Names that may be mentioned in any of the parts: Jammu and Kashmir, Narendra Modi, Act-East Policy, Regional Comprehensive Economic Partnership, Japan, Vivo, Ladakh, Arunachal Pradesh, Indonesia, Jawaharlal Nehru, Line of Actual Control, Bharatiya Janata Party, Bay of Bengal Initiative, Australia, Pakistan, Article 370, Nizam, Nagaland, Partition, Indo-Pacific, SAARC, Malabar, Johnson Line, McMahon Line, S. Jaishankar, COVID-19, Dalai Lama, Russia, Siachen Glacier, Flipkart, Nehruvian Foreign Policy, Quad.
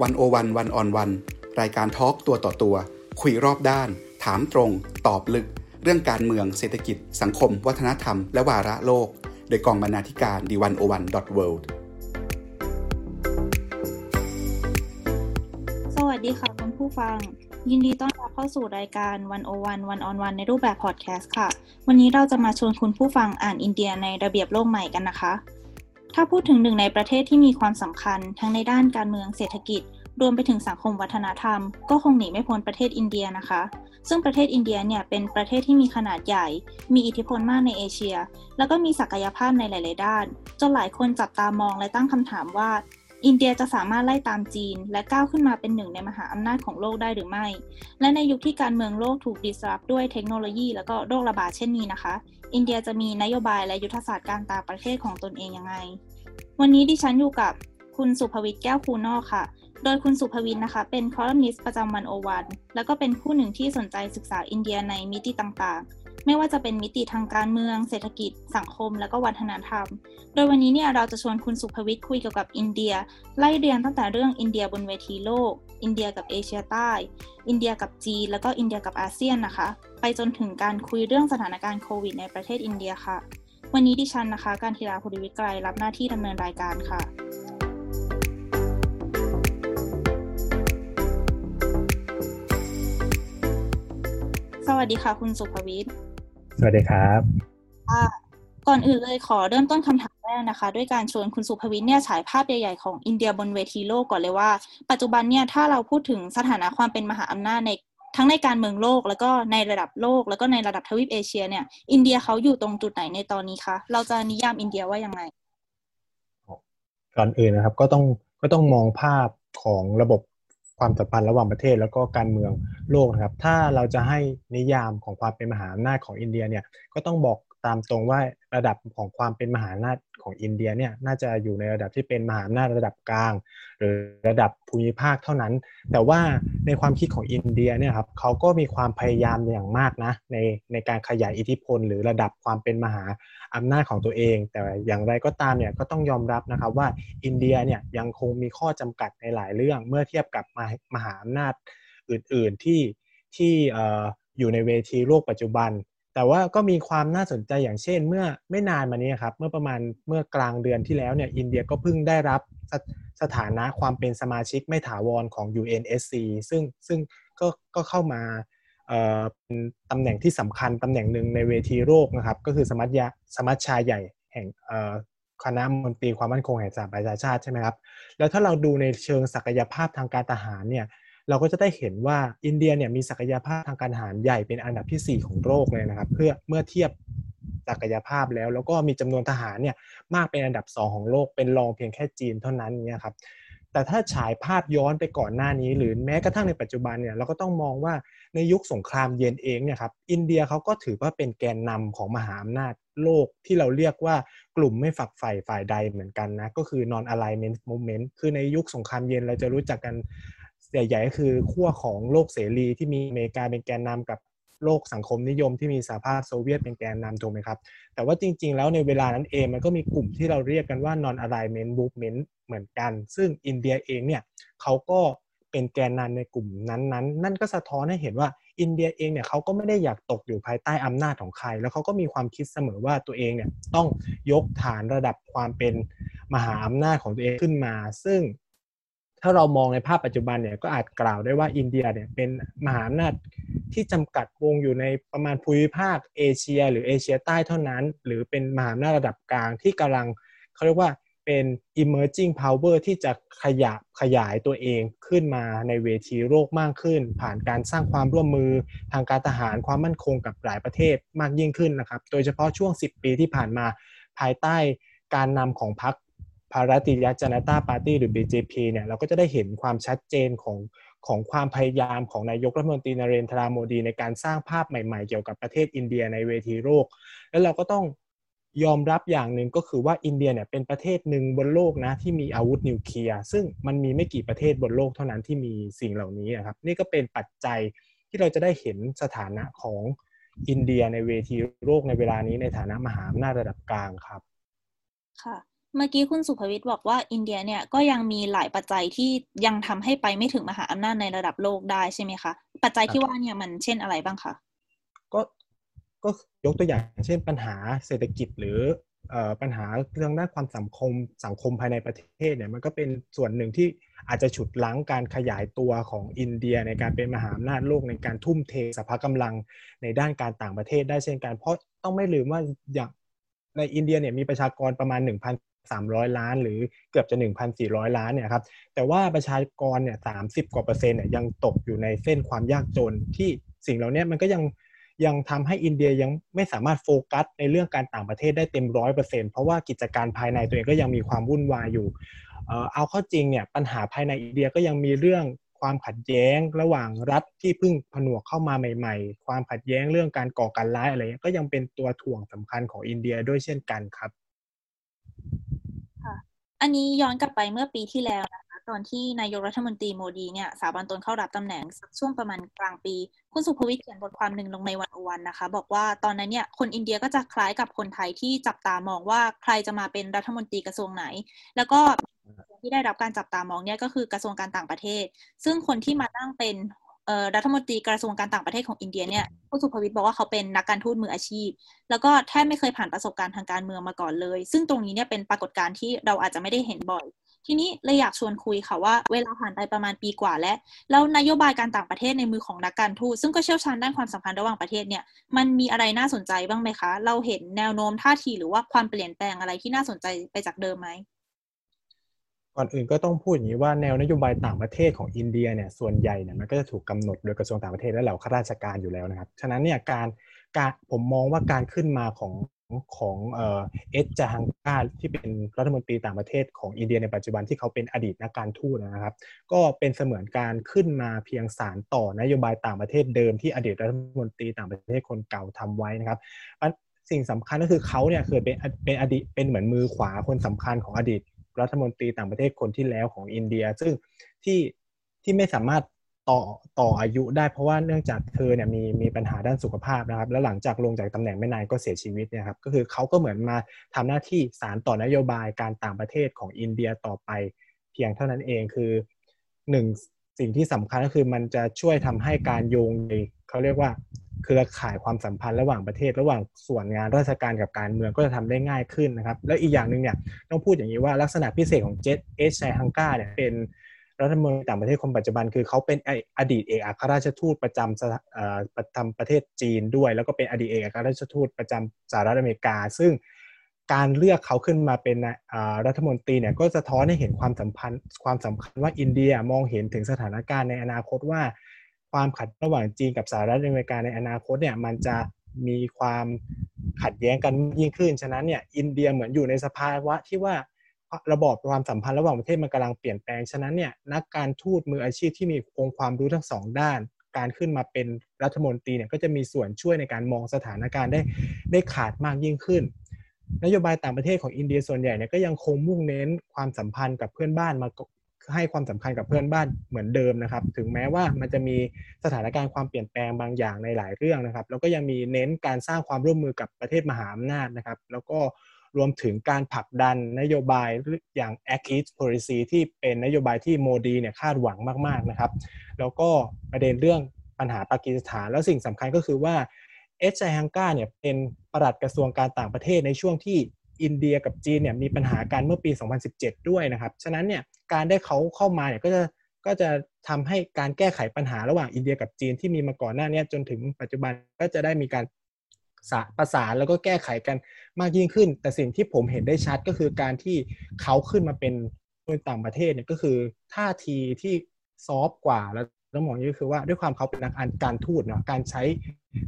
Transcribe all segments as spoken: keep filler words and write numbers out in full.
หนึ่งศูนย์หนึ่ง วัน ออน วัน รายการทอล์กตัวต่อตัวคุยรอบด้านถามตรงตอบลึกเรื่องการเมืองเศรษฐกิจสังคมวัฒนธรรมและวาระโลกโดยกองบรรณาธิการ เดอะ หนึ่งศูนย์หนึ่ง ดอท เวิลด์ สวัสดีค่ะคุณผู้ฟังยินดีต้อนรับเข้าสู่รายการ หนึ่งศูนย์หนึ่ง วัน ออน วัน ในรูปแบบพอดแคสต์ค่ะวันนี้เราจะมาชวนคุณผู้ฟังอ่านอินเดียในระเบียบโลกใหม่กันนะคะถ้าพูดถึงหนึ่งในประเทศที่มีความสำคัญทั้งในด้านการเมืองเศรษฐกิจรวมไปถึงสังคมวัฒนธรรมก็คงหนีไม่พ้นประเทศอินเดียนะคะซึ่งประเทศอินเดียเนี่ยเป็นประเทศที่มีขนาดใหญ่มีอิทธิพลมากในเอเชียแล้วก็มีศักยภาพในหลายๆด้านจนหลายคนจับตามองและตั้งคำถามว่าอินเดียจะสามารถไล่ตามจีนและก้าวขึ้นมาเป็นหนึ่งในมหาอำนาจของโลกได้หรือไม่และในยุคที่การเมืองโลกถูกดิสรัปด้วยเทคโนโลยีแล้วก็โรคระบาดเช่นนี้นะคะอินเดียจะมีนโยบายและยุทธศาสตร์การต่างประเทศของตนเองยังไงวันนี้ดิฉันอยู่กับคุณสุภวิทย์แก้วคูนอกค่ะโดยคุณสุภวินนะคะเป็นคอลัมนิสต์ประจำวันโอวันแล้วก็เป็นผู้หนึ่งที่สนใจศึกษาอินเดียในมิติต่างๆไม่ว่าจะเป็นมิติทางการเมืองเศรษฐกิจสังคมและก็วัฒนธรรมโดยวันนี้เนี่ยเราจะชวนคุณสุภวิทย์คุยเกี่ยวกับอินเดียไล่เรียงตั้งแต่เรื่องอินเดียบนเวทีโลกอินเดียกับเอเชียใต้อินเดียกับจีนแล้วก็อินเดียกับอาเซียนนะคะไปจนถึงการคุยเรื่องสถานการณ์โควิดในประเทศอินเดียค่ะวันนี้ดิฉันนะคะการธีราภูริวิกรัยรับหน้าที่ดำเนินรายการค่ะสวัสดีค่ะคุณสุภวิทย์สวัสดีครับก่อนอื่นเลยขอเริ่มต้นคำถามแรกนะคะด้วยการชวนคุณสุภวิทย์เนี่ยฉายภาพใหญ่ๆของอินเดียบนเวทีโลกก่อนเลยว่าปัจจุบันเนี่ยถ้าเราพูดถึงสถานะความเป็นมหาอำนาจในทั้งในการเมืองโลกแล้วก็ในระดับโลกแล้วก็ในระดับทวีปเอเชียเนี่ยอินเดียเขาอยู่ตรงจุดไหนในตอนนี้คะเราจะนิยามอินเดียว่ายังไงก่อนอื่นนะครับก็ต้องก็ต้องมองภาพของระบบความสัมพันธ์ระหว่างประเทศแล้วก็การเมืองโลกนะครับถ้าเราจะให้นิยามของความเป็นมหาอำนาจของอินเดียเนี่ยก็ต้องบอกตามตรงว่าระดับของความเป็นมหาอำนาจของอินเดียเนี่ยน่าจะอยู่ในระดับที่เป็นมหาอำนาจระดับกลางหรือระดับภูมิภาคเท่านั้นแต่ว่าในความคิดของอินเดียเนี่ยครับเขาก็มีความพยายามอย่างมากนะในในการขยายอิทธิพลหรือระดับความเป็นมหาอำนาจของตัวเองแต่อย่างไรก็ตามเนี่ยก็ต้องยอมรับนะครับว่าอินเดียเนี่ยยังคงมีข้อจำกัดในหลายเรื่องเมื่อเทียบกับมหาอำนาจอื่นๆที่ที่เอ่ออยู่ในเวทีโลกปัจจุบันแต่ว่าก็มีความน่าสนใจอย่างเช่นเมื่อไม่นานมานี้ครับเมื่อประมาณเมื่อกลางเดือนที่แล้วเนี่ยอินเดียก็เพิ่งได้รับส, สถานะความเป็นสมาชิกไม่ถาวรของ ยู เอ็น เอส ซี ซึ่งซึ่งก็ก็เข้ามาเอ่อเป็นตำแหน่งที่สำคัญตำแหน่งหนึ่งในเวทีโลกนะครับก็คือสมัชญาสมัชชาใหญ่แห่งเอ่อคณะมนตรีความมั่นคงแห่งสหประชาชาติใช่ไหมครับแล้วถ้าเราดูในเชิงศักยภาพทางการทหารเนี่ยเราก็จะได้เห็นว่าอินเดียเนี่ยมีศักยภาพทางการทหารใหญ่เป็นอันดับที่สี่ของโลกเลยนะครับเพื่อเมื่อเทียบศักยภาพแล้วแล้วก็มีจำนวนทหารเนี่ยมากเป็นอันดับสองของโลกเป็นรองเพียงแค่จีนเท่านั้นเนี่ยครับแต่ถ้าฉายภาพย้อนไปก่อนหน้านี้หรือแม้กระทั่งในปัจจุบันเนี่ยเราก็ต้องมองว่าในยุคสงครามเย็นเองเนี่ยครับอินเดียเขาก็ถือว่าเป็นแกนนำของมหาอำนาจโลกที่เราเรียกว่ากลุ่มไม่ฝักใฝ่ฝ่ายใดเหมือนกันนะก็คือ Non Alignment Movement คือในยุคสงครามเย็นเราจะรู้จักกันใหญ่ๆก็คือขั้วของโลกเสรีที่มีอเมริกาเป็นแกนนำกับโลกสังคมนิยมที่มีสหภาพโซเวียตเป็นแกนนำถูกไหมครับแต่ว่าจริงๆแล้วในเวลานั้นเองมันก็มีกลุ่มที่เราเรียกกันว่า non alignment movement เหมือนกันซึ่งอินเดียเองเนี่ยเขาก็เป็นแกนนำในกลุ่มนั้นๆนั่นก็สะท้อนให้เห็นว่าอินเดียเองเนี่ยเขาก็ไม่ได้อยากตกอยู่ภายใต้อำนาจของใครแล้วเขาก็มีความคิดเสมอว่าตัวเองเนี่ยต้องยกฐานระดับความเป็นมหาอำนาจของตัวเองขึ้นมาซึ่งถ้าเรามองในภาพปัจจุบันเนี่ยก็อาจกล่าวได้ว่าอินเดียเนี่ยเป็นมหาอำนาจที่จำกัดวงอยู่ในประมาณภูมิภาคเอเชียหรือเอเชียใต้เท่านั้นหรือเป็นมหาอำนาจระดับกลางที่กำลังเขาเรียกว่าเป็น emerging power ที่จะขยายขยายตัวเองขึ้นมาในเวทีโลกมากขึ้นผ่านการสร้างความร่วมมือทางการทหารความมั่นคงกับหลายประเทศมากยิ่งขึ้นนะครับโดยเฉพาะช่วงสิบปีที่ผ่านมาภายใต้การนำของพรรคภารติยจนตาปาร์ตี้หรือ บี เจ พี เนี่ยเราก็จะได้เห็นความชัดเจนของของความพยายามของนายกรัฐมนตรีนเรนทราโมดีในการสร้างภาพใหม่ๆเกี่ยวกับประเทศอินเดียในเวทีโลกแล้วเราก็ต้องยอมรับอย่างหนึ่งก็คือว่าอินเดียเนี่ยเป็นประเทศหนึ่งบนโลกนะที่มีอาวุธนิวเคลียร์ซึ่งมันมีไม่กี่ประเทศบนโลกเท่านั้นที่มีสิ่งเหล่านี้นะครับนี่ก็เป็นปัจจัยที่เราจะได้เห็นสถานะของอินเดียในเวทีโลกในเวลานี้ในฐานะมหาอำนาจระดับกลางครับค่ะ เมื่อกี้คุณสุภวิทย์บอกว่าอินเดียเนี่ยก็ยังมีหลายปัจจัยที่ยังทำให้ไปไม่ถึงมหาอำนาจในระดับโลกได้ใช่ไหมคะปัจจัยที่ว่าเนี่ยมันเช่นอะไรบ้างคะก็ก็ยกตัวอย่างเช่นปัญหาเศรษฐกิจหรือปัญหาเรื่องด้านความสังคมสังคมภายในประเทศเนี่ยมันก็เป็นส่วนหนึ่งที่อาจจะฉุดลั้งการขยายตัวของอินเดียในการเป็นมหาอำนาจโลกในการทุ่มเทสรรพกำลังในด้านการต่างประเทศได้เช่นกันเพราะต้องไม่ลืมว่าอย่างในอินเดียเนี่ยมีประชากรประมาณ หนึ่งพันสามร้อย ล้านหรือเกือบจะ หนึ่งพันสี่ร้อย ล้านเนี่ยครับแต่ว่าประชากรเนี่ย สามสิบ กว่าเปอร์เซ็นต์เนี่ยยังตกอยู่ในเส้นความยากจนที่สิ่งเหล่านี้มันก็ยังยังทำให้อินเดียยังไม่สามารถโฟกัสในเรื่องการต่างประเทศได้เต็ม หนึ่งร้อยเปอร์เซ็นต์ เพราะว่ากิจการภายในตัวเองก็ยังมีความวุ่นวายอยู่เอ่อเอาเข้าจริงเนี่ยปัญหาภายในอินเดียก็ยังมีเรื่องความขัดแย้งระหว่างรัฐที่เพิ่งผนวกเข้ามาใหม่ๆความขัดแย้งเรื่องการก่อการร้ายอะไรอย่างเงี้ยก็ยังเป็นตัวถ่วงสำคัญของอินเดียด้วยเช่นกันครับค่ะอันนี้ย้อนกลับไปเมื่อปีที่แล้วนะคะตอนที่นายกรัฐมนตรีโมดีเนี่ยสาบันตนเข้ารับตำแหน่งช่วงประมาณกลางปีคุณสุภวิทย์เขียนบทความนึงลงในวันอวันนะคะบอกว่าตอนนั้นเนี่ยคนอินเดียก็จะคล้ายกับคนไทยที่จับตามองว่าใครจะมาเป็นรัฐมนตรีกระทรวงไหนแล้วก็ที่ได้รับการจับตามองเนี่ยก็คือกระทรวงการต่างประเทศซึ่งคนที่มานั่งเป็นรัฐมนตรีกระทรวงการต่างประเทศของอินเดียเนี่ยผู้สุภวิทย์บอกว่าเขาเป็นนักการทูตมืออาชีพแล้วก็แทบไม่เคยผ่านประสบการณ์ทางการเมืองมาก่อนเลยซึ่งตรงนี้เนี่ยเป็นปรากฏการณ์ที่เราอาจจะไม่ได้เห็นบ่อยทีนี้เลยอยากชวนคุยค่ะว่าเวลาผ่านไปประมาณปีกว่าแล้วแล้วนโยบายการต่างประเทศในมือของนักการทูตซึ่งก็เชี่ยวชาญด้านความสัมพันธ์ระหว่างประเทศเนี่ยมันมีอะไรน่าสนใจบ้างไหมคะเราเห็นแนวโน้มท่าทีหรือว่าความเปลี่ยนแปลงอะไรที่น่าสนใจไปจากเดิมไหมก่อนอื่นก็ต้องพูดอย่างนี้ว่าแนวนโยบายต่างประเทศของอินเดียเนี่ยส่วนใหญ่เนี่ยมันก็จะถูกกำหนดโดยกระทรวงต่างประเทศและเหล่าข้าราชการอยู่แล้วนะครับฉะนั้นเนี่ยการการผมมองว่าการขึ้นมาของของเอ่อเอชจาฮังการที่เป็นรัฐมนตรีต่างประเทศของอินเดียในปัจจุบันที่เขาเป็นอดีตนักการทูตนะครับก็เป็นเสมือนการขึ้นมาเพียงสานต่อนโยบายต่างประเทศเดิมที่อดีตรัฐมนตรีต่างประเทศคนเก่าทำไว้นะครับสิ่งสำคัญก็คือเขาเนี่ยเคยเป็นเป็นอดีตเป็นเหมือนมือขวาคนสำคัญของอดีตรัฐมนตรีต่างประเทศคนที่แล้วของอินเดียซึ่งที่ที่ไม่สามารถต่อต่ออายุได้เพราะว่าเนื่องจากเธอเนี่ยมีมีปัญหาด้านสุขภาพนะครับแล้วหลังจากลงจากตำแหน่งไม่นานก็เสียชีวิตเนี่ยครับก็คือเขาก็เหมือนมาทำหน้าที่สานต่อนโยบายการต่างประเทศของอินเดียต่อไปเพียงเท่านั้นเองคือหนึ่งสิ่งที่สำคัญก็คือมันจะช่วยทำให้การโยงในเขาเรียกว่าเครือข่ายความสัมพันธ์ระหว่างประเทศระหว่างส่วนงานราชการกับการเมืองก็จะทำได้ง่ายขึ้นนะครับแล้วอีกอย่างนึงเนี่ยต้องพูดอย่างนี้ว่าลักษณะพิเศษของเจตเอชไชฮังกาเนี่ยเป็นรัฐมนตรีต่างประเทศคนปัจจุบันคือเขาเป็นอดีตเอกอัครราชทูตประจำประจำประเทศจีนด้วยแล้วก็เป็นอดีตเอกอัครราชทูตประจำสหรัฐอเมริกาซึ่งการเลือกเขาขึ้นมาเป็นรัฐมนตรีเนี่ยก็สะท้อนให้เห็นความสัมพันธ์ความสำคัญว่าอินเดียมองเห็นถึงสถานการณ์ในอนาคตว่าความขัดระหว่างจีนกับสหรัฐอเมริกาในอนาคตเนี่ยมันจะมีความขัดแย้งกันยิ่งขึ้นฉะนั้นเนี่ยอินเดียเหมือนอยู่ในสภาวะที่ว่าระบอบความสัมพันธ์ระหว่างประเทศมันกำลังเปลี่ยนแปลงฉะนั้นเนี่ยนักการทูตมืออาชีพที่มีองค์ความรู้ทั้งสองด้านการขึ้นมาเป็นรัฐมนตรีเนี่ยก็จะมีส่วนช่วยในการมองสถานการณ์ได้ได้ขาดมากยิ่งขึ้นนโยบายต่างประเทศของอินเดียส่วนใหญ่เนี่ยก็ยังคงมุ่งเน้นความสัมพันธ์กับเพื่อนบ้านมาให้ความสำคัญกับเพื่อนบ้านเหมือนเดิมนะครับถึงแม้ว่ามันจะมีสถานการณ์ความเปลี่ยนแปลงบางอย่างในหลายเรื่องนะครับแล้วก็ยังมีเน้นการสร้างความร่วมมือกับประเทศมหาอำนาจนะครับแล้วก็รวมถึงการผลักดันนโยบายอย่าง Act-East Policy ที่เป็นนโยบายที่โมดีเนี่ยคาดหวังมากๆนะครับแล้วก็ประเด็นเรื่องปัญหาปากีสถานแล้วสิ่งสำคัญก็คือว่าเอชไชฮังกาเนี่ยเป็นปลัดกระทรวงการต่างประเทศในช่วงที่อินเดียกับจีนเนี่ยมีปัญหากันเมื่อปีสองพันสิบเจ็ดด้วยนะครับฉะนั้นเนี่ยการได้เขาเข้ามาเนี่ยก็จะก็จะทำให้การแก้ไขปัญหาระหว่างอินเดียกับจีนที่มีมาก่อนหน้านี้จนถึงปัจจุบันก็จะได้มีการประสานแล้วก็แก้ไขกันมากยิ่งขึ้นแต่สิ่งที่ผมเห็นได้ชัดก็คือการที่เขาขึ้นมาเป็นคนต่างประเทศเนี่ยก็คือท่าทีที่ซอฟต์กว่าแล้วต้องมองก็คือว่าด้วยความเขาเป็นนักการทูตเนาะการใช้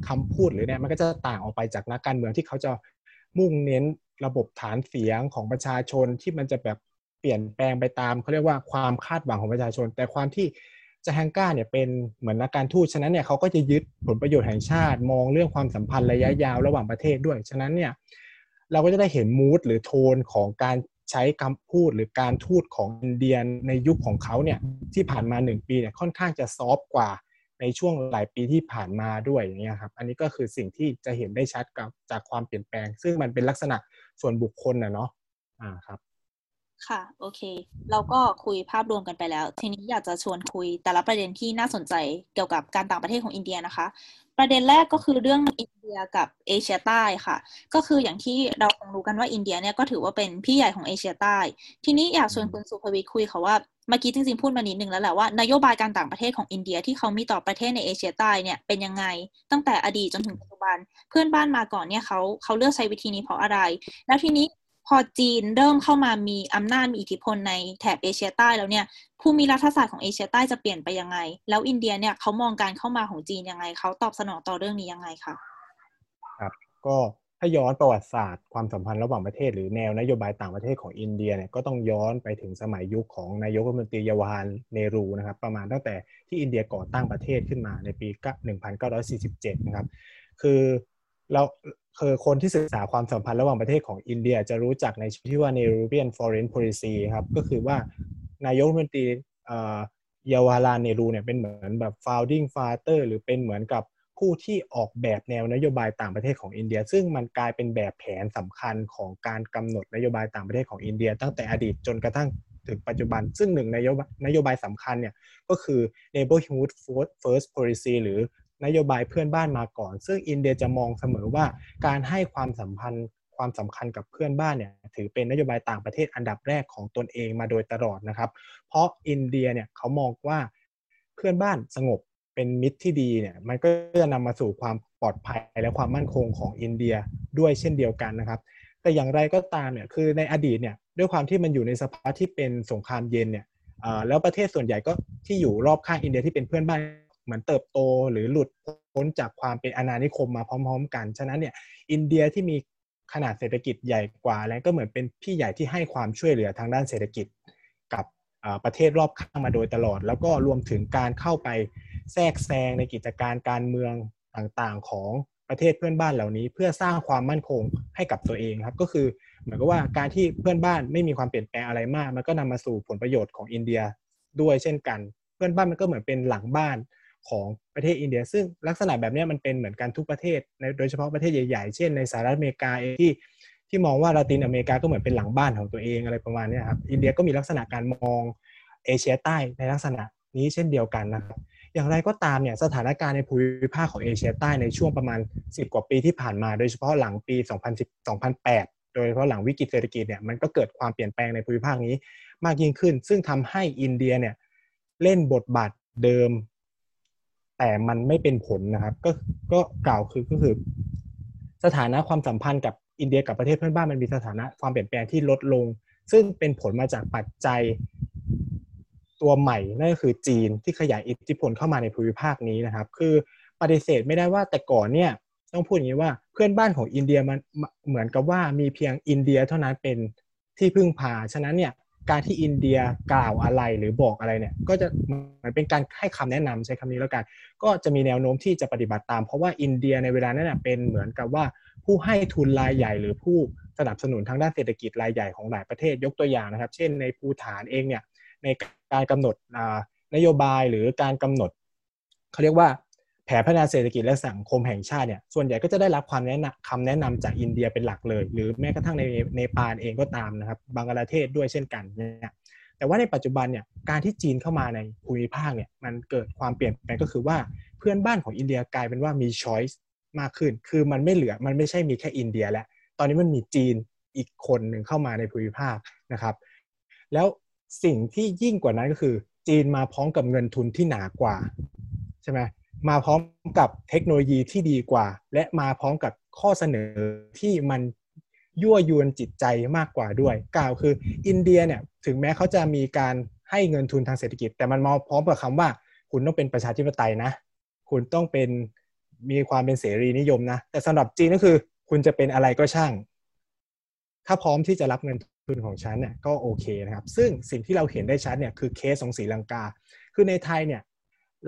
คำพูดหรือเนี่ยมันก็จะต่างออกไปจากนักการเมืองที่เขาจะมุ่งเน้นระบบฐานเสียงของประชาชนที่มันจะแบบเปลี่ยนแปลงไปตามเขาเรียกว่าความคาดหวังของประชาชนแต่ความที่จาฮังการ์เนี่ยเป็นเหมือนนักการทูตฉะนั้นเนี่ยเขาก็จะยึดผลประโยชน์แห่งชาติมองเรื่องความสัมพันธ์ระยะยาวระหว่างประเทศด้วยฉะนั้นเนี่ยเราก็จะได้เห็นมูดหรือโทนของการใช้คำพูดหรือการทูตของอินเดียในยุคของเขาเนี่ยที่ผ่านมาหนึ่งปีเนี่ยค่อนข้างจะซอฟต์กว่าในช่วงหลายปีที่ผ่านมาด้วยอย่างเงี้ยครับอันนี้ก็คือสิ่งที่จะเห็นได้ชัดกับจากความเปลี่ยนแปลงซึ่งมันเป็นลักษณะส่วนบุคคลนะเนาะอ่าครับ ค่ะโอเคเราก็คุยภาพรวมกันไปแล้วทีนี้อยากจะชวนคุยแต่ละประเด็นที่น่าสนใจเกี่ยวกับการต่างประเทศของอินเดียนะคะประเด็นแรกก็คือเรื่องอินเดียกับเอเชียใต้ค่ะก็คืออย่างที่เราคงรู้กันว่าอินเดียเนี่ยก็ถือว่าเป็นพี่ใหญ่ของเอเชียใต้ทีนี้อยากชวนคุณสุภวิทย์คุยค่ะว่าเมื่อกี้จริงๆพูดมานิดนึงแล้วแหละว่านโยบายการต่างประเทศของอินเดียที่เขามีต่อประเทศในเอเชียใต้เนี่ยเป็นยังไงตั้งแต่อดีตจนถึงปัจจุบันเพื่อนบ้านมาก่อนเนี่ยเขาเขาเลือกใช้วิธีนี้เพราะอะไรแล้วทีนี้พอจีนเริ่มเข้ามามีอำนาจมีอิทธิพลในแถบเอเชียใต้แล้วเนี่ยภูมิรัฐศาสตร์ของเอเชียใต้จะเปลี่ยนไปยังไงแล้วอินเดียเนี่ยเขามองการเข้ามาของจีนยังไงเขาตอบสนองต่อเรื่องนี้ยังไงคะครับก็ถ้าย้อนประวัติศาสตร์ความสัมพันธ์ระหว่างประเทศหรือแนวนโยบายต่างประเทศของอินเดียเนี่ยก็ต้องย้อนไปถึงสมัยยุคของนายกรัฐมนตรีJawaharlal Nehruนะครับประมาณตั้งแต่ที่อินเดียก่อตั้งประเทศขึ้นมาในปีหนึ่งพันเก้าร้อยสี่สิบเจ็ดนะครับคือเราคือคนที่ศึกษาความสัมพันธ์ระหว่างประเทศของอินเดียจะรู้จักในชื่อที่ว่า Nehruvian Foreign Policy ครับก็คือว่านายกรัฐมนตรีเอ่อ Jawaharlal Nehru เนี่ยเป็นเหมือนแบบ founding father หรือเป็นเหมือนกับผู้ที่ออกแบบแนวนโยบายต่างประเทศของอินเดียซึ่งมันกลายเป็นแบบแผนสำคัญของการกำหนดนโยบายต่างประเทศของอินเดียตั้งแต่อดีตจนกระทั่งถึงปัจจุบันซึ่งหนึ่งในนโยบายสำคัญเนี่ยก็คือ Neighborhood First Policy หรือนโยบายเพื่อนบ้านมาก่อนซึ่งอินเดียจะมองเสมอว่าการให้ความสัมพันธ์ความสำคัญกับเพื่อนบ้านเนี่ยถือเป็นนโยบายต่างประเทศอันดับแรกของตนเองมาโดยตลอดนะครับเพราะอินเดียเนี่ยเขามองว่าเพื่อนบ้านสงบเป็นมิตรที่ดีเนี่ยมันก็จะนำมาสู่ความปลอดภัยและความมั่นคงของอินเดียด้วยเช่นเดียวกันนะครับแต่อย่างไรก็ตามเนี่ยคือในอดีตเนี่ยด้วยความที่มันอยู่ในสภาวะที่เป็นสงครามเย็นเนี่ยแล้วประเทศส่วนใหญ่ก็ที่อยู่รอบข้างอินเดียที่เป็นเพื่อนบ้านเหมือนเติบโตหรือหลุดพ้นจากความเป็นอาณานิคมมาพร้อมๆกันฉะนั้นเนี่ยอินเดียที่มีขนาดเศรษฐกิจใหญ่กว่าแล้วก็เหมือนเป็นพี่ใหญ่ที่ให้ความช่วยเหลือทางด้านเศรษฐกิจกับประเทศรอบข้างมาโดยตลอดแล้วก็รวมถึงการเข้าไปแทรกแซงในกิจการการเมืองต่างๆของประเทศเพื่อนบ้านเหล่านี้เพื่อสร้างความมั่นคงให้กับตัวเองครับก็คือเหมือนกับว่าการที่เพื่อนบ้านไม่มีความเปลี่ยนแปลงอะไรมากมันก็นำมาสู่ผลประโยชน์ของอินเดียด้วยเช่นกันเพื่อนบ้านมันก็เหมือนเป็นหลังบ้านของประเทศอินเดียซึ่งลักษณะแบบนี้มันเป็นเหมือนกันทุกประเทศโดยเฉพาะประเทศใหญ่ๆเช่นในสหรัฐอเมริกาเองที่ที่มองว่าลาตินอเมริกาก็เหมือนเป็นหลังบ้านของตัวเองอะไรประมาณนี้ครับอินเดียก็มีลักษณะการมองเอเชียใต้ในลักษณะนี้เช่นเดียวกันนะครับอย่างไรก็ตามเนี่ยสถานการณ์ในภูมิภาคของเอเชียใต้ในช่วงประมาณสิบกว่าปีที่ผ่านมาโดยเฉพาะหลังปีสองพันสิบ สองพันแปดโดยเฉพาะหลังวิกฤตเศรษฐกิจเนี่ยมันก็เกิดความเปลี่ยนแปลงในภูมิภาคนี้มากยิ่งขึ้นซึ่งทำให้อินเดียเนี่ยเล่นบทบาทเดิมแต่มันไม่เป็นผลนะครับก็ก็กล่าวคือก็คือสถานะความสัมพันธ์กับอินเดียกับประเทศเพื่อนบ้านมันมีสถานะความเปลี่ยนแปลงที่ลดลงซึ่งเป็นผลมาจากปัจจัยตัวใหม่นั่นก็คือจีนที่ขยายอิทธิพลเข้ามาในภูมิภาคนี้นะครับคือปฏิเสธไม่ได้ว่าแต่ก่อนเนี่ยต้องพูดอย่างนี้ว่าเพื่อนบ้านของอินเดียมันเหมือนกับว่ามีเพียงอินเดียเท่านั้นเป็นที่พึ่งพาฉะนั้นเนี่ยการที่อินเดียกล่าวอะไรหรือบอกอะไรเนี่ยก็จะเหมือนเป็นการให้คำแนะนำใช้คำนี้แล้วกันก็จะมีแนวโน้มที่จะปฏิบัติตามเพราะว่าอินเดียในเวลานั้นนะเป็นเหมือนกับว่าผู้ให้ทุนรายใหญ่หรือผู้สนับสนุนทางด้านเศรษฐกิจรายใหญ่ของหลายประเทศยกตัวอย่างนะครับเช่นในภูฐานเองเนี่ยในการกำหนดนโยบายหรือการกำหนดเขาเรียกว่าแผนพัฒนาเศรษฐกิจและสังคมแห่งชาติเนี่ยส่วนใหญ่ก็จะได้รับความแนะนำคำแนะนำจากอินเดียเป็นหลักเลยหรือแม้กระทั่งในเนปาลเองก็ตามนะครับบังกลาเทศด้วยเช่นกันเนี่ยแต่ว่าในปัจจุบันเนี่ยการที่จีนเข้ามาในภูมิภาคเนี่ยมันเกิดความเปลี่ยนแปลงก็คือว่าเพื่อนบ้านของอินเดียกลายเป็นว่ามี choice มากขึ้นคือมันไม่เหลือมันไม่ใช่มีแค่อินเดียแล้วตอนนี้มันมีจีนอีกคนนึงเข้ามาในภูมิภาคนะครับแล้วสิ่งที่ยิ่งกว่านั้นก็คือจีนมาพร้อมกับเงินทุนที่หนากว่าใช่ไหมมาพร้อมกับเทคโนโลยีที่ดีกว่าและมาพร้อมกับข้อเสนอที่มันยั่วยวนจิตใจมากกว่าด้วยกล่าวคืออินเดียเนี่ยถึงแม้เขาจะมีการให้เงินทุนทางเศรษฐกิจแต่มันมาพร้อมกับคำว่าคุณต้องเป็นประชาธิปไตยนะคุณต้องเป็นมีความเป็นเสรีนิยมนะแต่สำหรับจีนก็คือคุณจะเป็นอะไรก็ช่างถ้าพร้อมที่จะรับเงินทุนของฉันเนี่ยก็โอเคนะครับซึ่งสิ่งที่เราเห็นได้ชัดเนี่ยคือเคสของศรีลังกาคือในไทยเนี่ย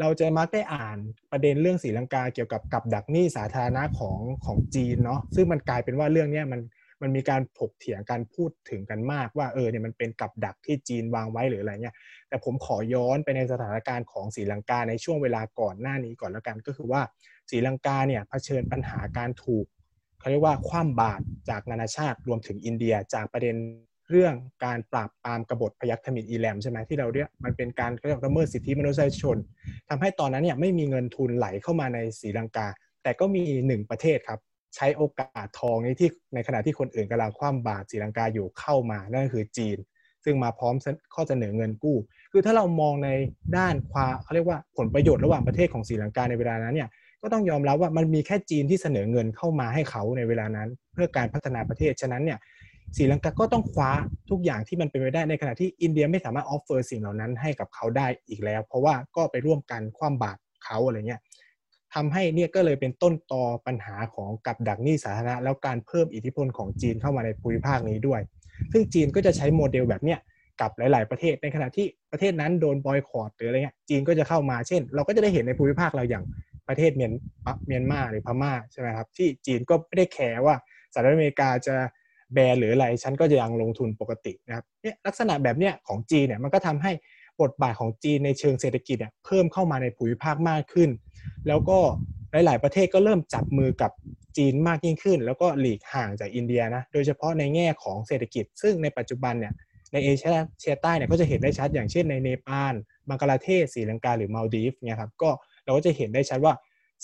เราจะมักได้อ่านประเด็นเรื่องศรีลังกาเกี่ยวกับกับดักหนี้สาธารณะของของจีนเนาะซึ่งมันกลายเป็นว่าเรื่องนี้มันมันมีการถกเถียงกันพูดถึงกันมากว่าเออเนี่ยมันเป็นกับดักที่จีนวางไว้หรืออะไรเนี่ยแต่ผมขอย้อนไปในสถานการณ์ของศรีลังกาในช่วงเวลาก่อนหน้านี้ก่อนแล้วกันก็คือว่าศรีลังกาเนี่ยเผชิญปัญหาการถูกเขาเรียกว่าคว่ำบาตรจากนานาชาติรวมถึงอินเดียจากประเด็น เรื่องการปราบปรามกบฏพยัคฆ์ทมิฬอีแลมใช่ไหมที่เราเรียกมันเป็นการละเมิดสิทธิมนุษยชนทำให้ตอนนั้นเนี่ยไม่มีเงินทุนไหลเข้ามาในศรีลังกาแต่ก็มีหนึ่งประเทศครับใช้โอกาสทองนี้ที่ในขณะที่คนอื่นกำลังคว่ำบาตรศรีลังกาอยู่เข้ามานั่นคือจีนซึ่งมาพร้อมข้อเสนอเงินกู้คือถ้าเรามองในด้านความเขาเรียกว่าผลประโยชน์ระหว่างประเทศของศรีลังกาในเวลานั้นเนี่ยก็ต้องยอมรับว่ามันมีแค่จีนที่เสนอเงินเข้ามาให้เขาในเวลานั้นเพื่อการพัฒนาประเทศฉะนั้นเนี่ยศรีลังกาก็ต้องคว้าทุกอย่างที่มันเป็นไปได้ในขณะที่อินเดียไม่สามารถออฟเฟอร์สิ่งเหล่านั้นให้กับเขาได้อีกแล้วเพราะว่าก็ไปร่วมกันคว่ำบาตรเขาอะไรเงี้ยทำให้เนี่ยก็เลยเป็นต้นตอปัญหาของกับดักหนี้สาธารณะแล้วการเพิ่มอิทธิพลของจีนเข้ามาในภูมิภาคนี้ด้วยซึ่งจีนก็จะใช้โมเดลแบบเนี้ยกับหลายๆประเทศในขณะที่ประเทศนั้นโดนบอยคอตหรืออะไรเงี้ยจีนก็จะเข้ามาเช่นเราก็จะได้เห็นในภูมิภาคเราอย่างประเทศเมียนเมียนมาหรือพม่าใช่ไหมครับที่จีนก็ไม่ได้แคร์ว่าสหรัฐอเมริกาจะแบนหรืออะไรฉันก็จะยังลงทุนปกตินะครับเนี่ยลักษณะแบบเนี้ยของจีนเนี่ยมันก็ทำให้บทบาทของจีนในเชิงเศรษฐกิจเนี่ยเพิ่มเข้ามาในภูมิภาคมากขึ้นแล้วก็หลายๆประเทศก็เริ่มจับมือกับจีนมากยิ่งขึ้นแล้วก็หลีกห่างจากอินเดียนะโดยเฉพาะในแง่ของเศรษฐกิจซึ่งในปัจจุบันเนี่ยในเอเชียใต้เนี่ยก็จะเห็นได้ชัดอย่างเช่นในเนปาลบังกลาเทศศรีลังกาหรือมาลดีฟเนี่ยครับก็เราก็จะเห็นได้ชัดว่า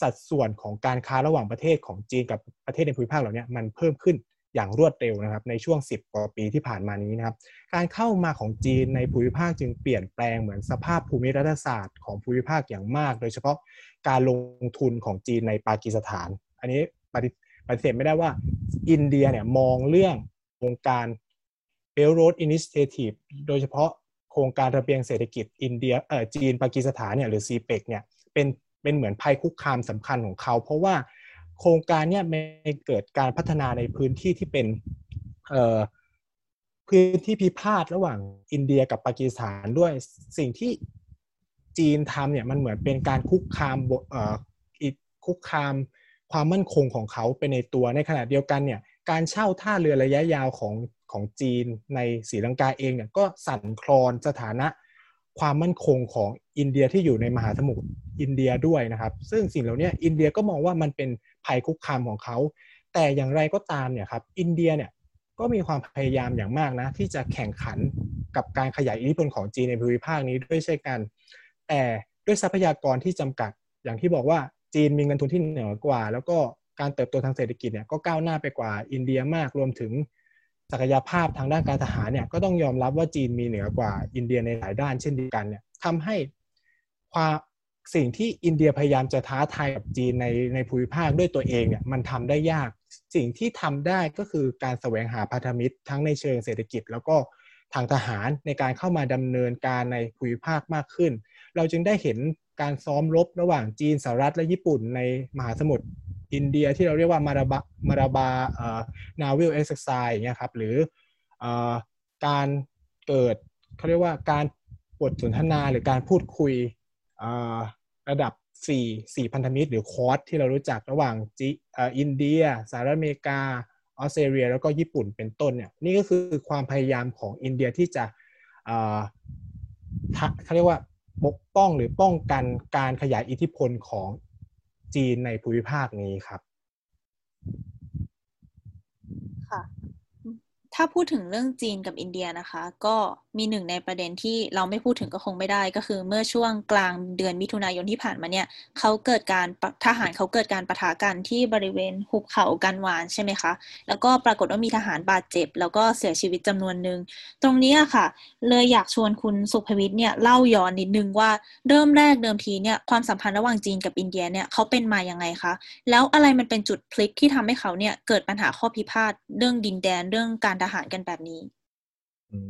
สัดส่วนของการค้าระหว่างประเทศของจีนกับประเทศในภูมิภาคเหล่านี้มันเพิ่มขึ้นอย่างรวดเร็วนะครับในช่วงสิบกว่าปีที่ผ่านมานี้นะครับการเข้ามาของจีนในภูมิภาคจึงเปลี่ยนแปลงเหมือนสภาพภูมิรัฐศาสตร์ของภูมิภาคอย่างมากโดยเฉพาะการลงทุนของจีนในปากีสถานอันนี้ปฏิเสธไม่ได้ว่าอินเดียเนี่ยมองเรื่องโครงการ Belt and Road Initiative โดยเฉพาะโครงการระเบียงเศรษฐกิจอินเดียเอ่อจีนปากีสถานเนี่ยหรือ ซี เปค เนี่ยเป็นเป็นเหมือนภัยคุกคามสำคัญของเขาเพราะว่าโครงการเนี่ยมันเกิดการพัฒนาในพื้นที่ที่เป็นเอ่อพื้นที่พิพาทระหว่างอินเดียกับปากีสถานด้วยสิ่งที่จีนทำเนี่ยมันเหมือนเป็นการคุกคามเอ่อคุกคามความมั่นคงของเขาไปในตัวในขณะเดียวกันเนี่ยการเช่าท่าเรือระยะยาวของของจีนในศรีลังกาเองเนี่ยก็สั่นคลอนสถานะความมั่นคงของอินเดียที่อยู่ในมหาสมุทรอินเดียด้วยนะครับซึ่งสิ่งเหล่านี้อินเดียก็มองว่ามันเป็นภัยคุกคามของเขาแต่อย่างไรก็ตามเนี่ยครับอินเดียเนี่ยก็มีความพยายามอย่างมากนะที่จะแข่งขันกับการขยายอิทธิพลของจีนในภูมิภาคนี้ด้วยเช่นกันแต่ด้วยทรัพยากรที่จำกัดอย่างที่บอกว่าจีนมีเงินทุนที่เหนือกว่าแล้วก็การเติบโตทางเศรษฐกิจเนี่ยก็ก้าวหน้าไปกว่าอินเดียมากรวมถึงศักยภาพทางด้านการทหารเนี่ยก็ต้องยอมรับว่าจีนมีเหนือกว่าอินเดียในหลายด้านเช่นเดียวกันเนี่ยทำให้ความสิ่งที่อินเดียพยายามจะท้าทายกับจีนในในภูมิภาคด้วยตัวเองเนี่ยมันทำได้ยากสิ่งที่ทำได้ก็คือการแสวงหาพันธมิตรทั้งในเชิงเศรษฐกิจแล้วก็ทางทหารในการเข้ามาดำเนินการในภูมิภาคมากขึ้นเราจึงได้เห็นการซ้อมรบระหว่างจีนสหรัฐและญี่ปุ่นในมหาสมุทรอินเดียที่เราเรียกว่ามาราบามาราบาเอ่อ Naval Exercise อย่างเงี้ยครับหรือเอ่อการเกิดเขาเรียกว่าการบทสนทนาหรือการพูดคุยเอ่อระดับสี่ สี่พันธมิตรหรือคอร์สที่เรารู้จักระหว่างจีเอ่ออินเดียสหรัฐอเมริกาออสเตรเลียแล้วก็ญี่ปุ่นเป็นต้นเนี่ยนี่ก็คือความพยายามของอินเดียที่จะเอ่อเขาเรียกว่าปกป้องหรือป้องกันการขยายอิทธิพลของจีนในภูมิภาคนี้ครับค่ะถ้าพูดถึงเรื่องจีนกับอินเดียนะคะก็มีหนึ่งในประเด็นที่เราไม่พูดถึงก็คงไม่ได้ก็คือเมื่อช่วงกลางเดือนมิถุนายนที่ผ่านมาเนี่ยเขาเกิดการทหารเขาเกิดการปะทะกันที่บริเวณหุบเขากันวานใช่ไหมคะแล้วก็ปรากฏว่ามีทหารบาดเจ็บแล้วก็เสียชีวิตจำนวนนึงตรงนี้ค่ะเลยอยากชวนคุณสุภวิทย์เนี่ยเล่าย้อนนิดนึงว่าเริ่มแรกเดิมทีเนี่ยความสัมพันธ์ระหว่างจีนกับอินเดียเนี่ยเขาเป็นมายังไงคะแล้วอะไรมันเป็นจุดพลิกที่ทำให้เขาเนี่ยเกิดปัญหาข้อพิพาทเรื่องดินแดนเรื่องการทหารกันแบบนี้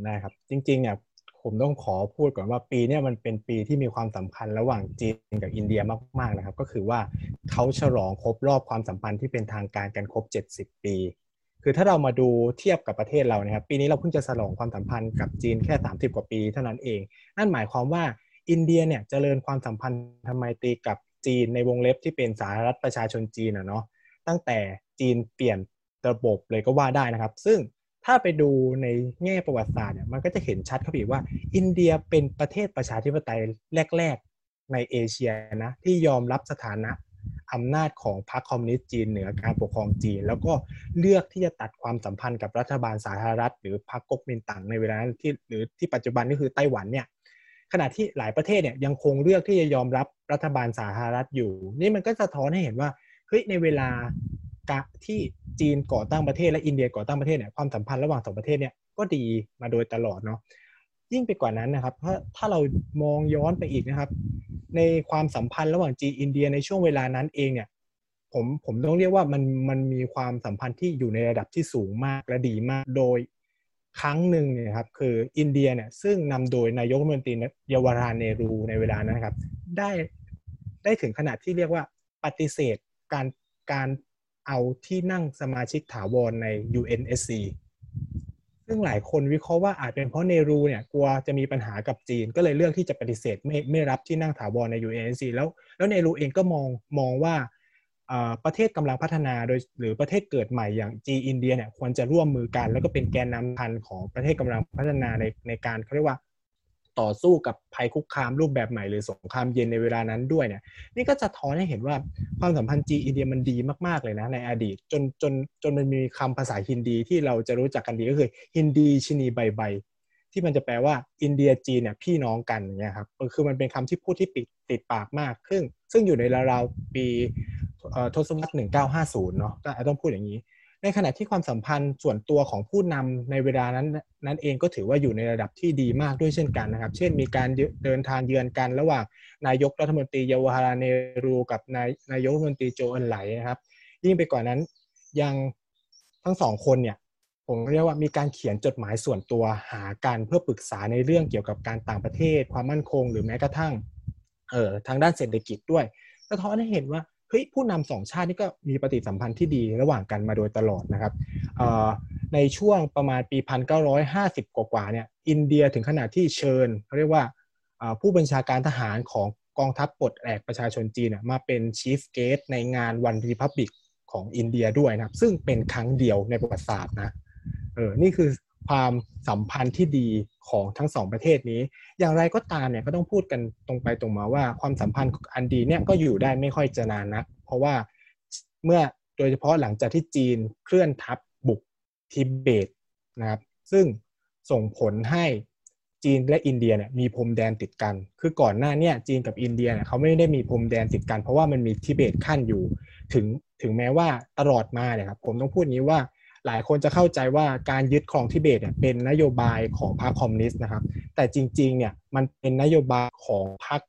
ได้ครับจริงๆเนี่ยผมต้องขอพูดก่อนว่าปีนี้มันเป็นปีที่มีความสำคัญระหว่างจีนกับอินเดียมากๆนะครับก็คือว่าเขาฉลองครบรอบความสัมพันธ์ที่เป็นทางการกันครบเจ็ดสิบปีคือถ้าเรามาดูเทียบกับประเทศเรานะครับปีนี้เราเพิ่งจะฉลองความสัมพันธ์กับจีนแค่สามสิบกว่าปีเท่านั้นเองนั่นหมายความว่าอินเดียเนี่ยเจริญความสัมพันธ์ทำไมตีกับจีนในวงเล็บที่เป็นสาธารณรัฐประชาชนจีนอ่ะเนาะตั้งแต่จีนเปลี่ยนระบบเลยก็ว่าได้นะครับซึ่งถ้าไปดูในแง่ประวัติศาสตร์เนี่ยมันก็จะเห็นชัดครับพี่ว่าอินเดียเป็นประเทศประชาธิปไตยแรกๆในเอเชียนะที่ยอมรับสถานะ อำนาจของพรรคคอมมิวนิสต์จีนเหนือการปกครองจีนแล้วก็เลือกที่จะตัดความสัมพันธ์กับรัฐบาลสาธารณรัฐหรือพรรคก๊กมินตั๋งในเวลานั้นที่หรือที่ปัจจุบันนี่คือไต้หวันเนี่ยขณะที่หลายประเทศเนี่ยยังคงเลือกที่จะยอมรับรัฐบาลสาธารณรัฐอยู่นี่มันก็สะท้อนให้เห็นว่าเฮ้ยในเวลาที่จีนก่อตั้งประเทศและอินเดียก่อตั้งประเทศเนี่ยความสัมพันธ์ระหว่างสองประเทศเนี่ยก็ดีมาโดยตลอดเนาะยิ่งไปกว่านั้นนะครับถ้าถ้าเรามองย้อนไปอีกนะครับในความสัมพันธ์ระหว่างจีนอินเดียในช่วงเวลานั้นเองเนี่ยผมผมต้องเรียกว่ามันมันมีความสัมพันธ์ที่อยู่ในระดับที่สูงมากและดีมากโดยครั้งหนึ่งเนี่ยครับคืออินเดียเนี่ยซึ่งนำโดยนายกรัฐมนตรีเยาวราลเนรูในเวลานั้นครับได้ได้ถึงขนาดที่เรียกว่าปฏิเสธการการเอาที่นั่งสมาชิกถาวรใน ยู เอ็น เอส ซี ซึ่งหลายคนวิเคราะห์ว่าอาจเป็นเพราะเนรูเนี่ยกลัวจะมีปัญหากับจีนก็เลยเลือกที่จะปฏิเสธไม่ไม่รับที่นั่งถาวรใน ยู เอ็น เอส ซี แล้วแล้วเนรูเองก็มองมองว่าประเทศกำลังพัฒนาโดยหรือประเทศเกิดใหม่อย่างจีนอินเดียเนี่ยควรจะร่วมมือกันแล้วก็เป็นแกนนำพันของประเทศกำลังพัฒนาในในการเขาเรียกว่าต่อสู้กับภัยคุกคามรูปแบบใหม่หรือสงครามเย็นในเวลานั้นด้วยเนี่ยนี่ก็จะท้อนให้เห็นว่าความสัมพันธ์จีนอินเดียมันดีมากๆเลยนะในอดีตจนจนจนมันมีคำภาษาฮินดีที่เราจะรู้จักกันดีก็คือฮินดีชินีใบใบที่มันจะแปลว่าอินเดียจีนเนี่ยพี่น้องกันอย่างเงี้ยครับคือมันเป็นคำที่พูดที่ติดปากมากซึ่งซึ่งอยู่ในราวๆปีทศวรรษหนึ่งพันเก้าร้อยห้าสิบเนาะต้องพูดอย่างนี้ในขณะที่ความสัมพันธ์ส่วนตัวของผู้นำในเวลานั้นนั้นเองก็ถือว่าอยู่ในระดับที่ดีมากด้วยเช่นกันนะครับเช่นมีการเดินทางเยือนกันระหว่างนายกรัฐมนตรีจาวาฮาลเนรูกับนายนายกรัฐมนตรีโจเอินไหลนะครับยิ่งไปกว่านั้นยังทั้งสองคนเนี่ยผมเรียกว่ามีการเขียนจดหมายส่วนตัวหากันเพื่อปรึกษาในเรื่องเกี่ยวกับการต่างประเทศความมั่นคงหรือแม้กระทั่งเอ่อทางด้านเศรษฐกิจด้วยสะท้อนให้เห็นว่าเฮ้ยผู้นำสองชาตินี่ก็มีปฏิสัมพันธ์ที่ดีระหว่างกันมาโดยตลอดนะครับในช่วงประมาณปีหนึ่งพันเก้าร้อยห้าสิบกว่าๆเนี่ยอินเดียถึงขนาดที่เชิญเขาเรียกว่าผู้บัญชาการทหารของกองทัพปลดแอกประชาชนจีนมาเป็น Chief Guest ในงานวัน Republic ของอินเดียด้วยนะครับซึ่งเป็นครั้งเดียวในประวัติศาสตร์นะเออนี่คือความสัมพันธ์ที่ดีของทั้งสองประเทศนี้อย่างไรก็ตามเนี่ยก็ต้องพูดกันตรงไปตรงมาว่าความสัมพันธ์อันดีเนี่ยก็อยู่ได้ไม่ค่อยจะนานนักเพราะว่าเมื่อโดยเฉพาะหลังจากที่จีนเคลื่อนทัพบุกทิเบตนะครับซึ่งส่งผลให้จีนและอินเดียเนี่ยมีพรมแดนติดกันคือก่อนหน้าเนี่ยจีนกับอินเดียเนี่ยเขาไม่ได้มีพรมแดนติดกันเพราะว่ามันมีทิเบตขั้นอยู่ถึงถึงแม้ว่าตลอดมาเนี่ยครับผมต้องพูดนี้ว่าหลายคนจะเข้าใจว่าการยึดครองทิเบตเนี่ยเป็นนโยบายของพรรคคอมมิวนิสต์นะครับแต่จริงๆเนี่ยมันเป็นนโยบายของพรรค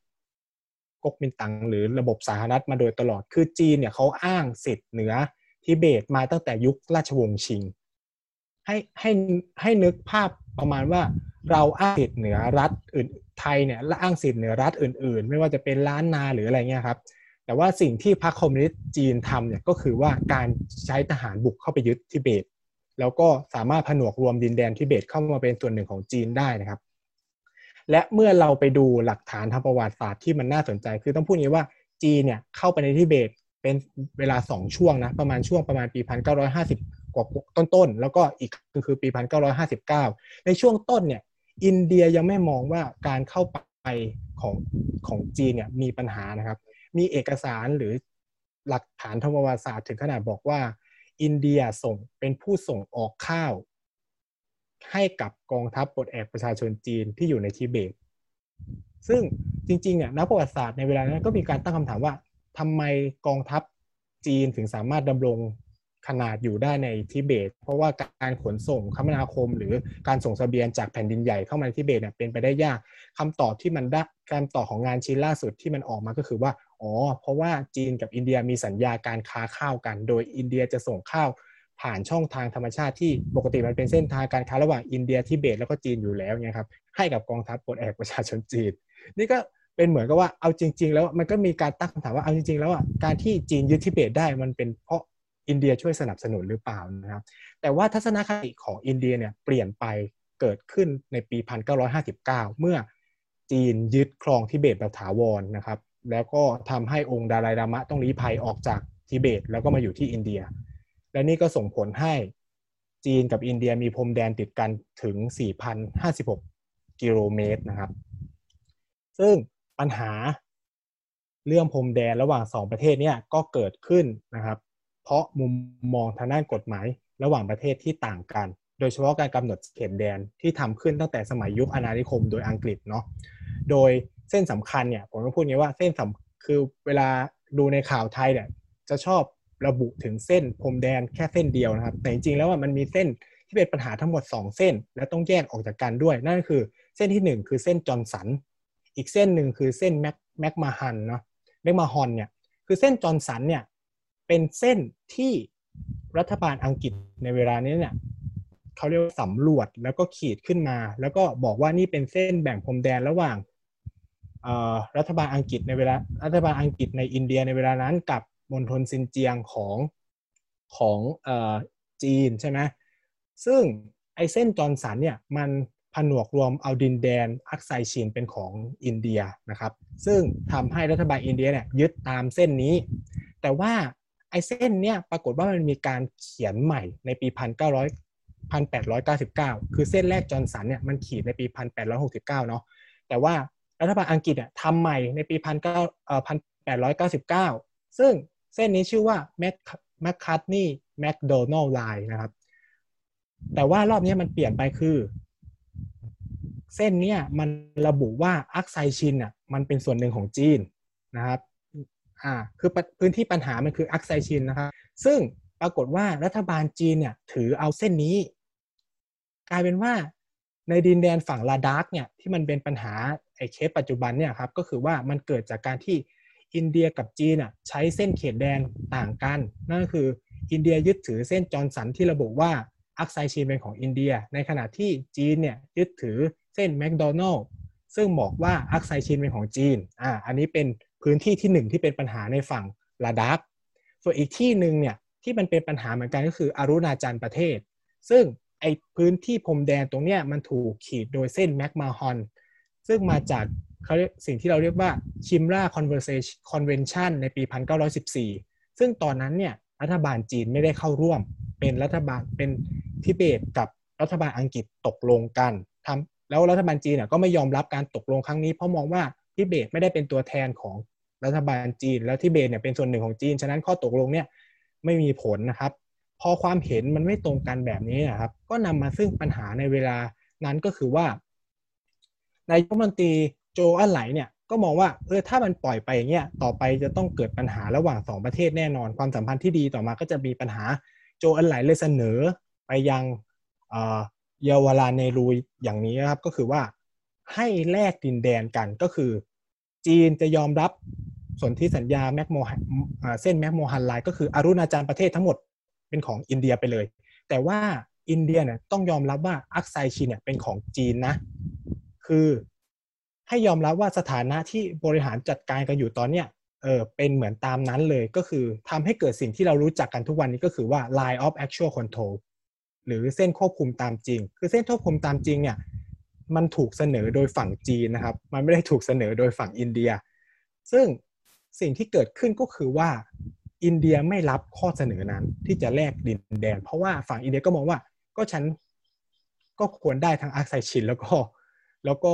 ก๊กมินตั๋งหรือระบบสาธารณรัฐมาโดยตลอดคือจีนเนี่ยเขาอ้างสิทธิ์เหนือทิเบตมาตั้งแต่ยุคราชวงศ์ชิงให้ให้ให้นึกภาพประมาณว่าเราอ้างสิทธิ์เหนือรัฐอื่นไทยเนี่ยและอ้างสิทธิ์เหนือรัฐอื่นๆไม่ว่าจะเป็นล้านนาหรืออะไรเงี้ยครับแต่ว่าสิ่งที่พรรคคอมมิวนิสต์จีนทำเนี่ยก็คือว่าการใช้ทหารบุกเข้าไปยึดทิเบตแล้วก็สามารถผนวกรวมดินแดนทิเบตเข้ามาเป็นส่วนหนึ่งของจีนได้นะครับและเมื่อเราไปดูหลักฐานทางประวัติศาสตร์ที่มันน่าสนใจคือต้องพูดงี้ว่าจีนเนี่ยเข้าไปในทิเบตเป็นเวลาสองช่วงนะประมาณช่วงประมาณปีหนึ่งพันเก้าร้อยห้าสิบกว่าต้นๆแล้วก็อีกคือปีหนึ่งพันเก้าร้อยห้าสิบเก้าในช่วงต้นเนี่ยอินเดียยังไม่มองว่าการเข้าไปของของจีนเนี่ยมีปัญหานะครับมีเอกสารหรือหลักฐานทางประวัติศาสตร์ถึงขนาดบอกว่าอินเดียส่งเป็นผู้ส่งออกข้าวให้กับกองทัพปลดแอกประชาชนจีนที่อยู่ในทิเบตซึ่งจริงๆเนี่ยนักประวัติศาสตร์ในเวลานั้นก็มีการตั้งคำถามว่าทำไมกองทัพจีนถึงสามารถดำรงขนาดอยู่ได้ในทิเบตเพราะว่าการขนส่งคมนาคมหรือการส่งเสบียงจากแผ่นดินใหญ่เข้ามาในทิเบตเนี่ยเป็นไปได้ยากคำตอบที่มันได้การตอบของงานชิ้นล่าสุดที่มันออกมาก็คือว่าอ๋อเพราะว่าจีนกับอินเดียมีสัญญาการค้าข้าวกันโดยอินเดียจะส่งข้าวผ่านช่องทางธรรมชาติที่ปกติมันเป็นเส้นทางการค้าระหว่างอินเดียทิเบตแล้วก็จีนอยู่แล้วไงครับให้กับกองทัพปลดแอกประชาชนจีนนี่ก็เป็นเหมือนกับว่าเอาจริงๆแล้วมันก็มีการตั้งคำถามว่าเอาจริงๆแล้วอ่ะการที่จีนยึดทิเบตได้มันเป็นเพราะอินเดียช่วยสนับสนุนหรือเปล่านะครับแต่ว่าทัศนคติของอินเดียเนี่ยเปลี่ยนไปเกิดขึ้นในปีหนึ่งพันเก้าร้อยห้าสิบเก้าเมื่อจีนยึดครองทิเบตแบบถาวรนะครับแล้วก็ทำให้องค์ดาไลลามะต้องลี้ภัยออกจากทิเบตแล้วก็มาอยู่ที่อินเดียและนี่ก็ส่งผลให้จีนกับอินเดียมีพรมแดนติดกันถึง สี่พันห้าสิบหก กิโลเมตรนะครับซึ่งปัญหา เรื่องพรมแดนระหว่างสองประเทศเนี่ยก็เกิดขึ้นนะครับเพราะมุมมองทางด้านกฎหมายระหว่างประเทศที่ต่างกันโดยเฉพาะการกำหนดเขตแดนที่ทำขึ้นตั้งแต่สมัยยุคอาณานิคมโดยอังกฤษเนาะโดยเส้นสำคัญเนี่ยผมต้องพูดอย่างนี้ว่าเส้นสำคือเวลาดูในข่าวไทยเนี่ยจะชอบระบุถึงเส้นพรมแดนแค่เส้นเดียวนะครับแต่จริงๆแล้วว่ามันมีเส้นที่เป็นปัญหาทั้งหมดสองเส้นและต้องแยกออกจากกันด้วยนั่นคือเส้นที่หนึ่งคือเส้นจอห์นสันอีกเส้นหนึ่งคือเส้นแม็กแม็กมาฮันเนาะแม็กมาฮอนเนี่ยคือเส้นจอห์นสันเนี่ยเป็นเส้นที่รัฐบาลอังกฤษในเวลานี้เนี่ยเขาเรียกว่าสำรวจแล้วก็ขีดขึ้นมาแล้วก็บอกว่านี่เป็นเส้นแบ่งพรมแดนระหว่างรัฐบาลอังกฤษในเวลารัฐบาลอังกฤษในอินเดียในเวลานั้นกับมณฑลซินเจียงของของเอ่อจีนใช่ไหมซึ่งไอ้เส้นจอห์นสันเนี่ยมันผนวกรวมเอาดินแดนอักไซชินเป็นของอินเดียนะครับซึ่งทำให้รัฐบาลอินเดียเนี่ยยึดตามเส้นนี้แต่ว่าไอ้เส้นเนี่ยปรากฏว่ามันมีการเขียนใหม่ในปีหนึ่งพันแปดร้อยเก้าสิบเก้าคือเส้นแรกจอห์นสันเนี่ยมันขีดในปีหนึ่งพันแปดร้อยหกสิบเก้าเนาะแต่ว่ารัฐบาลอังกฤษอ่ะทำใหม่ในปีหนึ่งพันแปดร้อยเก้าสิบเก้าซึ่งเส้นนี้ชื่อว่าแมคแมคคาร์ทนีย์แมคโดนัลด์ไลน์นะครับแต่ว่ารอบนี้มันเปลี่ยนไปคือเส้นเนี้ยมันระบุว่าอักไซชินอ่ะมันเป็นส่วนหนึ่งของจีนนะครับอ่าคือพื้นที่ปัญหามันคืออักไซชินนะครับซึ่งปรากฏว่ารัฐบาลจีนเนี่ยถือเอาเส้นนี้กลายเป็นว่าในดินแดนฝั่งลาดักเนี่ยที่มันเป็นปัญหาไอ้เคสปัจจุบันเนี่ยครับก็คือว่ามันเกิดจากการที่อินเดียกับจีนอ่ะใช้เส้นเขตแดนต่างกันนั่นก็คืออินเดียยึดถือเส้นจอห์นสันที่ระบุว่าอักไซชินเป็นของอินเดียในขณะที่จีนเนี่ยยึดถือเส้นแมคโดนัลด์ซึ่งบอกว่าอักไซชินเป็นของจีนอ่าอันนี้เป็นพื้นที่ที่หนึ่งที่เป็นปัญหาในฝั่งลาดักส่วนอีกที่นึงเนี่ยที่มันเป็นปัญหาเหมือนกันก็คืออรุณาจันประเทศซึ่งไอพื้นที่พรมแดนตรงเนี้ยมันถูกขีดโดยเส้นแมคมาฮอนซึ่งมาจากเขาเรียกสิ่งที่เราเรียกว่าชิมราคอนเวอร์เซชั่นคอนเวนชั่นในปีหนึ่งพันเก้าร้อยสิบสี่ซึ่งตอนนั้นเนี่ยรัฐบาลจีนไม่ได้เข้าร่วมเป็นรัฐบาลเป็นทิเบตกับรัฐบาลอังกฤษตกลงกันทำแล้วรัฐบาลจีนเนี่ยก็ไม่ยอมรับการตกลงครั้งนี้เพราะมองว่าทิเบตไม่ได้เป็นตัวแทนของรัฐบาลจีนแล้วทิเบตเนี่ยเป็นส่วนหนึ่งของจีนฉะนั้นข้อตกลงเนี่ยไม่มีผลนะครับพอความเห็นมันไม่ตรงกันแบบนี้นะครับก็นำมาซึ่งปัญหาในเวลานั้นก็คือว่านายกรัฐมนตรีโจอันไหลเนี่ยก็มองว่าเออถ้ามันปล่อยไปอย่างเงี้ยต่อไปจะต้องเกิดปัญหาระหว่างสองประเทศแน่นอนความสัมพันธ์ที่ดีต่อมาก็จะมีปัญหาโจอันไหลเลยเสนอไปยังเอ่อเยาวราชเนรูอย่างนี้นะครับก็คือว่าให้แลกดินแดนกันก็คือจีนจะยอมรับส่วนที่สัญญาแมคโมเส้นแมคโมฮันไลน์ก็คืออรุณาจันประเทศทั้งหมดเป็นของอินเดียไปเลยแต่ว่าอินเดียเนี่ยต้องยอมรับว่าอักไซชินเนี่ยเป็นของจีนนะคือให้ยอมรับว่าสถานะที่บริหารจัดการกันอยู่ตอนเนี้ยเออเป็นเหมือนตามนั้นเลยก็คือทำให้เกิดสิ่งที่เรารู้จักกันทุกวันนี้ก็คือว่า line of actual control หรือเส้นควบคุมตามจริงคือเส้นควบคุมตามจริงเนี่ยมันถูกเสนอโดยฝั่งจีนนะครับมันไม่ได้ถูกเสนอโดยฝั่งอินเดียซึ่งสิ่งที่เกิดขึ้นก็คือว่าอินเดียไม่รับข้อเสนอนั้นที่จะแลกดินแดนเพราะว่าฝั่งอินเดียก็มองว่าก็ฉันก็ควรได้ทั้งอักไซชินแล้วก็แล้วก็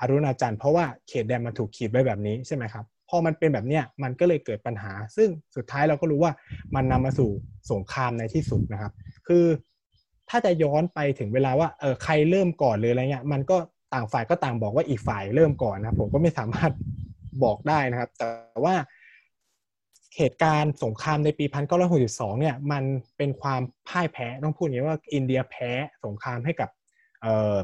อรุณาจันทร์เพราะว่าเขตแดนมันถูกขีดไว้แบบนี้ใช่ไหมครับพอมันเป็นแบบเนี้ยมันก็เลยเกิดปัญหาซึ่งสุดท้ายเราก็รู้ว่ามันนำมาสู่สงครามในที่สุดนะครับคือถ้าจะย้อนไปถึงเวลาว่าเออใครเริ่มก่อนเลยอะไรเงี้ยมันก็ต่างฝ่ายก็ต่างบอกว่าอีกฝ่ายเริ่มก่อนนะผมก็ไม่สามารถบอกได้นะครับแต่ว่าเหตุการณ์สงครามในปีหนึ่งพันเก้าร้อยหกสิบสองเนี่ยมันเป็นความพ่ายแพ้ต้องพูดอย่างนี้ว่าอินเดียแพ้สงครามให้กับเอ่อ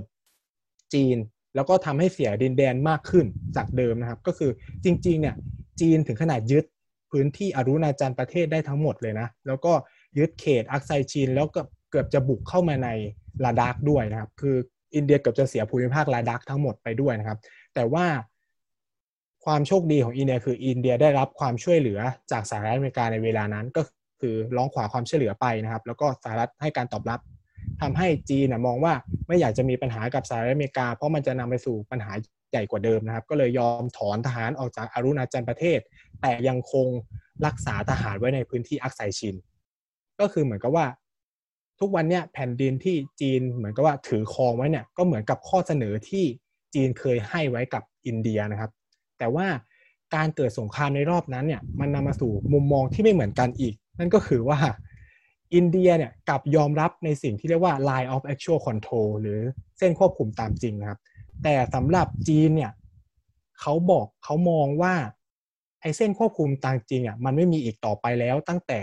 จีนแล้วก็ทำให้เสียดินแดนมากขึ้นจากเดิมนะครับก็คือจริงๆเนี่ยจีนถึงขนาดยึดพื้นที่อรุณาจันทร์ประเทศได้ทั้งหมดเลยนะแล้วก็ยึดเขตอักไซชินแล้วก็เกือบจะบุกเข้ามาในลาดักด้วยนะครับคืออินเดียเกือบจะเสียภูมิภาคลาดักทั้งหมดไปด้วยนะครับแต่ว่าความโชคดีของอินเดียคืออินเดียได้รับความช่วยเหลือจากสหรัฐอเมริกาในเวลานั้นก็คือร้องขอความช่วยเหลือไปนะครับแล้วก็สหรัฐให้การตอบรับทำให้จีนมองว่าไม่อยากจะมีปัญหากับสหรัฐอเมริกาเพราะมันจะนำไปสู่ปัญหาใหญ่กว่าเดิมนะครับก็เลยยอมถอนทหารออกจากอรุณาจันทร์ประเทศแต่ยังคงรักษาทหารไว้ในพื้นที่อักไซชินก็คือเหมือนกับว่าทุกวันเนี่ยแผ่นดินที่จีนเหมือนกับว่าถือครองไว้เนี่ยก็เหมือนกับข้อเสนอที่จีนเคยให้ไว้กับอินเดียนะครับแต่ว่า การเกิดสงครามในรอบนั้นเนี่ยมันนำมาสู่มุมมองที่ไม่เหมือนกันอีกนั่นก็คือว่าอินเดียเนี่ยกลับยอมรับในสิ่งที่เรียกว่า line of actual control หรือเส้นควบคุมตามจริงนะครับแต่สำหรับจีนเนี่ยเขาบอกเขามองว่าไอ้เส้นควบคุมตามจริงอ่ะมันไม่มีอีกต่อไปแล้วตั้งแต่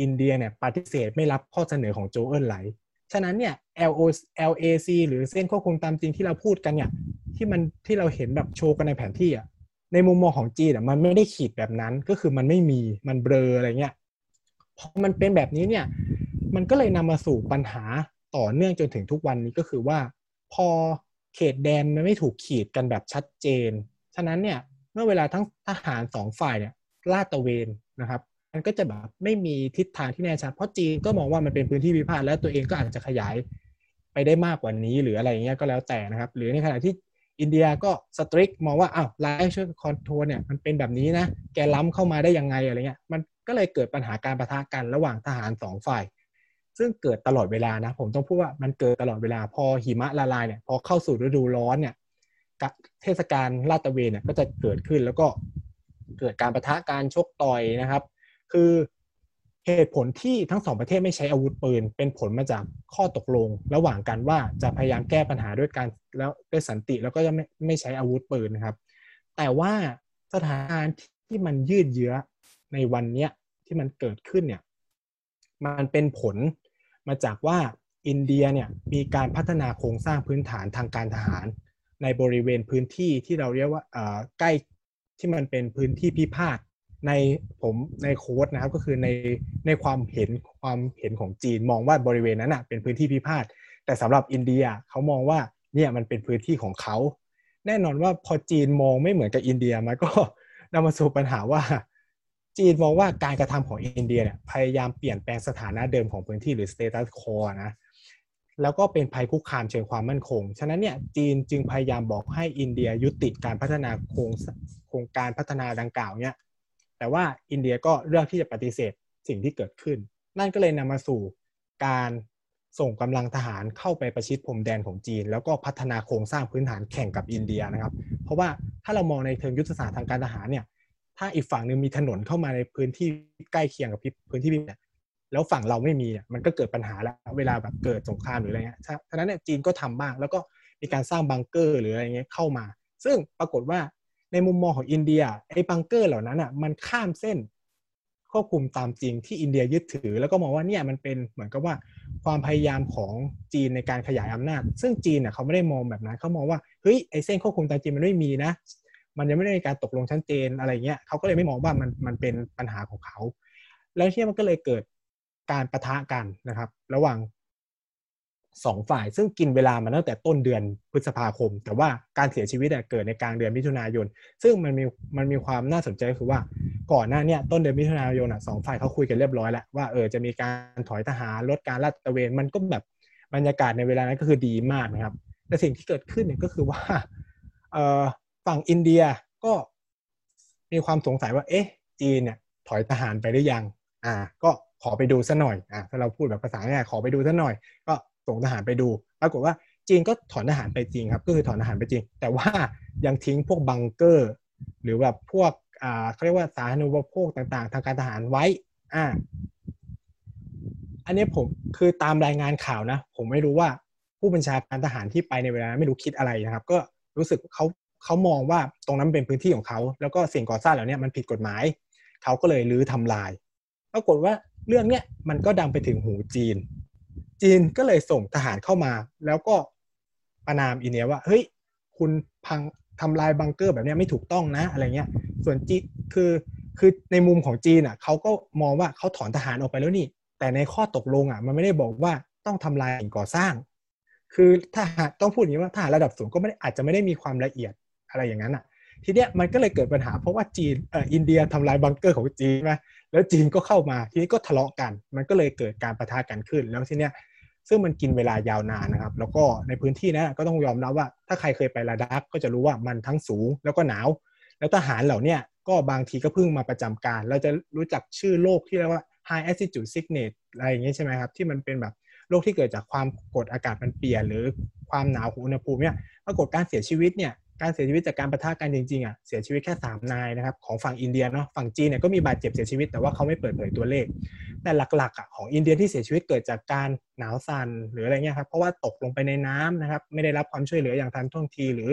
อินเดียเนี่ยปฏิเสธไม่รับข้อเสนอของโจเอิร์นไหลฉะนั้นเนี่ย แอล โอ แอล เอ ซี หรือเส้นควบคุมตามจริงที่เราพูดกันเนี่ยที่มันที่เราเห็นแบบโชว์กันในแผนที่อ่ะในมุมมองของจีนอ่ะมันไม่ได้ขีดแบบนั้นก็คือมันไม่มีมันเบลออะไรเงี้ยพอมันเป็นแบบนี้เนี่ยมันก็เลยนำมาสู่ปัญหาต่อเนื่องจนถึงทุกวันนี้ก็คือว่าพอเขตแดนมันไม่ถูกขีดกันแบบชัดเจนฉะนั้นเนี่ยเมื่อเวลาทั้งทหารสองฝ่ายเนี่ยลาดตระเวนนะครับมันก็จะแบบไม่มีทิศทางที่แน่ชัดเพราะจีนก็มองว่ามันเป็นพื้นที่พิพาทแล้วตัวเองก็อาจจะขยายไปได้มากกว่านี้หรืออะไรเงี้ยก็แล้วแต่นะครับหรือในขณะที่อินเดียก็สตริกมองว่าอ้าวไลฟ์ช่วยคอนโทรลเนี่ยมันเป็นแบบนี้นะแกล้ำเข้ามาได้ยังไงอะไรเงี้ยมันก็เลยเกิดปัญหาการปะทะกันระหว่างทหารสองฝ่ายซึ่งเกิดตลอดเวลานะผมต้องพูดว่ามันเกิดตลอดเวลาพอหิมะละลายเนี่ยพอเข้าสู่ฤดูร้อนเนี่ยเทศกาลลาดตระเวนเนี่ยก็จะเกิดขึ้นแล้วก็เกิดการปะทะการชกต่อยนะครับคือเหตุผลที่ทั้งสองประเทศไม่ใช้อาวุธปืนเป็นผลมาจากข้อตกลงระหว่างกันว่าจะพยายามแก้ปัญหาด้วยการแล้วด้วยสันติแล้วก็จะไม่ไม่ใช้อาวุธปืนนะครับแต่ว่าสถานการณ์ที่มันยืดเยื้อในวันนี้ที่มันเกิดขึ้นเนี่ยมันเป็นผลมาจากว่าอินเดียเนี่ยมีการพัฒนาโครงสร้างพื้นฐานทางการทหารในบริเวณพื้นที่ที่เราเรียกว่าใกล้ที่มันเป็นพื้นที่พิพาทในผมในโค้ดนะครับก็คือในในความเห็นความเห็นของจีนมองว่าบริเวณนั้นอ่ะเป็นพื้นที่พิพาทแต่สำหรับอินเดียเขามองว่าเนี่ยมันเป็นพื้นที่ของเขาแน่นอนว่าพอจีนมองไม่เหมือนกับอินเดียมันก็นำมาสู่ปัญหาว่าจีนมองว่าการกระทำของอินเดียเนี่ยพยายามเปลี่ยนแปลงสถานะเดิมของพื้นที่หรือ status quo นะแล้วก็เป็นภัยคุกคามเชิงความมั่นคงฉะนั้นเนี่ยจีนจึงพยายามบอกให้อินเดียยุติการพัฒนาโครงโครงการพัฒนาดังกล่าวเนี่ยแต่ว่าอินเดียก็เลือกที่จะปฏิเสธสิ่งที่เกิดขึ้นนั่นก็เลยนำมาสู่การส่งกำลังทหารเข้าไปประชิดพรมแดนของจีนแล้วก็พัฒนาโครงสร้างพื้นฐานแข่งกับอินเดียนะครับเพราะว่าถ้าเรามองในเชิงยุทธศาสตร์ทางการทหารเนี่ยถ้าอีกฝั่งนึงมีถนนเข้ามาในพื้นที่ใกล้เคียงกับพื้นที่พิพาทแล้วฝั่งเราไม่มีเนี่ยมันก็เกิดปัญหาแล้วเวลาแบบเกิดสงครามหรืออะไรเงี้ยฉะนั้นเนี่ยจีนก็ทำบ้างแล้วก็มีการสร้างบังเกอร์หรืออะไรเงี้ยเข้ามาซึ่งปรากฏว่าในมุมมองของอินเดียไอ้บังเกอร์เหล่านั้นอ่ะมันข้ามเส้นควบคุมตามจริงที่อินเดียยึดถือแล้วก็มองว่าเนี่ยมันเป็นเหมือนกับว่าความพยายามของจีนในการขยายอำนาจซึ่งจีนเนี่ยเขาไม่ได้มองแบบนั้นเขามองว่าเฮ้ยไอ้เส้นควบคุมตามจริงมันไม่มีนะมันยังไม่ได้มีการตกลงชัดเจนอะไรเงี้ยเขาก็เลยไม่มองว่ามันมันเป็นปัญหาของเขาแล้วที่มันก็เลยเกิดการปะทะกันนะครับระหว่างสองฝ่ายซึ่งกินเวลามาตั้งแต่ต้นเดือนพฤษภาคมแต่ว่าการเสียชีวิตเกิดในกลางเดือนมิถุนายนซึ่งมันมีมันมีความน่าสนใจคือว่าก่อนหน้านี้ต้นเดือนมิถุนายนอ่ะสองฝ่ายเขาคุยกันเรียบร้อยแล้วว่าเออจะมีการถอยทหารลดการลาดตระเวนมันก็แบบบรรยากาศในเวลานั้นก็คือดีมากนะครับแต่สิ่งที่เกิดขึ้นเนี่ยก็คือว่าเอ่อฝั่งอินเดียก็มีความสงสัยว่าเอ๊ะจีนเนี่ยถอยทหารไปหรือยังอ่าก็ขอไปดูซะหน่อยอ่ะถ้าเราพูดแบบภาษาง่ายขอไปดูซะหน่อยก็ส่งทหารไปดูปรากฏว่าจีนก็ถอนทหารไปจริงครับก็คือถอนทหารไปจริงแต่ว่ายังทิ้งพวกบังเกอร์หรือแบบพวกอ่าเขาเรียกว่าสาธารณูปโภคต่างๆทางการทหารไว้อ่าอันนี้ผมคือตามรายงานข่าวนะผมไม่รู้ว่าผู้บัญชาการทหารที่ไปในเวลานั้นไม่รู้คิดอะไรนะครับก็รู้สึกเขาเขามองว่าตรงนั้นเป็นพื้นที่ของเขาแล้วก็สิ่งก่อสร้างเหล่านี้มันผิดกฎหมายเขาก็เลยรื้อทำลายปรากฏว่าเรื่องเนี้ยมันก็ดังไปถึงหูจีนจีนก็เลยส่งทหารเข้ามาแล้วก็ประณามอินเดียว่าเฮ้ยคุณพังทำลายบังเกอร์แบบนี้ไม่ถูกต้องนะอะไรเงี้ยส่วนจีนคือคือในมุมของจีนอ่ะเขาก็มองว่าเขาถอนทหารออกไปแล้วนี่แต่ในข้อตกลงอ่ะมันไม่ได้บอกว่าต้องทำลายสิ่งก่อสร้างคือทหารต้องพูดอย่างนี้ว่าทหารระดับสูงก็ไม่อาจจะไม่ได้มีความละเอียดอะไรอย่างนั้นอ่ะทีเนี้ยมันก็เลยเกิดปัญหาเพราะว่าจีนเอ่ออินเดียทำลายบังเกอร์ของจีนใช่ไหมแล้วจีนก็เข้ามาทีนี้ก็ทะเลาะกันมันก็เลยเกิดการปะทะกันขึ้นแล้วทีเนี้ยซึ่งมันกินเวลายาวนานนะครับแล้วก็ในพื้นที่นั้นก็ต้องยอมรับว่าถ้าใครเคยไปลาดักก็จะรู้ว่ามันทั้งสูงแล้วก็หนาวแล้วทหารเหล่าเนี้ยก็บางทีก็เพิ่งมาประจำการเราจะรู้จักชื่อโรคที่เรียกว่า high altitude sickness อะไรอย่างเงี้ยใช่ไหมครับที่มันเป็นแบบโรคที่เกิดจากความกดอากาศมันเปลี่ยนหรือความหนาวของอุณหภูมิเนี่ยปรากฏการเสียชีวิตเนี่ย การเสียชีวิตจากการปะทะกันจริงๆอ่ะเสียชีวิตแค่สามนายนะครับของฝั่งอินเดียเนาะฝั่งจีนเนี่ยก็มีบาดเจ็บเสียชีวิตแต่ว่าเขาไม่เปิดเผยตัวเลขแต่หลักๆอ่ะของอินเดียที่เสียชีวิตเกิดจากการหนาวสั่นหรืออะไรเงี้ยครับเพราะว่าตกลงไปในน้ำนะครับไม่ได้รับความช่วยเหลืออย่างทันท่วงทีหรือ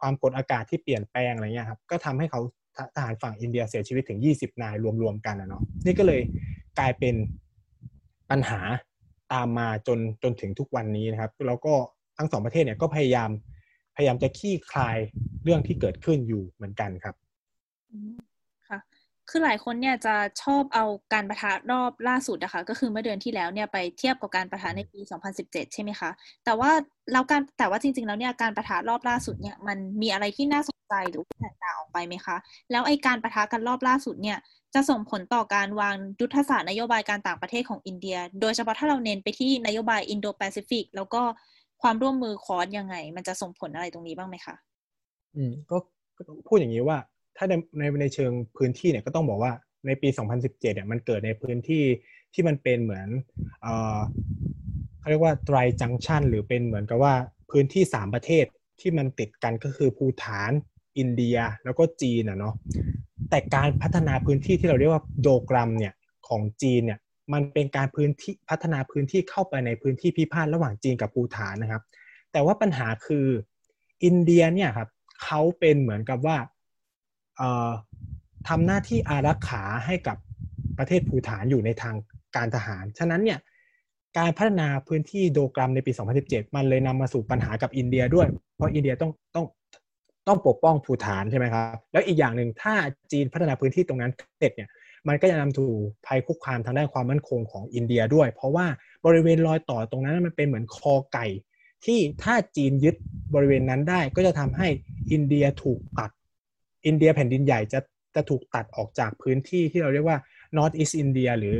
ความกดอากาศที่เปลี่ยนแปลงอะไรเงี้ยครับก็ทำให้เขาทหารฝั่งอินเดียเสียชีวิตถึงยี่สิบนายรวมๆกันนะเนาะนี่ก็เลยกลายเป็นปัญหาตามมาจนจนถึงทุกวันนี้นะครับแล้วก็ทั้งสองประเทศเนี่ยก็พยายามพยายามจะขี้คลายเรื่องที่เกิดขึ้นอยู่เหมือนกันครับค่ะคือหลายคนเนี่ยจะชอบเอาการปะทะรอบล่าสุดนะคะก็คือเมื่อเดือนที่แล้วเนี่ยไปเทียบกับการปะทะในปีสองพันสิบเจ็ดใช่ไหมคะแต่ว่าแล้วการแต่ว่าจริงๆแล้วเนี่ยการปะทะรอบล่าสุดเนี่ยมันมีอะไรที่น่าสนใจหรือแตกต่างออกไปไหมคะแล้วไอ้การปะทะกันรอบล่าสุดเนี่ยจะส่งผลต่อการวางยุทธศาสตร์นโยบายการต่างประเทศของอินเดียโดยเฉพาะถ้าเราเน้นไปที่นโยบายอินโดแปซิฟิกแล้วก็ความร่วมมือคอร์สยังไงมันจะส่งผลอะไรตรงนี้บ้างไหมคะอืมก็พูดอย่างนี้ว่าถ้าในในในเชิงพื้นที่เนี่ยก็ต้องบอกว่าในปีสองพันสิบเจ็ดเนี่ยมันเกิดในพื้นที่ที่มันเป็นเหมือนเอ่อเค้าเรียกว่าไตรจังชั่นหรือเป็นเหมือนกับว่าพื้นที่สามประเทศที่มันติดกันก็คือภูฏานอินเดียแล้วก็จีนน่ะเนาะแต่การพัฒนาพื้นที่ที่เราเรียกว่าโดกรัมเนี่ยของจีนเนี่ยมันเป็นการพื้นที่พัฒนาพื้นที่เข้าไปในพื้นที่พิพาทระหว่างจีนกับภูฏานนะครับแต่ว่าปัญหาคืออินเดียเนี่ยครับเขาเป็นเหมือนกับว่าเอ่อทำหน้าที่อารักขาให้กับประเทศภูฏานอยู่ในทางการทหารฉะนั้นเนี่ยการพัฒนาพื้นที่โดกรัมในปีสองพันสิบเจ็ดมันเลยนำมาสู่ปัญหากับอินเดียด้วยเพราะอินเดียต้องต้องต้องปกป้องภูฏานใช่ไหมครับแล้วอีกอย่างนึงถ้าจีนพัฒนาพื้นที่ตรงนั้นเสร็จเนี่ยมันก็จะนำถูภัยคุกคามทางด้านความมั่นคงของอินเดียด้วยเพราะว่าบริเวณรอยต่อตรงนั้นมันเป็นเหมือนคอไก่ที่ถ้าจีนยึดบริเวณนั้นได้ก็จะทำให้อินเดียถูกตัดอินเดียแผ่นดินใหญ่จะจะถูกตัดออกจากพื้นที่ที่เราเรียกว่า North East India หรือ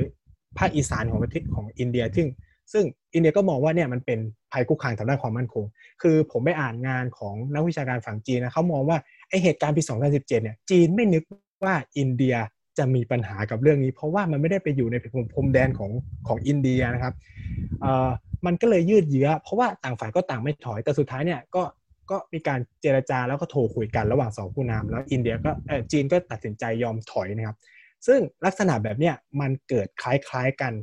ภาคอีสานของประเทศของอินเดียซึ่งซึ่งอินเดียก็มองว่าเนี่ยมันเป็นภัยคุกคามทางด้านความมั่นคงคือผมไปอ่านงานของนักวิชาการฝั่งจีนนะเขามองว่าไอเหตุการณ์ปีสองพันสิบเจ็ดเนี่ยจีนไม่นึกว่าอินเดียจะมีปัญหากับเรื่องนี้เพราะว่ามันไม่ได้ไปอยู่ในพรมแดนของของอินเดียนะครับเอ่อมันก็เลยยืดเยื้อเพราะว่าต่างฝ่ายก็ต่างไม่ถอยแต่สุดท้ายเนี่ยก็ก็มีการเจรจาแล้วก็โทรคุยกันระหว่างสองผู้นำแล้วอินเดียก็เอ่อจีนก็ตัดสินใจยอมถอยนะครับซึ่งลักษณะแบบเนี้ยมันเกิดคล้ายๆกัน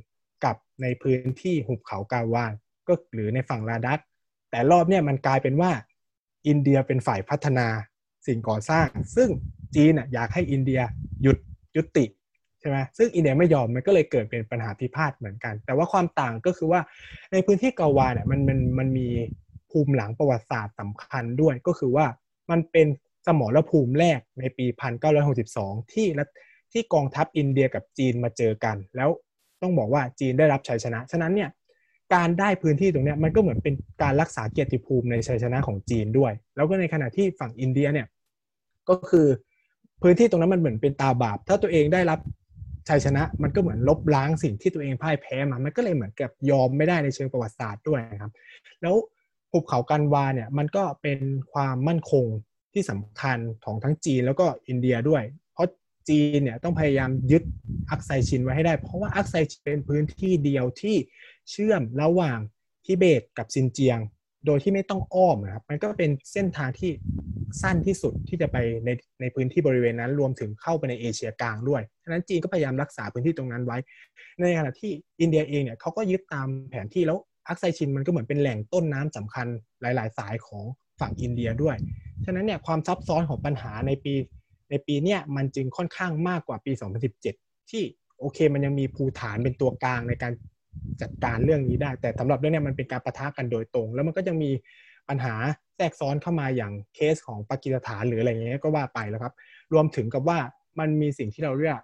กับในพื้นที่หุบเขากาวานก็หรือในฝั่งลาดักแต่รอบเนี้ยมันกลายเป็นว่าอินเดียเป็นฝ่ายพัฒนาสิ่งก่อสร้างซึ่งจีนน่ะอยากให้อินเดียหยุดยุติใช่ไหมซึ่งอินเดียไม่ยอมมันก็เลยเกิดเป็นปัญหาพิพาทเหมือนกันแต่ว่าความต่างก็คือว่าในพื้นที่กาวาเนี่ยมันมันมันมีภูมิหลังประวัติศาสตร์สำคัญด้วยก็คือว่ามันเป็นสมรภูมิแรกในปีหนึ่งพันเก้าร้อยหกสิบสองที่ที่กองทัพอินเดียกับจีนมาเจอกันแล้วต้องบอกว่าจีนได้รับชัยชนะฉะนั้นเนี่ยการได้พื้นที่ตรงเนี้ยมันก็เหมือนเป็นการรักษาเกียรติภูมิในชัยชนะของจีนด้วยแล้วก็ในขณะที่ฝั่งอินเดียเนี่ยก็คือพื้นที่ตรงนั้นมันเหมือนเป็นตาบาปถ้าตัวเองได้รับชัยชนะมันก็เหมือนลบล้างสิ่งที่ตัวเองพ่ายแพ้มามันก็เลยเหมือนกับยอมไม่ได้ในเชิงประวัติศาสตร์ด้วยนะครับแล้วภูเขากันวาเนี่ยมันก็เป็นความมั่นคงที่สำคัญของทั้งจีนแล้วก็อินเดียด้วยเพราะจีนเนี่ยต้องพยายามยึดอักไซชินไว้ให้ได้เพราะว่าอักไซชินเป็นพื้นที่เดียวที่เชื่อมระหว่างทิเบตกับซินเจียงโดยที่ไม่ต้องอ้อมนะครับมันก็เป็นเส้นทางที่สั้นที่สุดที่จะไปในในพื้นที่บริเวณนั้นรวมถึงเข้าไปในเอเชียกลางด้วยฉะนั้นจีนก็พยายามรักษาพื้นที่ตรงนั้นไว้ในขณะที่อินเดียเองเนี่ยเขาก็ยึดตามแผนที่แล้วอักไซชินมันก็เหมือนเป็นแหล่งต้นน้ำสำคัญหลายๆสายของฝั่งอินเดียด้วยฉะนั้นเนี่ยความซับซ้อนของปัญหาในปีในปีเนี้ยมันจึงค่อนข้างมากกว่าปีสองพันสิบเจ็ดที่โอเคมันยังมีภูฏานเป็นตัวกลางในการจัดการเรื่องนี้ได้แต่สำหรับเรื่องนี้มันเป็นการปะทะกันโดยตรงแล้วมันก็ยังมีปัญหาแทรกซ้อนเข้ามาอย่างเคสของปากีสถานหรืออะไรเงี้ยก็ว่าไปแล้วครับรวมถึงกับว่ามันมีสิ่งที่เราเรียก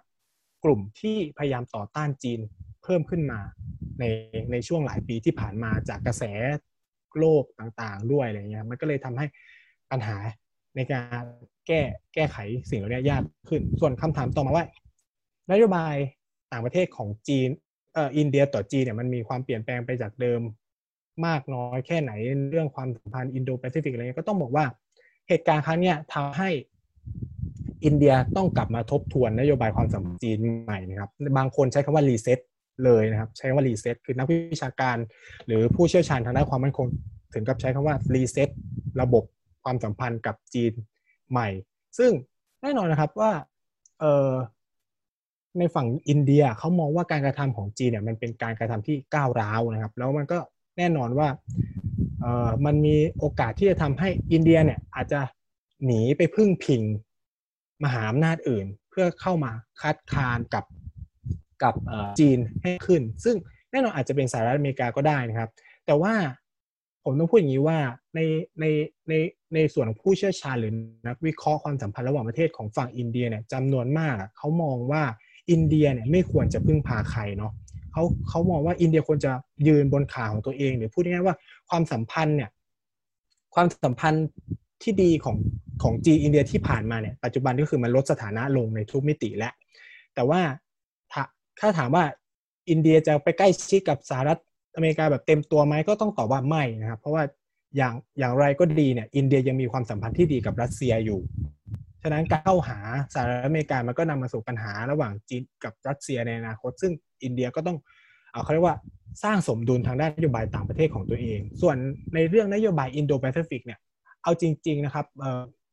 กลุ่มที่พยายามต่อต้านจีนเพิ่มขึ้นมาในในช่วงหลายปีที่ผ่านมาจากกระแสโลกต่างๆด้วยอะไรเงี้ยมันก็เลยทำให้ปัญหาในการแก้แก้ไขสิ่งเหล่านี้ยากขึ้นส่วนคำถามต่อมาว่านโยบายต่างประเทศของจีนเอ่ออินเดียต่อจีนเนี่ยมันมีความเปลี่ยนแปลงไปจากเดิมมากน้อยแค่ไหนเรื่องความสัมพันธ์อินโดแปซิฟิกอะไรเงี้ยก็ต้องบอกว่าเหตุการณ์ครั้งเนี้ยทำให้อินเดียต้องกลับมาทบทวนนโยบายความสัมพันธ์จีนใหม่นะครับบางคนใช้คำว่ารีเซ็ตเลยนะครับใช้คำว่ารีเซ็ตคือนักวิชาการหรือผู้เชี่ยวชาญทางด้านความมั่นคงถึงกับใช้คำว่ารีเซ็ตระบบ ความสัมพันธ์กับจีนใหม่ซึ่งแน่นอนนะครับว่าเอ่อในฝั่งอินเดียเขามองว่าการกระทำของจีนเนี่ยมันเป็นการกระทำที่ก้าวร้าวนะครับแล้วมันก็แน่นอนว่าเอ่อมันมีโอกาสที่จะทำให้อินเดียเนี่ยอาจจะหนีไปพึ่งพิงมหาอำนาจอื่นเพื่อเข้ามาคัดค้านกับกับจีนให้ขึ้นซึ่งแน่นอนอาจจะเป็นสหรัฐอเมริกาก็ได้นะครับแต่ว่าผมต้องพูดอย่างนี้ว่าในในในในส่วนของผู้เชี่ยวชาญหรือนักวิเคราะห์ความสัมพันธ์ระหว่างประเทศของฝั่งอินเดียเนี่ยจำนวนมากเขามองว่าอินเดียเนี่ยไม่ควรจะพึ่งพาใครเนาะเขาเขามองว่าอินเดียควรจะยืนบนขาของตัวเองหรือพูดง่ายๆว่าความสัมพันธ์เนี่ยความสัมพันธ์ที่ดีของของจีนอินเดียที่ผ่านมาเนี่ยปัจจุบันก็คือมันลดสถานะลงในทุกมิติแล้วแต่ว่าถ้าถ้าถามว่าอินเดียจะไปใกล้ชิดกับสหรัฐอเมริกาแบบเต็มตัวไหมก็ต้องตอบว่าไม่นะครับเพราะว่าอย่างอย่างไรก็ดีเนี่ยอินเดียยังมีความสัมพันธ์ที่ดีกับรัสเซียอยู่ฉะนั้นการเข้าหาสหรัฐอเมริกามันก็นำมาสู่ปัญหาระหว่างจีนกับรัสเซียในอนาคตซึ่งอินเดียก็ต้องเอาเขาเรียกว่าสร้างสมดุลทางด้านนโยบายต่างประเทศของตัวเองส่วนในเรื่องนโยบายอินโดแปซิฟิกเนี่ยเอาจริงๆนะครับ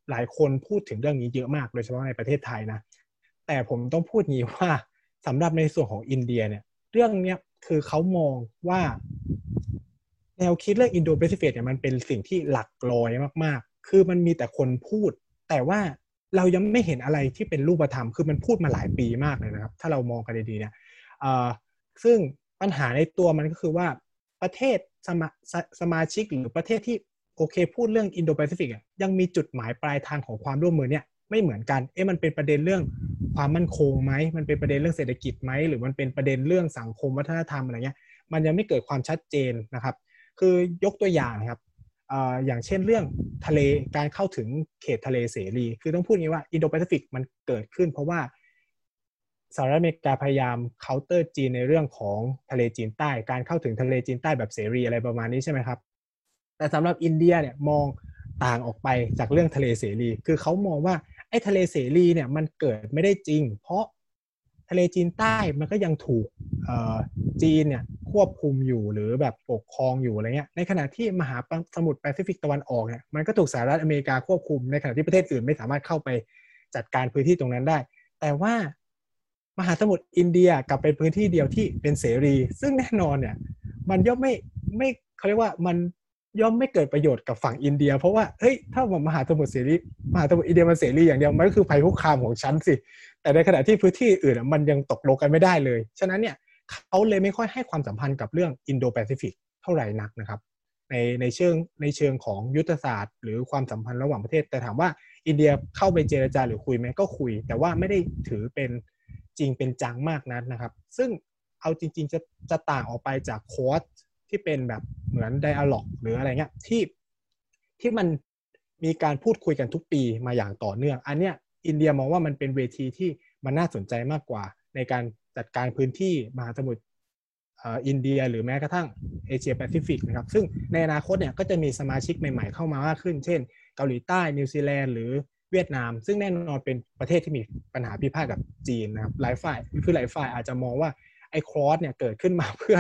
หลายคนพูดถึงเรื่องนี้เยอะมากโดยเฉพาะในประเทศไทยนะแต่ผมต้องพูดงี้ว่าสำหรับในส่วนของอินเดียเนี่ยเรื่องเนี้ยคือเขามองว่าแนวคิดเรื่องอินโดแปซิฟิกเนี่ยมันเป็นสิ่งที่หลักลอยมากๆคือมันมีแต่คนพูดแต่ว่าเรายังไม่เห็นอะไรที่เป็นรูปธรรมคือมันพูดมาหลายปีมากเลยนะครับถ้าเรามองกันดีๆเนี่ยซึ่งปัญหาในตัวมันก็คือว่าประเทศสมาสมาชิกหรือประเทศที่โอเคพูดเรื่องอินโดแปซิฟิกยังมีจุดหมายปลายทางของความร่วมมือเนี่ยไม่เหมือนกันเอ๊ะมันเป็นประเด็นเรื่องความมั่นคงไหมมันเป็นประเด็นเรื่องเศรษฐกิจไหมหรือมันเป็นประเด็นเรื่องสังคมวัฒนธรรมอะไรเงี้ยมันยังไม่เกิดความชัดเจนนะครับคือยกตัวอย่างนะครับเอ่ออย่างเช่นเรื่องทะเลการเข้าถึงเขตทะเลเสรีคือต้องพูดงี้ว่าอินโดแปซิฟิกมันเกิดขึ้นเพราะว่าสหรัฐอเมริกาพยายามเคาน์เตอร์จีนในเรื่องของทะเลจีนใต้การเข้าถึงทะเลจีนใต้แบบเสรีอะไรประมาณนี้ใช่ไหมครับแต่สำหรับอินเดียเนี่ยมองต่างออกไปจากเรื่องทะเลเสรีคือเขามองว่าไอ้ทะเลเสรีเนี่ยมันเกิดไม่ได้จริงเพราะทะเลจีนใต้มันก็ยังถูกจีนเนี่ยควบคุมอยู่หรือแบบปกครองอยู่อะไรเงี้ยในขณะที่มหาสมุทรแปซิฟิกตะวันออกเนี่ยมันก็ถูกสหรัฐอเมริกาควบคุมในขณะที่ประเทศอื่นไม่สามารถเข้าไปจัดการพื้นที่ตรงนั้นได้แต่ว่ามหาสมุทรอินเดียกลับเป็นพื้นที่เดียวที่เป็นเสรีซึ่งแน่นอนเนี่ยมันย่อมไม่ไม่เขาเรียกว่ามันย่อมไม่เกิดประโยชน์กับฝั่งอินเดียเพราะว่าเฮ้ยถ้ามหาสมุทรเสรีมหาสมุทรอินเดียมันเสรีอย่างเดียวมันก็คือภัยคุกคามของฉันสิแต่ในขณะที่พื้นที่อื่นมันยังตกลงกันไม่ได้เลยฉะนั้นเนี่ยเขาเลยไม่ค่อยให้ความสัมพันธ์กับเรื่องอินโดแปซิฟิกเท่าไหร่นักนะครับในในเชิงในเชิงของยุทธศาสตร์หรือความสัมพันธ์ระหว่างประเทศแต่ถามว่าอินเดียเข้าไปเจรจาหรือคุยไหมก็คุยแต่ว่าไม่ได้ถือเป็นจริงเป็นจังมากนักนะครับซึ่งเอาจริงๆจะจะต่างออกไปจากโค้ชที่เป็นแบบเหมือน dialog หรืออะไรเงี้ยที่ที่มันมีการพูดคุยกันทุกปีมาอย่างต่อเนื่องอันเนี้ยอินเดียมองว่ามันเป็นเวทีที่มันน่าสนใจมากกว่าในการจัดการพื้นที่มหาสมุทรเอ่ออินเดียหรือแม้กระทั่งเอเชียแปซิฟิกนะครับซึ่งในอนาคตเนี่ยก็จะมีสมาชิกใหม่ๆเข้ามามากขึ้นเช่นเกาหลีใต้นิวซีแลนด์หรือเวียดนามซึ่งแน่นอนเป็นประเทศที่มีปัญหาพิพาทกับจีนนะครับหลายฝ่ายคือหลายฝ่ายอาจจะมองว่าไอ้คอสเนี่ยเกิดขึ้นมาเพื่อ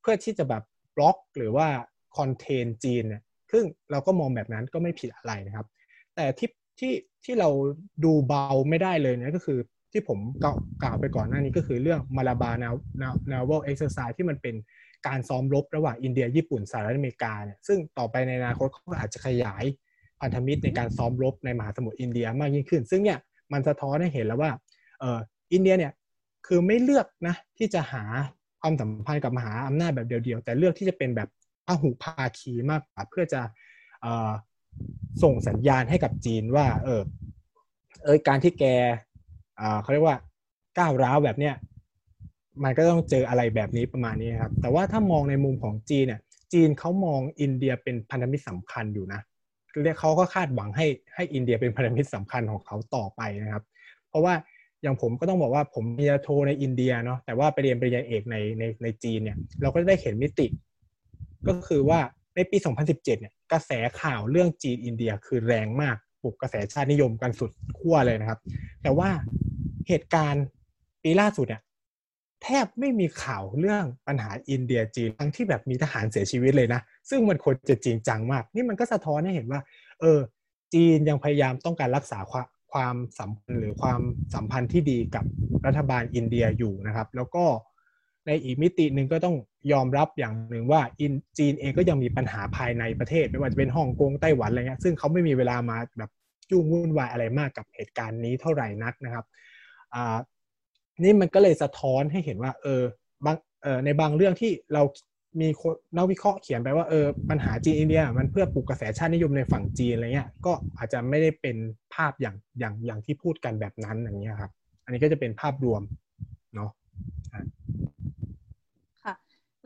เพื่อที่จะแบบบล็อกหรือว่าคอนเทนจีนเนี่ยซึ่งเราก็มองแบบนั้นก็ไม่ผิดอะไรนะครับแต่ที่ที่ที่เราดูเบาไม่ได้เลยเนี่ยก็คือที่ผมกล่าวไปก่อนหน้านี้ก็คือเรื่อง Malabar Naval Exercise ที่มันเป็นการซ้อมรบระหว่างอินเดียญี่ปุ่นสหรัฐอเมริกาเนี่ยซึ่งต่อไปในอนาคตก็อาจจะขยายพันธมิตรในการซ้อมรบในมหาสมุทรอินเดียมากยิ่งขึ้นซึ่งเนี่ยมันสะท้อนให้เห็นแล้วว่าเอ่ออินเดียเนี่ยคือไม่เลือกนะที่จะหาความสัมพันธ์กับมหาอำนาจแบบเดียวๆแต่เลือกที่จะเป็นแบบพหุภาคีมากกว่าเพื่อจะเอ่อส่งสัญญาณให้กับจีนว่าเออเออการที่แกเอ่อเขาเรียกว่าก้าวร้าวแบบเนี้ยมันก็ต้องเจออะไรแบบนี้ประมาณนี้ครับแต่ว่าถ้ามองในมุมของจีนเนี่ยจีนเขามองอินเดียเป็นพันธมิตรสำคัญอยู่นะเรียกเขาก็คาดหวังให้ให้อินเดียเป็นพันธมิตรสำคัญของเขาต่อไปนะครับเพราะว่าอย่างผมก็ต้องบอกว่าผมปริญญาโทในอินเดียเนาะแต่ว่าไปเรียนปริญญาเอกในในในจีนเนี่ยเราก็ได้เห็นมิติก็คือว่าในปีสองพันสิบเจ็ดเนี่ยกระแสข่าวเรื่องจีนอินเดียคือแรงมากปลุกกระแสชาตินิยมกันสุดขั้วเลยนะครับแต่ว่าเหตุการณ์ปีล่าสุดเนี่ยแทบไม่มีข่าวเรื่องปัญหาอินเดียจีนทั้งที่แบบมีทหารเสียชีวิตเลยนะซึ่งมันควรจะจริงจังมากนี่มันก็สะท้อนให้เห็นว่าเออ จีนยังพยายามต้องการรักษาความความสัมพันธ์หรือความสัมพันธ์ที่ดีกับรัฐบาลอินเดียอยู่นะครับแล้วก็ในอีกมิติหนึ่งก็ต้องยอมรับอย่างหนึ่งว่าจีนเองก็ยังมีปัญหาภายในประเทศไม่ว่าจะเป็นฮ่องกงไต้หวันอะไรเงี้ยซึ่งเขาไม่มีเวลามาแบบยุ่งวุ่นวายอะไรมากกับเหตุการณ์นี้เท่าไหร่นักนะครับอ่านี่มันก็เลยสะท้อนให้เห็นว่าเออบางเออในบางเรื่องที่เรามีนักวิเคราะห์เขียนไปว่าเออปัญหาจีนอินเดียมันเพื่อปลุกกระแสชาตินิยมในฝั่งจีนอะไรเงี้ยก็อาจจะไม่ได้เป็นภาพอย่างอย่างอย่างที่พูดกันแบบนั้นอย่างเงี้ยครับอันนี้ก็จะเป็นภาพรวมเนาะค่ะ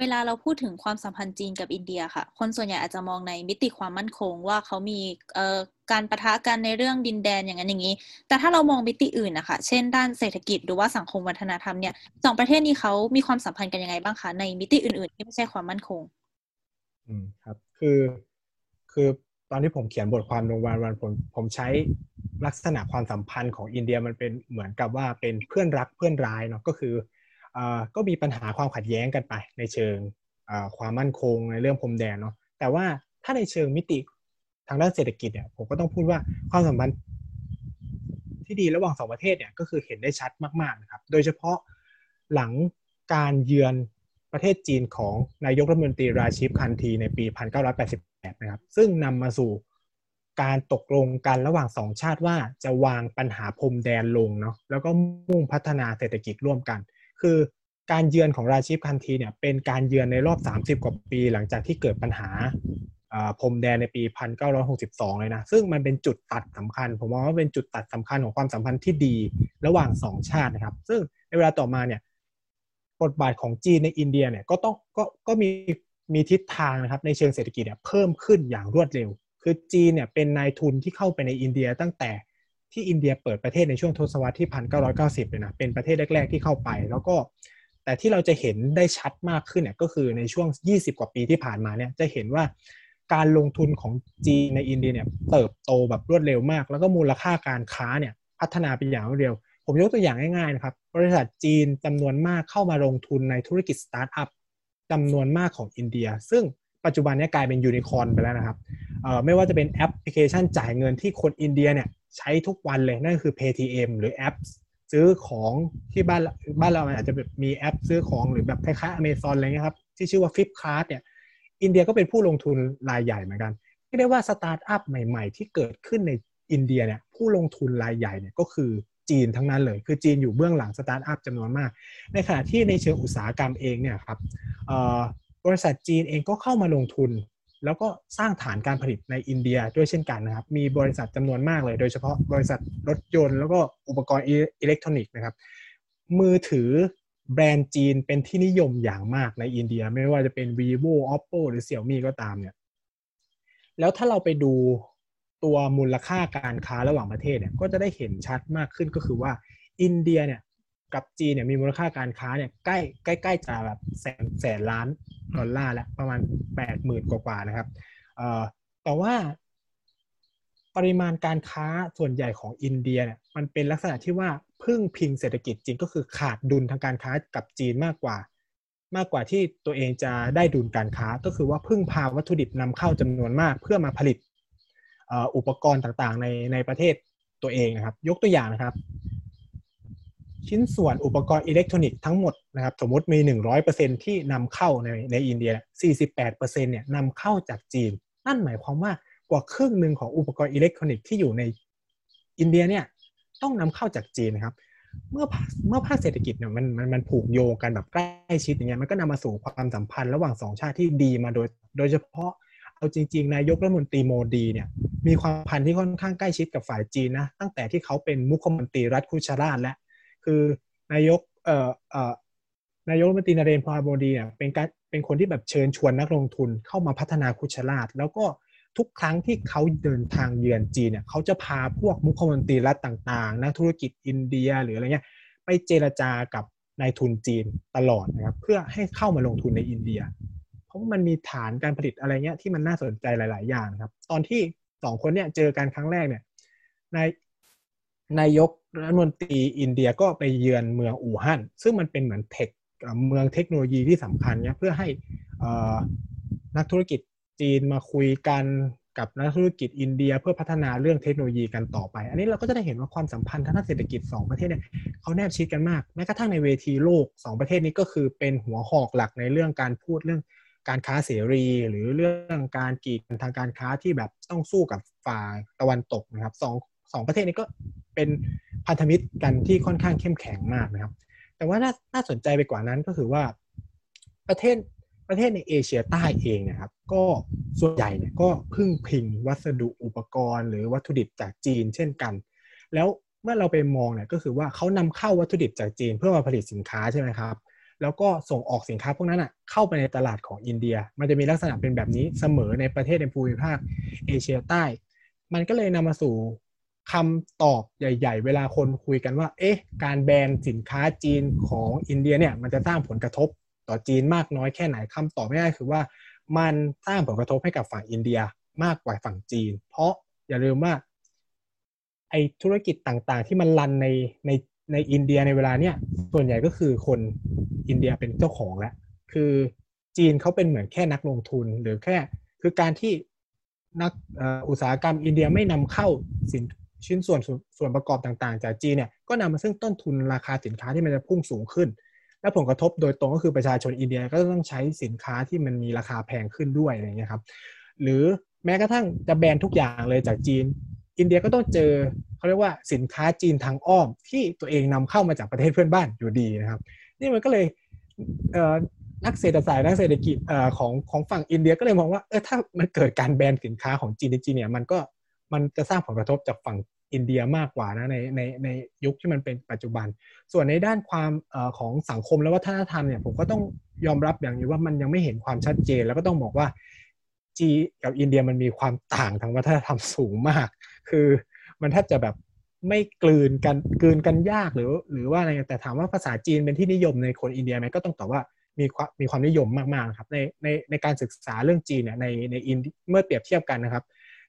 เวลาเราพูดถึงความสัมพันธ์จีนกับอินเดียค่ะคนส่วนใหญ่อาจจะมองในมิติความมั่นคงว่าเขามีเอ่อการปะทะกันในเรื่องดินแดนอย่างนั้นอย่างนี้แต่ถ้าเรามองมิติอื่นนะคะเช่นด้านเศรษฐกิจหรือว่าสังคมวัฒนธรรมเนี่ยสองประเทศนี้เขามีความสัมพันธ์กันยังไงบ้างคะในมิติอื่นๆที่ไม่ใช่ความมั่นคงอืมครับคือคือตอนที่ผมเขียนบทความลงวันๆผมผมใช้ลักษณะความสัมพันธ์ของอินเดียมันเป็นเหมือนกับว่าเป็นเพื่อนรักเพื่อนร้ายเนาะก็คือเอ่อก็มีปัญหาความขัดแย้งกันไปในเชิงเอ่อความมั่นคงในเรื่องพรมแดนเนาะแต่ว่าถ้าในเชิงมิติทางด้านเศรษฐกิจเนี่ยผมก็ต้องพูดว่าความสัมพันธ์ที่ดีระหว่างสองประเทศเนี่ยก็คือเห็นได้ชัดมากๆนะครับโดยเฉพาะหลังการเยือนประเทศจีนของนายกรัฐมนตรีราชีฟคันธีในปีหนึ่งเก้าแปดแปดนะครับซึ่งนำมาสู่การตกลงกันระหว่างสองชาติว่าจะวางปัญหาพรมแดนลงเนาะแล้วก็มุ่งพัฒนาเศรษฐกิจร่วมกันคือการเยือนของราชีฟคันธีเนี่ยเป็นการเยือนในรอบสามสิบกว่าปีหลังจากที่เกิดปัญหาพรมแดนในปีหนึ่งเก้าหกสองเลยนะซึ่งมันเป็นจุดตัดสำคัญผมมองว่าเป็นจุดตัดสำคัญของความสัมพันธ์ที่ดีระหว่างสองชาตินะครับซึ่งในเวลาต่อมาเนี่ยบทบาทของจีนในอินเดียเนี่ยก็ต้องก็ก็มีมีทิศทางนะครับในเชิงเศรษฐกิจเนี่ยเพิ่มขึ้นอย่างรวดเร็วคือจีนเนี่ยเป็นนายทุนที่เข้าไปในอินเดียตั้งแต่ที่อินเดียเปิดประเทศในช่วงทศวรรษที่หนึ่งเก้าเก้าศูนย์เลยนะเป็นประเทศแรกๆที่เข้าไปแล้วก็แต่ที่เราจะเห็นได้ชัดมากขึ้นเนี่ยก็คือในช่วงยี่สิบกว่าปีที่ผ่านมาเนี่ยจะเห็นว่าการลงทุนของจีนในอินเดียเนี่ยเติบโตแบบรวดเร็วมากแล้วก็มูลค่าการค้าเนี่ยพัฒนาเป็นอย่างรวดเร็วผมยกตัวอย่างง่ายๆนะครับบริษัทจีนจำนวนมากเข้ามาลงทุนในธุรกิจสตาร์ทอัพจำนวนมากของอินเดียซึ่งปัจจุบันนี้กลายเป็นยูนิคอร์นไปแล้วนะครับเอ่อไม่ว่าจะเป็นแอปพลิเคชันจ่ายเงินที่คนอินเดียเนี่ยใช้ทุกวันเลยนั่นคือ Paytm หรือแอปซื้อของที่บ้านบ้านเราอาจจะแบบมีแอปซื้อของหรือแบบคล้ายๆ Amazon อะไรเงี้ยครับที่ชื่อว่า Flipkart เนี่ยอินเดียก็เป็นผู้ลงทุนรายใหญ่เหมือนกันที่ได้ว่าสตาร์ทอัพใหม่ๆที่เกิดขึ้นในอินเดียเนี่ยผู้ลงทุนรายใหญ่เนี่ยก็คือจีนทั้งนั้นเลยคือจีนอยู่เบื้องหลังสตาร์ทอัพจำนวนมากในขณะที่ในเชิงอุตสาหกรรมเองเนี่ยครับบริษัทจีนเองก็เข้ามาลงทุนแล้วก็สร้างฐานการผลิตในอินเดียด้วยเช่นกันนะครับมีบริษัทจำนวนมากเลยโดยเฉพาะบริษัทรถยนต์แล้วก็อุปกรณ์อิเล็กทรอนิกส์นะครับมือถือแบรนด์จีนเป็นที่นิยมอย่างมากในอินเดียไม่ว่าจะเป็น Vivo Oppo หรือ Xiaomi ก็ตามเนี่ยแล้วถ้าเราไปดูตัวมูลค่าการค้าระหว่างประเทศเนี่ยก็จะได้เห็นชัดมากขึ้นก็คือว่าอินเดียเนี่ยกับจีนเนี่ยมีมูลค่าการค้าเนี่ยใกล้ใกล้ๆจะแบบแสนแสนล้านดอลลาร์แล้วประมาณ แปดหมื่น กว่าๆนะครับเอ่อแต่ว่าปริมาณการค้าส่วนใหญ่ของอินเดียเนี่ยมันเป็นลักษณะที่ว่าพึ่งพิงเศรษฐกิจจีนก็คือขาดดุลทางการค้ากับจีนมากกว่ามากกว่าที่ตัวเองจะได้ดุลการค้าก็คือว่าพึ่งพาวัตถุดิบนำเข้าจำนวนมากเพื่อมาผลิตอุปกรณ์ต่างๆในในประเทศตัวเองนะครับยกตัวอย่างนะครับชิ้นส่วนอุปกรณ์อิเล็กทรอนิกส์ทั้งหมดนะครับสมมติมี หนึ่งร้อยเปอร์เซ็นต์ ที่นำเข้าในในอินเดีย สี่สิบแปดเปอร์เซ็นต์ เนี่ยนำเข้าจากจีนนั่นหมายความว่ากว่าครึ่งนึงของอุปกรณ์อิเล็กทรอนิกส์ที่อยู่ในอินเดียเนี่ยต้องนำเข้าจากจีนนะครับเมื่อเมื่อภาคเศรษฐกิจเนี่ยมันมันมันผูกโยงกันแบบใกล้ชิดอย่างเงี้ยมันก็นำมาสู่ความสัมพันธ์ระหว่างสองชาติที่ดีมาโดยโดยเฉพาะเอาจริงๆนายกรัฐมนตรีโมดีเนี่ยมีความสัมพันธ์ที่ค่อนข้างใกล้ชิดกับฝ่ายจีนนะตั้งแต่ที่เขาเป็นมุขมนตรีรัฐคุชราตและคือนายกเอ่อเอ่อนายกรัฐมนตรีนเรนทราโมดีเนี่ยเป็นการเป็นคนที่แบบเชิญชวนนักลงทุนเข้ามาพัฒนาคุชราตแล้วก็ทุกครั้งที่เขาเดินทางเยือนจีนเนี่ยเขาจะพาพวกมุขมนตรีรัฐต่างๆนักธุรกิจอินเดียหรืออะไรเงี้ยไปเจรจากับนายทุนจีนตลอดนะครับเพื่อให้เข้ามาลงทุนในอินเดียเพราะมันมีฐานการผลิตอะไรเงี้ยที่มันน่าสนใจหลายๆอย่างครับตอนที่สองคนเนี่ยเจอกันครั้งแรกเนี่ยนายนายกรัฐมนตรีอินเดียก็ไปเยือนเมืองอู่ฮั่นซึ่งมันเป็นเหมือนเทคเมืองเทคโนโลยีที่สำคัญเนี่ยเพื่อให้นักธุรกิจจีนมาคุยกัน กับนักธุรกิจอินเดียเพื่อพัฒนาเรื่องเทคโนโลยีกันต่อไปอันนี้เราก็จะได้เห็นว่าความสัมพันธ์ทางด้านเศรษฐกิจสองประเทศเนี่ยเขาแนบชิดกันมากแม้กระทั่งในเวทีโลกสองประเทศนี้ก็คือเป็นหัวหอกหลักในเรื่องการพูดเรื่องการค้าเสรีหรือเรื่องการกีดกันทางการค้าที่แบบต้องสู้กับฝ่ายตะวันตกนะครับ2 2ประเทศนี้ก็เป็นพันธมิตรกันที่ค่อนข้างเข้มแข็งมากนะครับแต่ว่า น, น่าสนใจไปกว่านั้นก็คือว่าประเทศประเทศในเอเชียใต้เองนะครับก็ส่วนใหญ่เนี่ยก็พึ่งพิงวัสดุอุปกรณ์หรือวัตถุดิบจากจีนเช่นกันแล้วเมื่อเราไปมองเนี่ยก็คือว่าเขานำเข้าวัตถุดิบจากจีนเพื่อมาผลิตสินค้าใช่ไหมครับแล้วก็ส่งออกสินค้าพวกนั้นอ่ะเข้าไปในตลาดของอินเดียมันจะมีลักษณะเป็นแบบนี้เสมอในประเทศในภูมิภาคเอเชียใต้มันก็เลยนำมาสู่คำตอบใหญ่ๆเวลาคนคุยกันว่าเอ๊ะการแบนสินค้าจีนของอินเดียเนี่ยมันจะสร้างผลกระทบต่อจีนมากน้อยแค่ไหนคำตอบไม่ได้คือว่ามันสร้างผลกระทบให้กับฝั่งอินเดียมากกว่าฝั่งจีนเพราะอย่าลืมว่าไอ้ธุรกิจต่างๆที่มันรันในในในอินเดียในเวลาเนี้ยส่วนใหญ่ก็คือคนอินเดียเป็นเจ้าของแล้วคือจีนเขาเป็นเหมือนแค่นักลงทุนหรือแค่คือการที่นักอุตสาหกรรมอินเดียไม่นำเข้าสินชิ้นส่วนส่วนประกอบต่างๆจากจีนเนี่ยก็นำมาซึ่งต้นทุนราคาสินค้าที่มันจะพุ่งสูงขึ้นและผลกระทบโดยตรงก็คือประชาชนอินเดียก็ต้องใช้สินค้าที่มันมีราคาแพงขึ้นด้วยอะไรเงี้ยครับหรือแม้กระทั่งจะแบนทุกอย่างเลยจากจีนอินเดียก็ต้องเจอเขาเรียกว่าสินค้าจีนทางอ้อมที่ตัวเองนำเข้ามาจากประเทศเพื่อนบ้านอยู่ดีนะครับนี่มันก็เลยนักเศรษฐศาสตร์นักเศรษฐกิจของของฝั่งอินเดียก็เลยมองว่าเออถ้ามันเกิดการแบนสินค้าของจีนในจีนเนี่ยมันก็มันจะสร้างผลกระทบจากฝั่งอินเดียมากกว่านะในในในยุคที่มันเป็นปัจจุบันส่วนในด้านความเอ่อของสังคมและวัฒนธรรมเนี่ยผมก็ต้องยอมรับอย่างนี้ว่ามันยังไม่เห็นความชัดเจนแล้วก็ต้องบอกว่าจีนกับอินเดียมันมีความต่างทางวัฒนธรรมสูงมากคือมันแทบจะแบบไม่กลืนกันกลืนกันยากหรือหรือว่าอะไรแต่ถามว่าภาษาจีนเป็นที่นิยมในคนอินเดียไหมก็ต้องตอบว่ามีความมีความนิยมมากๆครับในในในการศึกษาเรื่องจีนเนี่ยในในอินเมื่อเปรียบเทียบกันนะครับ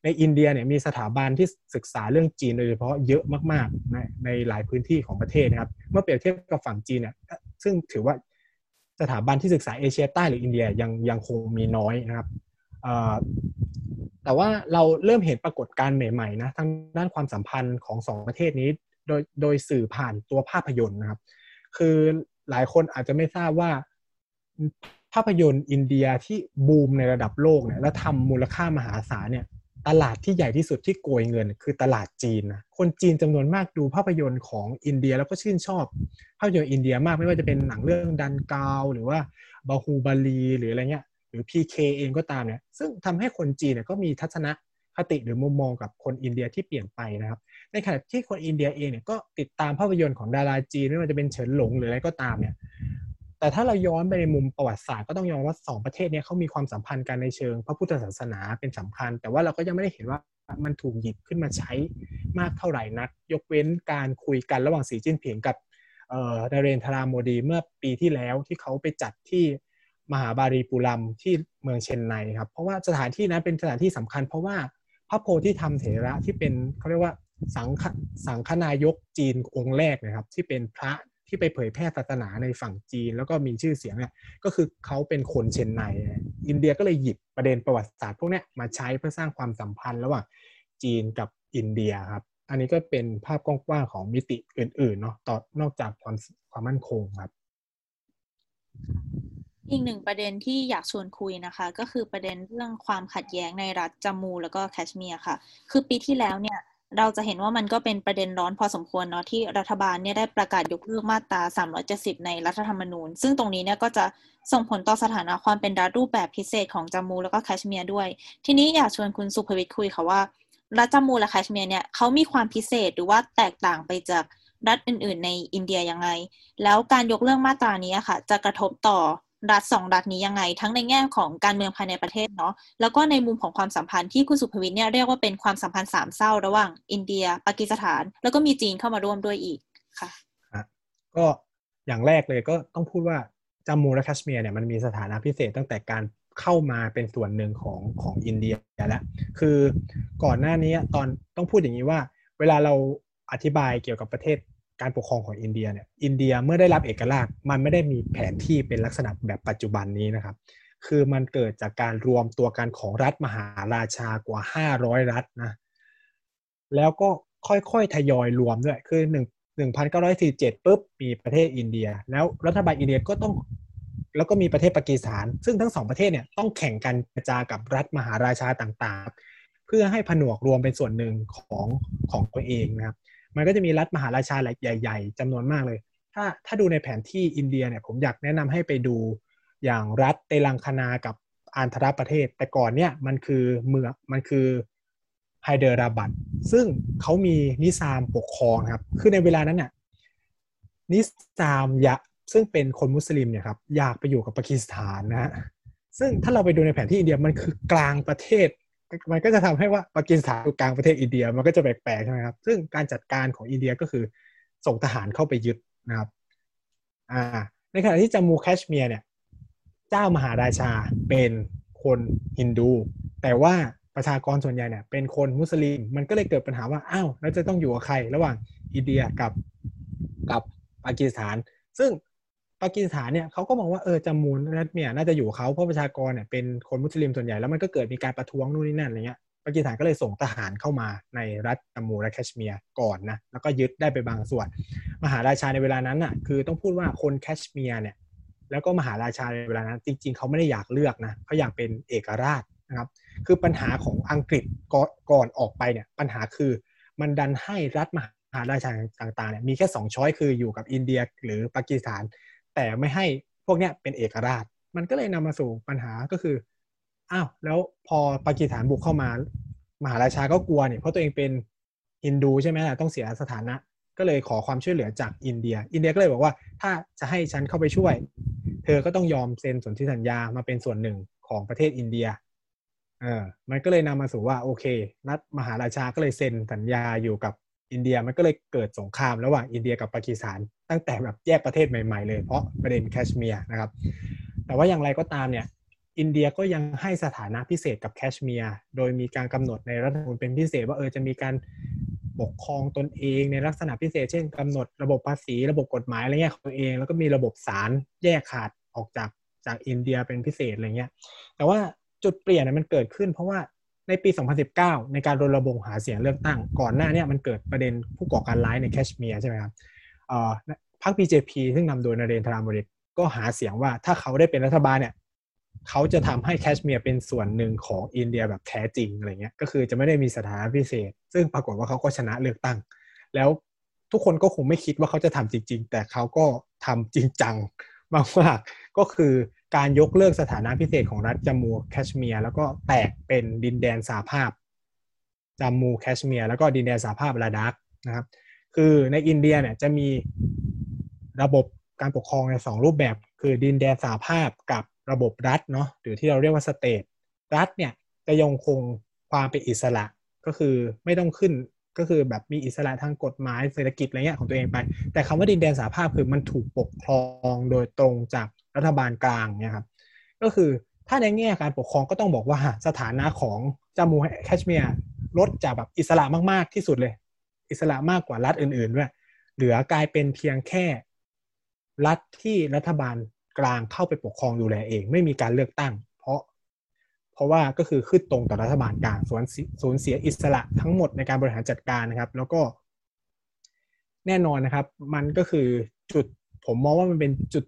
ในอินเดียเนี่ยมีสถาบันที่ศึกษาเรื่องจีนโดยเฉพาะเยอะมากๆในในหลายพื้นที่ของประเทศนะครับเมื่อเปรียบเทียบกับฝั่งจีนเนี่ยซึ่งถือว่าสถาบันที่ศึกษาเอเชียใต้หรืออินเดียยังยังคงมีน้อยนะครับแต่ว่าเราเริ่มเห็นปรากฏการณ์ใหม่ๆนะทางด้านความสัมพันธ์ของสองประเทศนี้โดยโดยสื่อผ่านตัวภาพยนตร์นะครับคือหลายคนอาจจะไม่ทราบว่าภาพยนตร์อินเดียที่บูมในระดับโลกเนี่ยและทำมูลค่ามหาศาลเนี่ยตลาดที่ใหญ่ที่สุดที่โกยเงินคือตลาดจีนนะคนจีนจำนวนมากดูภาพยนตร์ของอินเดียแล้วก็ชื่นชอบภาพยนตร์อินเดียมากไม่ว่าจะเป็นหนังเรื่องดันกาวหรือว่าบาฮูบาลีหรืออะไรเงี้ยหรือ พี เค เองก็ตามเนี่ยซึ่งทำให้คนจีนเนี่ยก็มีทัศนคติหรือมุมมองกับคนอินเดียที่เปลี่ยนไปนะครับในขณะที่คนอินเดียเองเนี่ยก็ติดตามภาพยนตร์ของดาราจีนไม่ว่าจะเป็นเฉินหลงหรืออะไรก็ตามเนี่ยแต่ถ้าเราย้อนไปในมุมประวัติศาสตร์ก็ต้องยอมว่าสองประเทศนี้เขามีความสัมพันธ์กันในเชิงพระพุทธศาสนาเป็นสำคัญแต่ว่าเราก็ยังไม่ได้เห็นว่ามันถูกหยิบขึ้นมาใช้มากเท่าไหร่นักยกเว้นการคุยกันระหว่างสีจิ้นผิงกับเอ่อ นเรนทรา โมดีเมื่อปีที่แล้วที่เขาไปจัดที่มหาบารีปุรัมที่เมืองเชนไนครับเพราะว่าสถานที่นั้นเป็นสถานที่สำคัญเพราะว่าพระโพธิธรรมเถระที่เป็นเขาเรียกว่าสังฆสังฆนายกจีนองค์แรกนะครับที่เป็นพระที่ไปเผยแพร่ศาสนาในฝั่งจีนแล้วก็มีชื่อเสียงเนี่ยก็คือเขาเป็นคนเชนไนอินเดียก็เลยหยิบประเด็นประวัติศาสตร์พวกนี้มาใช้เพื่อสร้างความสัมพันธ์ระหว่างจีนกับอินเดียครับอันนี้ก็เป็นภาพกว้างๆของมิติอื่นๆเนาะต่อนอกจากความความมั่นคงครับอีกหนึ่งประเด็นที่อยากชวนคุยนะคะก็คือประเด็นเรื่องความขัดแย้งในรัฐจัมมูแล้วก็แคชเมียร์ค่ะคือปีที่แล้วเนี่ยเราจะเห็นว่ามันก็เป็นประเด็นร้อนพอสมควรเนาะที่รัฐบาลเนี่ยได้ประกาศยกเลิกมาตราสามร้อยเจ็ดสิบในรัฐธรรมนูญซึ่งตรงนี้เนี่ยก็จะส่งผลต่อสถานะความเป็นรัฐรูปแบบพิเศษของจัมมูแล้วก็แคชเมียร์ด้วยทีนี้อยากชวนคุณสุภวิทย์คุยค่ะว่ารัฐจัมมูและแคชเมียร์เนี่ยเขามีความพิเศษหรือว่าแตกต่างไปจากรัฐอื่นๆในอินเดียยังไงแล้วการยกเลิกมาตรานี้ค่ะจะกระทบต่อรัฐสองรัฐนี้ยังไงทั้งในแง่ของการเมืองภายในประเทศเนาะแล้วก็ในมุมของความสัมพันธ์ที่คุณสุภวิทย์เนี่ยเรียกว่าเป็นความสัมพันธ์สามเศร้าระหว่างอินเดียปากีสถานแล้วก็มีจีนเข้ามาร่วมด้วยอีกค่ะก็อย่างแรกเลยก็ต้องพูดว่าจัมมูและแคชเมียร์เนี่ยมันมีสถานะพิเศษตั้งแต่การเข้ามาเป็นส่วนหนึ่งของของอินเดียแล้วคือก่อนหน้านี้ตอนต้องพูดอย่างนี้ว่าเวลาเราอธิบายเกี่ยวกับประเทศการปกครองของอินเดียเนี่ยอินเดียเมื่อได้รับเอกราชมันไม่ได้มีแผนที่เป็นลักษณะแบบปัจจุบันนี้นะครับ คือมันเกิดจากการรวมตัวกันของรัฐมหาราชากว่าห้าร้อยรัฐนะแล้วก็ค่อยๆทยอยรวมด้วยคือหนึ่งพันเก้าร้อยสี่สิบเจ็ดปุ๊บมีประเทศอินเดียแล้วรัฐบาลอินเดียก็ต้องแล้วก็มีประเทศปากีสถานซึ่งทั้งสองประเทศเนี่ยต้องแข่งกันกระจายกับรัฐมหาราชาต่างๆเพื่อให้ผนวกรวมเป็นส่วนหนึ่งของของตัวเองนะครับมันก็จะมีรัฐมหาราชาใหญ่ๆจำนวนมากเลยถ้าถ้าดูในแผนที่อินเดียเนี่ยผมอยากแนะนำให้ไปดูอย่างรัฐเตลังกานากับอาร์ธรประเทศแต่ก่อนเนี่ยมันคือเมืองมันคือไฮเดราบัดซึ่งเขามีนิซามปกครองครับคือในเวลานั้นน่ะนิซามยะซึ่งเป็นคนมุสลิมเนี่ยครับอยากไปอยู่กับปากีสถานนะฮะซึ่งถ้าเราไปดูในแผนที่อินเดียมันคือกลางประเทศมันก็จะทำให้ว่าปากีสถานอยู่กลางประเทศอินเดียมันก็จะแปลกๆใช่ไหมครับซึ่งการจัดการของอินเดียก็คือส่งทหารเข้าไปยึดนะครับอ่าในขณะที่จามูแคชเมียร์เนี่ยเจ้ามหาราชาเป็นคนฮินดูแต่ว่าประชากรส่วนใหญ่เนี่ยเป็นคนมุสลิมมันก็เลยเกิดปัญหาว่าอ้าวแล้วจะต้องอยู่กับใครระหว่างอินเดียกับกับปากีสถานซึ่งปากีสถานเนี่ยเขาก็มองว่าเออจามูแคชเมียร์น่าจะอยู่เขาเพราะประชากรเนี่ยเป็นคนมุสลิมส่วนใหญ่แล้วมันก็เกิดมีการประท้วงนู่นนี่นั่นอะไรเงี้ยปากีสถานก็เลยส่งทหารเข้ามาในรัฐจามูและแคชเมียร์ก่อนนะแล้วก็ยึดได้ไปบางส่วนมหาราชาในเวลานั้นน่ะคือต้องพูดว่าคนแคชเมียร์เนี่ยแล้วก็มหาราชาในเวลานั้นจริงๆเขาไม่ได้อยากเลือกนะเขาอยากเป็นเอกราชนะครับคือปัญหาของอังกฤษก่อนออกไปเนี่ยปัญหาคือมันดันให้รัฐมหาราชาต่างๆเนี่ยมีแค่สองช้อยคืออยู่กับอินเดียหรือปากีสถานแต่ไม่ให้พวกเนี้ยเป็นเอกราชมันก็เลยนำมาสู่ปัญหาก็คืออ้าวแล้วพอปากีสถานบุกเข้ามามหาราชาก็กลัวเนี่ยเพราะตัวเองเป็นฮินดูใช่ไหมล่ะต้องเสียสถานะก็เลยขอความช่วยเหลือจากอินเดียอินเดียก็เลยบอกว่าถ้าจะให้ฉันเข้าไปช่วยเธอก็ต้องยอมเซ็นสนธิสัญญามาเป็นส่วนหนึ่งของประเทศอินเดียเออมันก็เลยนำมาสู่ว่าโอเครัฐมหาราชาก็เลยเซ็นสัญญาอยู่กับอินเดียมันก็เลยเกิดสงครามระหว่างอินเดียกับปากีสถานตั้งแต่แบบแยกประเทศใหม่ๆเลยเพราะประเด็นแคชเมียร์นะครับแต่ว่าอย่างไรก็ตามเนี่ยอินเดียก็ยังให้สถานะพิเศษกับแคชเมียร์โดยมีการกำหนดในรัฐธรรมนูญเป็นพิเศษว่าเออจะมีการปกครองตนเองในลักษณะพิเศษเช่นกำหนดระบบภาษีระบบกฎหมายอะไรเงี้ยของตัวเองแล้วก็มีระบบศาลแยกขาดออกจากจากอินเดียเป็นพิเศษอะไรเงี้ยแต่ว่าจุดเปลี่ยนมันเกิดขึ้นเพราะว่าในปีสองพันสิบเก้าในการรณรงค์หาเสียงเลือกตั้งก่อนหน้าเนี่ยมันเกิดประเด็นผู้ก่อการร้ายในแคชเมียร์ใช่ไหมครับเอ่อพรรค บี เจ พี ซึ่งนำโดยนเรนทรา โมดีก็หาเสียงว่าถ้าเขาได้เป็นรัฐบาลเนี่ยเขาจะทำให้แคชเมียร์เป็นส่วนหนึ่งของอินเดียแบบแท้จริงอะไรเงี้ยก็คือจะไม่ได้มีสถานะพิเศษซึ่งปรากฏว่าเขาก็ชนะเลือกตั้งแล้วทุกคนก็คงไม่คิดว่าเขาจะทำจริงๆแต่เขาก็ทำจริงจังมากๆก็คือการยกเลิกสถานะพิเศษของรัฐจามูแคชเมียร์แล้วก็แตกเป็นดินแดนสหภาพจามูแคชเมียร์แล้วก็ดินแดนสหภาพลาดักนะครับคือในอินเดียเนี่ยจะมีระบบการปกครองในสองรูปแบบคือดินแดนสหภาพกับระบบรัฐเนาะหรือที่เราเรียกว่าสเตทรัฐเนี่ยจะยังคงความเป็นอิสระก็คือไม่ต้องขึ้นก็คือแบบมีอิสระทางกฎหมายเศรษฐกิจอะไรเงี้ยของตัวเองไปแต่คำว่าดินแดนสหภาพคือมันถูกปกครองโดยตรงจากรัฐบาลกลางเนี่ยครับก็คือถ้าในแง่การปกครองก็ต้องบอกว่าสถานะของจามูแคชเมียร์ลดจากแบบอิสระมากๆที่สุดเลยอิสระมากกว่ารัฐอื่นๆด้วยเหลือกลายเป็นเพียงแค่รัฐที่รัฐบาลกลางเข้าไปปกครองดูแลเองไม่มีการเลือกตั้งเพราะเพราะว่าก็คือขึ้นตรงต่อรัฐบาลกลางส่วนสูญเสียอิสระทั้งหมดในการบริหารจัดการนะครับแล้วก็แน่นอนนะครับมันก็คือจุดผมมองว่ามันเป็นจุด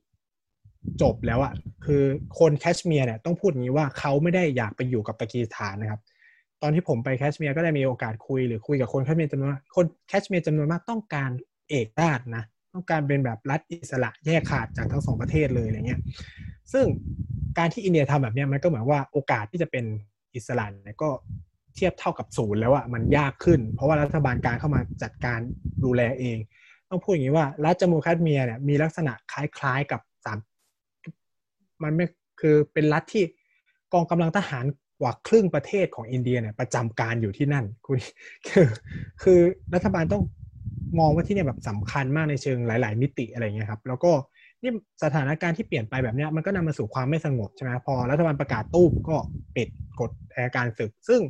จบแล้วอะคือคนแคชเมียร์เนี่ยต้องพูดอย่างนี้ว่าเขาไม่ได้อยากไปอยู่กับปากีสถานนะครับตอนที่ผมไปแคชเมียร์ก็ได้มีโอกาสคุยหรือคุยกับคนแคชเมียร์จำนวนคนแคชเมียร์จำนวนมากต้องการเอกราชนะต้องการเป็นแบบรัฐอิสระแยกขาดจากทั้งสองประเทศเลยอะไรเงี้ยซึ่งการที่อินเดียทำแบบนี้มันก็เหมือนว่าโอกาสที่จะเป็นอิสระเนี่ยก็เทียบเท่ากับศูนย์แล้วอะมันยากขึ้นเพราะว่ารัฐบาลกลางเข้ามาจัดการดูแลเองต้องพูดอย่างนี้ว่ารัฐจามูแคชเมียร์เนี่ยมีลักษณะคล้ายๆกับสามมันไม่คือเป็นรัฐที่กองกำลังทหารกว่าครึ่งประเทศของอินเดียเนี่ยประจำการอยู่ที่นั่นคุณคือคือรัฐบาลต้องมองว่าที่เนี่ยแบบสำคัญมากในเชิงหลายๆมิติอะไรเงี้ยครับแล้วก็นี่สถานการณ์ที่เปลี่ยนไปแบบเนี้ยมันก็นำมาสู่ความไม่สงบใช่ไหมพอรัฐบาลประกาศตู้มก็ปิดกฎอัยการศึกซึ่ง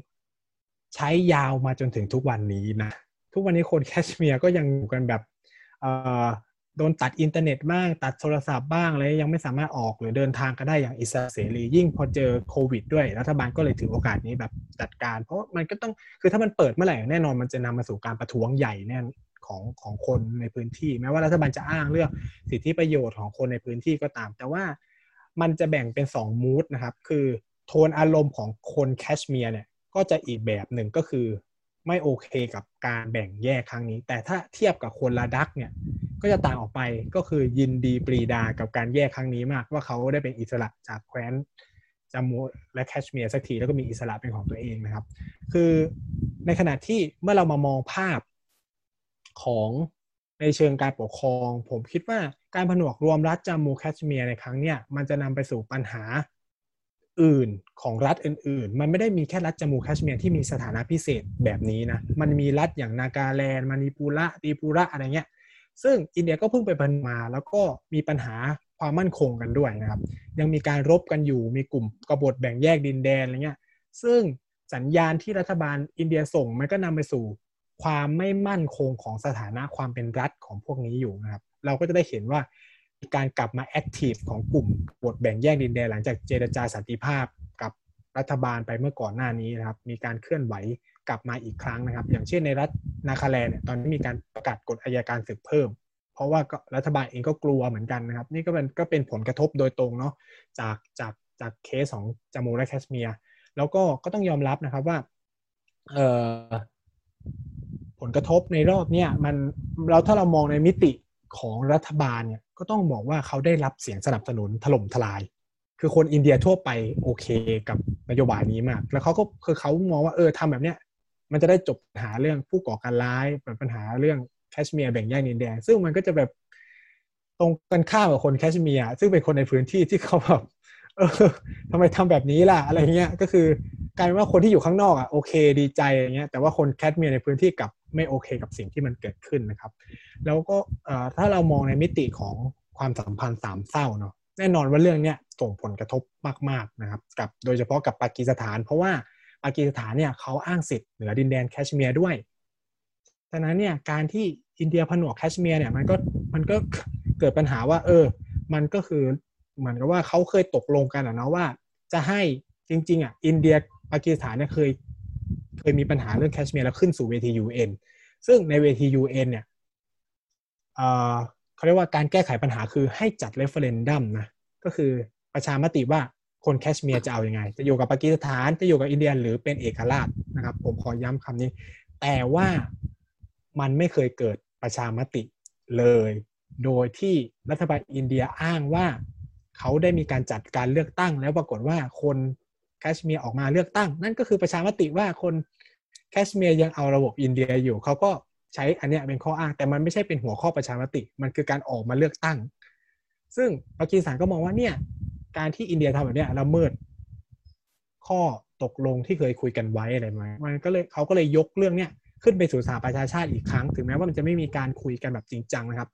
ใช้ยาวมาจนถึงทุกวันนี้นะทุกวันนี้คนแคชเมียร์ก็ยังอยู่กันแบบเอ่อ โดนตัดอินเทอร์เน็ตบ้างตัดโทรศัพท์บ้างอะไรยังไม่สามารถออกหรือเดินทางก็ได้อย่างอิสระเสรียิ่งพอเจอโควิดด้วยรัฐบาลก็เลยถือโอกาสนี้แบบจัดการเพราะมันก็ต้องคือถ้ามันเปิดเมื่อไหร่แน่นอนมันจะนำมาสู่การประท้วงใหญ่แน่ของของคนในพื้นที่แม้ว่ารัฐบาลจะอ้างเรื่องสิทธิประโยชน์ของคนในพื้นที่ก็ตามแต่ว่ามันจะแบ่งเป็นสองมูดนะครับคือโทนอารมณ์ของคนแคชเมียร์เนี่ยก็จะอีกแบบหนึ่งก็คือไม่โอเคกับการแบ่งแยกครั้งนี้แต่ถ้าเทียบกับคนลาดักเนี่ยก็จะต่างออกไปก็คือยินดีปรีดากับการแยกครั้งนี้มากว่าเขาได้เป็นอิสระจากแคว้นจามูและแคชเมียร์สักทีแล้วก็มีอิสระเป็นของตัวเองนะครับคือในขณะที่เมื่อเรามามองภาพของในเชิงการปกครองผมคิดว่าการผนวกรวมรัฐจามูแคชเมียร์ในครั้งเนี้ยมันจะนำไปสู่ปัญหาอื่นของรัฐอื่นๆมันไม่ได้มีแค่รัฐจามูแคชเมียร์ที่มีสถานะพิเศษแบบนี้นะมันมีรัฐอย่างนาการแลนด์มณีปุระตรีปุระอะไรเงี้ยซึ่งอินเดียก็เพิ่งไปพันมาแล้วก็มีปัญหาความมั่นคงกันด้วยนะครับยังมีการรบกันอยู่มีกลุ่มกบฏแบ่งแยกดินแดนอะไรเงี้ยซึ่งสัญญาณที่รัฐบาลอินเดียส่งมันก็นำไปสู่ความไม่มั่นคงของสถานะความเป็นรัฐของพวกนี้อยู่นะครับเราก็จะได้เห็นว่าการกลับมาแอคทีฟของกลุ่มกดแบ่งแยกดินแดนหลังจากเจรจาสันติภาพกับรัฐบาลไปเมื่อก่อนหน้านี้นะครับมีการเคลื่อนไหวกลับมาอีกครั้งนะครับอย่างเช่นในรัฐนาคาแลนด์ตอนนี้มีการประกาศกฎอัยการศึกเพิ่มเพราะว่ารัฐบาลเองก็กลัวเหมือนกันนะครับนี่ก็เป็นก็เป็นผลกระทบโดยตรงเนาะจากจากจากเคสของจามูและแคชเมียร์แล้วก็ก็ต้องยอมรับนะครับว่าเอ่อผลกระทบในรอบเนี้ยมันเราถ้าเรามองในมิติของรัฐบาลเนี่ยก็ต้องบอกว่าเขาได้รับเสียงสนับสนุนถล่มทลายคือคนอินเดียทั่วไปโอเคกับนโยบายนี้มากแล้วเขาก็คือเขามองว่าเออทำแบบเนี้ยมันจะได้จบปัญหาเรื่องผู้ก่อการร้ายแบบปัญหาเรื่องแคชเมียร์แบ่งแยกดินแดนซึ่งมันก็จะแบบตรงกันข้ามกับคนแคชเมียร์ซึ่งเป็นคนในพื้นที่ที่เขาแบบเออทำไมทำแบบนี้ล่ะอะไรเงี้ยก็คือกลายเป็นว่าคนที่อยู่ข้างนอกอ่ะโอเคดีใจอะไรเงี้ยแต่ว่าคนแคชเมียร์ในพื้นที่กับไม่โอเคกับสิ่งที่มันเกิดขึ้นนะครับแล้วก็ถ้าเรามองในมิติของความสัมพันธ์สามเศร้าเนาะแน่นอนว่าเรื่องเนี้ยส่งผลกระทบมากๆนะครับกับโดยเฉพาะกับปากีสถานเพราะว่าปากีสถานเนี่ยเขาอ้างสิทธิ์เหนือดินแดนแคชเมียร์ด้วยฉะนั้นเนี่ยการที่อินเดียผนวกแคชเมียร์เนี่ยมันก็มันก็เกิดปัญหาว่าเออมันก็คือเหมือนกับว่าเขาเคยตกลงกันอะเนาะว่าจะให้จริงๆอ่ะอินเดียปากีสถานเนี่ยเคยเคยมีปัญหาเรื่องแคชเมียร์แล้วขึ้นสู่เวที ยู เอ็น ซึ่งในเวที ยู เอ็น เนี่ย เอ่อ เขาเรียกว่าการแก้ไขปัญหาคือให้จัดเรฟเฟอเรนดัมนะก็คือประชามติว่าคนแคชเมียร์จะเอายังไงจะอยู่กับปากีสถานจะอยู่กับอินเดียหรือเป็นเอกราชนะครับผมขอย้ำคำนี้แต่ว่ามันไม่เคยเกิดประชามติเลยโดยที่รัฐบาลอินเดียอ้างว่าเขาได้มีการจัดการเลือกตั้งแล้วปรากฏว่าคนแคชเมียร์ออกมาเลือกตั้งนั่นก็คือประชามติว่าคนแคชเมียร์ยังเอาระบบอินเดียอยู่เขาก็ใช้อันเนี้ยเป็นข้ออ้างแต่มันไม่ใช่เป็นหัวข้อประชามติมันคือการออกมาเลือกตั้งซึ่งปากีสถานก็มองว่าเนี่ยการที่อินเดียทำแบบเนี้ยละเมิดข้อตกลงที่เคยคุยกันไว้อะไรมามันก็เลยเขาก็เลยยกเรื่องเนี้ยขึ้นไปสู่สหประชาชาติอีกครั้งถึงแม้ว่ามันจะไม่มีการคุยกันแบบจริงจังนะครับ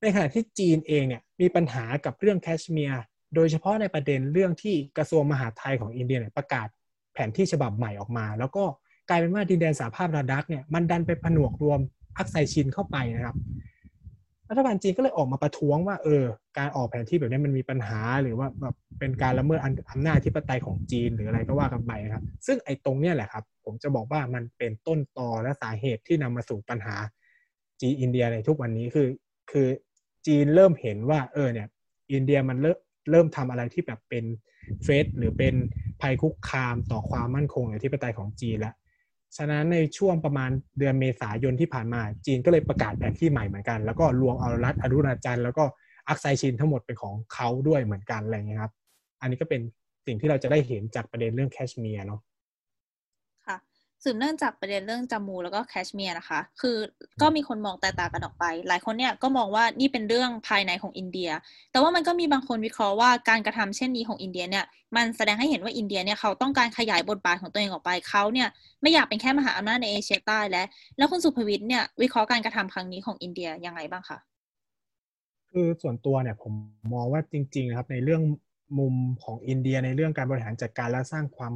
ในขณะที่จีนเองเนี่ยมีปัญหากับเรื่องแคชเมียร์โดยเฉพาะในประเด็นเรื่องที่กระทรวงมหาดไทยของอินเดียเนี่ยประกาศแผนที่ฉบับใหม่ออกมาแล้วก็กลายเป็นว่าดินแดนสหภาพลาดักเนี่ยมันดันไปผนวกรวมอักไซชินเข้าไปนะครับรัฐบาลจีนก็เลยออกมาประท้วงว่าเออการออกแผนที่แบบนี้มันมีปัญหาหรือว่าแบบเป็นการละเมิดอำนาจอธิปไตยของจีนหรืออะไรก็ว่ากันไปนะครับซึ่งไอ้ตรงเนี้ยแหละครับผมจะบอกว่ามันเป็นต้นตอและสาเหตุที่นำมาสู่ปัญหาจีนอินเดียในทุกวันนี้คือคือจีนเริ่มเห็นว่าเออเนี่ยอินเดียมันเริ่มเริ่มทำอะไรที่แบบเป็นเฟสหรือเป็นภัยคุกคามต่อความมั่นคงหรืออธิปไตยของจีนแล้วฉะนั้นในช่วงประมาณเดือนเมษายนที่ผ่านมาจีนก็เลยประกาศแผนที่ใหม่เหมือนกันแล้วก็รวมเอารัฐอรุณาจันทร์แล้วก็อักไซชินทั้งหมดเป็นของเขาด้วยเหมือนกันอะไรเงี้ยครับอันนี้ก็เป็นสิ่งที่เราจะได้เห็นจากประเด็นเรื่องแคชเมียร์เนาะค่ะสืบเนื่องจากประเด็นเรื่องจามูแล้วก็แคชเมียร์นะคะคือก็มีคนมองแตกต่างกันออกไปหลายคนเนี่ยก็มองว่านี่เป็นเรื่องภายในของอินเดียแต่ว่ามันก็มีบางคนวิเคราะห์ว่าการกระทำเช่นนี้ของอินเดียเนี่ยมันแสดงให้เห็นว่าอินเดียเนี่ยเขาต้องการขยายบทบาทของตัวเองออกไปเขาเนี่ยไม่อยากเป็นแค่มหาอำนาจในเอเชียใต้และแล้วคุณสุภวิทย์เนี่ยวิเคราะห์การกระทำครั้งนี้ของอินเดียยังไงบ้างคะคือส่วนตัวเนี่ยผมมองว่าจริงๆนะครับในเรื่องมุมของอินเดียในเรื่องการบริหารจัดการและสร้างความ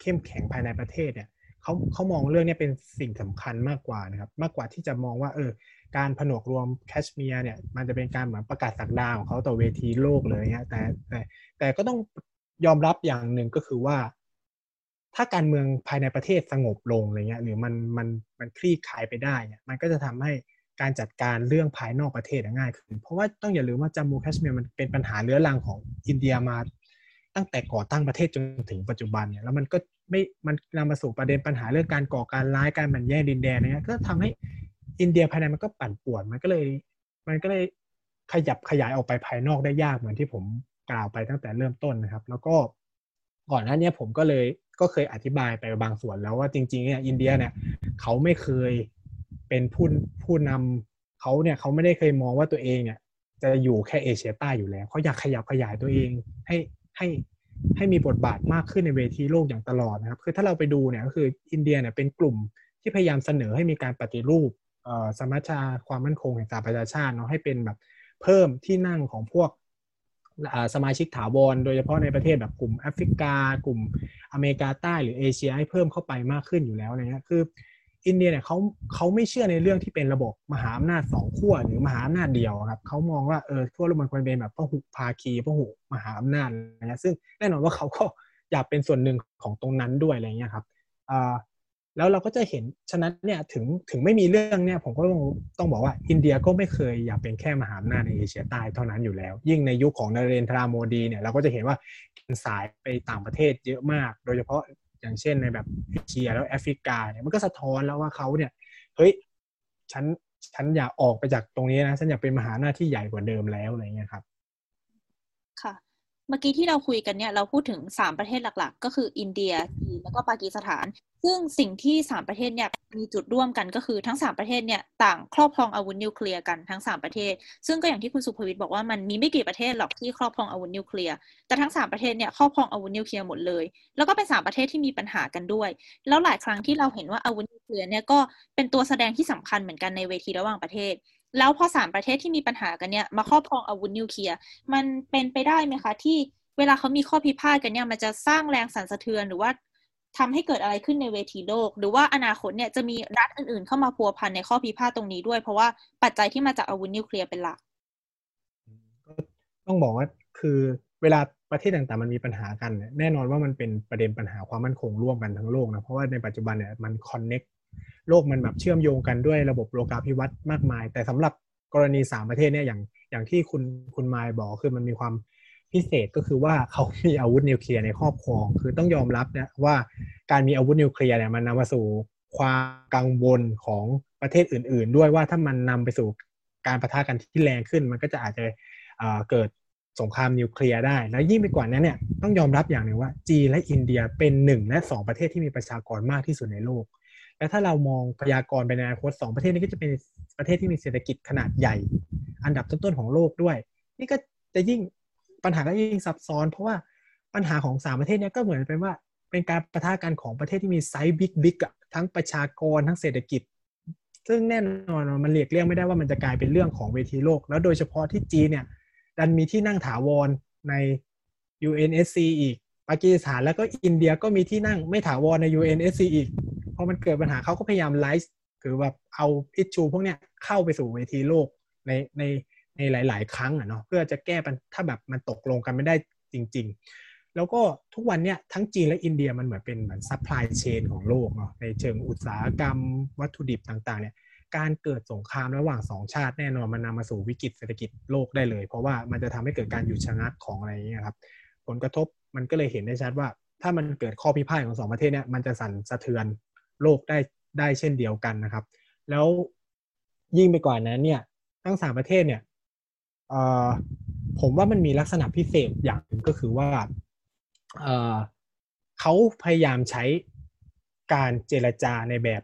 เข้มแข็งภายในประเทศเนี่ย เขาเขามองเรื่องนี้เป็นสิ่งสำคัญมากกว่านะครับมากกว่าที่จะมองว่าเออการผนวกรวมแคชเมียร์เนี่ยมันจะเป็นการเหมือนประกาศศักดาของเขาต่อเวทีโลกเลยฮะแต่แต่แต่ก็ต้องยอมรับอย่างหนึ่งก็คือว่าถ้าการเมืองภายในประเทศสงบลงอะไรเงี้ยหรือมันมันมันคลี่คลายไปได้เนี่ยมันก็จะทำให้การจัดการเรื่องภายนอกประเทศง่ายขึ้นเพราะว่าต้องอย่าลืมว่าจัมมูแคชเมียร์มันเป็นปัญหาเรื้อรังของอินเดียมาตั้งแต่ก่อตั้งประเทศจนถึงปัจจุบันเนี่ยแล้วมันก็ไม่มันนำมาสู่ประเด็นปัญหาเรื่องการก่อการร้ายการแบ่งแยกดินแดนเนี่ยก็ทำให้อินเดียภายในมันก็ปั่นป่วนมันก็เลยมันก็เลยขยับขยายออกไปภายนอกได้ยากเหมือนที่ผมกล่าวไปตั้งแต่เริ่มต้นนะครับแล้วก็ก่อนหน้านี้ผมก็เลยก็เคยอธิบายไปบางส่วนแล้วว่าจริงๆเนี่ยอินเดียเนี่ยเขาไม่เคยเป็นผู้ผู้นำเขาเนี่ยเขาไม่ได้เคยมองว่าตัวเองเนี่ยจะอยู่แค่เอเชียใต้อยู่แล้วเขาอยากขยับขยายตัวเองให้ให้ให้มีบทบาทมากขึ้นในเวทีโลกอย่างตลอดนะครับคือถ้าเราไปดูเนี่ยก็คืออินเดียเนี่ยเป็นกลุ่มที่พยายามเสนอให้มีการปฏิรูปเอ่อสมัชชาความมั่นคงแห่งสหประชาชาติเนาะให้เป็นแบบเพิ่มที่นั่งของพวกสมาชิกถาวรโดยเฉพาะในประเทศแบบกลุ่มแอฟริกากลุ่มอเมริกาใต้หรือเอเชียให้เพิ่มเข้าไปมากขึ้นอยู่แล้วนะฮะคืออินเดียเนี่ยเขาเขาไม่เชื่อในเรื่องที่เป็นระบบมหาอำนาจสองขั้วหรือมหาอำนาจเดียวครับเขามองว่าเออทั่วโลกมันควรเป็นแบบพหุภาคีพหุมหาอำนาจนะซึ่งแน่นอนว่าเขาก็อยากเป็นส่วนหนึ่งของตรงนั้นด้วยอะไรเงี้ยครับอ่าแล้วเราก็จะเห็นฉะนั้นเนี่ยถึงถึงไม่มีเรื่องเนี่ยผมก็ต้องต้องบอกว่าอินเดียก็ไม่เคยอยากเป็นแค่มหาอำนาจในเอเชียใต้เท่านั้นอยู่แล้วยิ่งในยุค ของนเรนทราโมดีเนี่ยเราก็จะเห็นว่าสายไปต่างประเทศเยอะมากโดยเฉพาะอย่างเช่นในแบบเอเชียแล้วแอฟริกาเนี่ยมันก็สะท้อนแล้วว่าเขาเนี่ยเฮ้ยฉันฉันอยากออกไปจากตรงนี้นะฉันอยากเป็นมหาอำนาจที่ใหญ่กว่าเดิมแล้วอะไรเงี้ยครับค่ะเมื่อกี้ที่เราคุยกันเนี่ยเราพูดถึงสามประเทศหลักๆก็คืออินเดียจีนแล้วก็ปากีสถานซึ่งสิ่งที่สามประเทศเนี่ยมีจุดร่วมกันก็คือทั้งสามประเทศเนี่ยต่างครอบครองอาวุธนิวเคลียร์กันทั้งสามประเทศซึ่งก็อย่างที่คุณสุภวิทย์บอกว่ามันมีไม่กี่ประเทศหรอกที่ครอบครองอาวุธนิวเคลียร์แต่ทั้งสามประเทศเนี่ยครอบครองอาวุธนิวเคลียร์หมดเลยแล้วก็เป็นสามประเทศที่มีปัญหากันด้วยแล้วหลายครั้งที่เราเห็นว่าอาวุธนิวเคลียร์เนี่ยก็เป็นตัวแสดงที่สำคัญเหมือนกันในเวทีระหว่างประเทศแล้วพอสามประเทศที่มีปัญหากันเนี่ยมาครอบครองอาวุธนิวเคลียร์มันเป็นไปได้ไหมคะที่เวลาเขามีข้อพิพาทกันเนี่ยมันจะสร้างแรงสั่นสะเทือนหรือว่าทำให้เกิดอะไรขึ้นในเวทีโลกหรือว่าอนาคตเนี่ยจะมีรัฐอื่นๆเข้ามาพัวพันในข้อพิพาทตรงนี้ด้วยเพราะว่าปัจจัยที่มาจากอาวุธนิวเคลียร์เป็นหลักต้องบอกว่าคือเวลาประเทศต่างๆมันมีปัญหากันแน่นอนว่ามันเป็นประเด็นปัญหาความมั่นคงร่วมกันทั้งโลกนะเพราะว่าในปัจจุบันเนี่ยมันคอนเนคโลกมันแบบเชื่อมโยงกันด้วยระบบโลกาภิวัตน์มากมายแต่สำหรับกรณีสามประเทศเนี่ยอย่างอย่างที่คุณคุณมายบอกคือมันมีความพิเศษก็คือว่าเขามีอาวุธนิวเคลียร์ในครอบครองคือต้องยอมรับนะว่าการมีอาวุธนิวเคลียร์เนี่ยมันนำมาสู่ความกังวลของประเทศอื่นๆด้วยว่าถ้ามันนำไปสู่การปะทะกันที่แรงขึ้นมันก็จะอาจจะเอ่อเกิดสงครามนิวเคลียร์ได้แล้วยิ่งไปกว่านั้นเนี่ยต้องยอมรับอย่างนึงว่าจีนและอินเดียเป็นหนึ่งและสองประเทศที่มีประชากรมากที่สุดในโลกและถ้าเรามองพยากรณ์ไปในอนาคตสองประเทศนี้ก็จะเป็นประเทศที่มีเศรษฐกิจขนาดใหญ่อันดับต้นๆของโลกด้วยนี่ก็จะยิ่งปัญหาก็ยิ่งซับซ้อนเพราะว่าปัญหาของสามประเทศนี้ก็เหมือนเป็นว่าเป็นการปะทะกันของประเทศที่มีไซส์บิ๊กๆทั้งประชากรทั้งเศรษฐกิจซึ่งแน่นอนมันเรียกเลี่ยงไม่ได้ว่ามันจะกลายเป็นเรื่องของเวทีโลกแล้วโดยเฉพาะที่จีนเนี่ยดันมีที่นั่งถาวรใน ยู เอ็น เอส ซี อีกปากีสถานแล้วก็อินเดียก็มีที่นั่งไม่ถาวรใน ยู เอ็น เอส ซี อีกพอมันเกิดปัญหาเขาก็พยายามไลฟ์คือแบบเอาอิชชูพวกเนี้ยเข้าไปสู่เวทีโลกในในในหลายๆครั้งอ่ะเนาะเพื่อจะแก้ปัญหาถ้าแบบมันตกลงกันไม่ได้จริงๆแล้วก็ทุกวันเนี้ยทั้งจีนและอินเดียมันเหมือนเป็นเหมือนซัพพลายเชนของโลกเนาะในเชิงอุตสาหกรรมวัตถุดิบต่างๆเนี่ยการเกิดสงครามระหว่างสองชาติแน่นอนมันนำมาสู่วิกฤตเศรษฐกิจโลกได้เลยเพราะว่ามันจะทำให้เกิดการหยุดชะงักของอะไรอย่างเงี้ยครับผลกระทบมันก็เลยเห็นได้ชัดว่าถ้ามันเกิดข้อพิพาทของสองประเทศเนี่ยมันจะสั่นสะเทือนโลกได้ได้เช่นเดียวกันนะครับแล้วยิ่งไปกว่านั้นเนี่ยทั้งสามประเทศเนี่ยเอ่อผมว่ามันมีลักษณะพิเศษอย่างนึงก็คือว่าเอ่อเค้าพยายามใช้การเจรจาในแบบ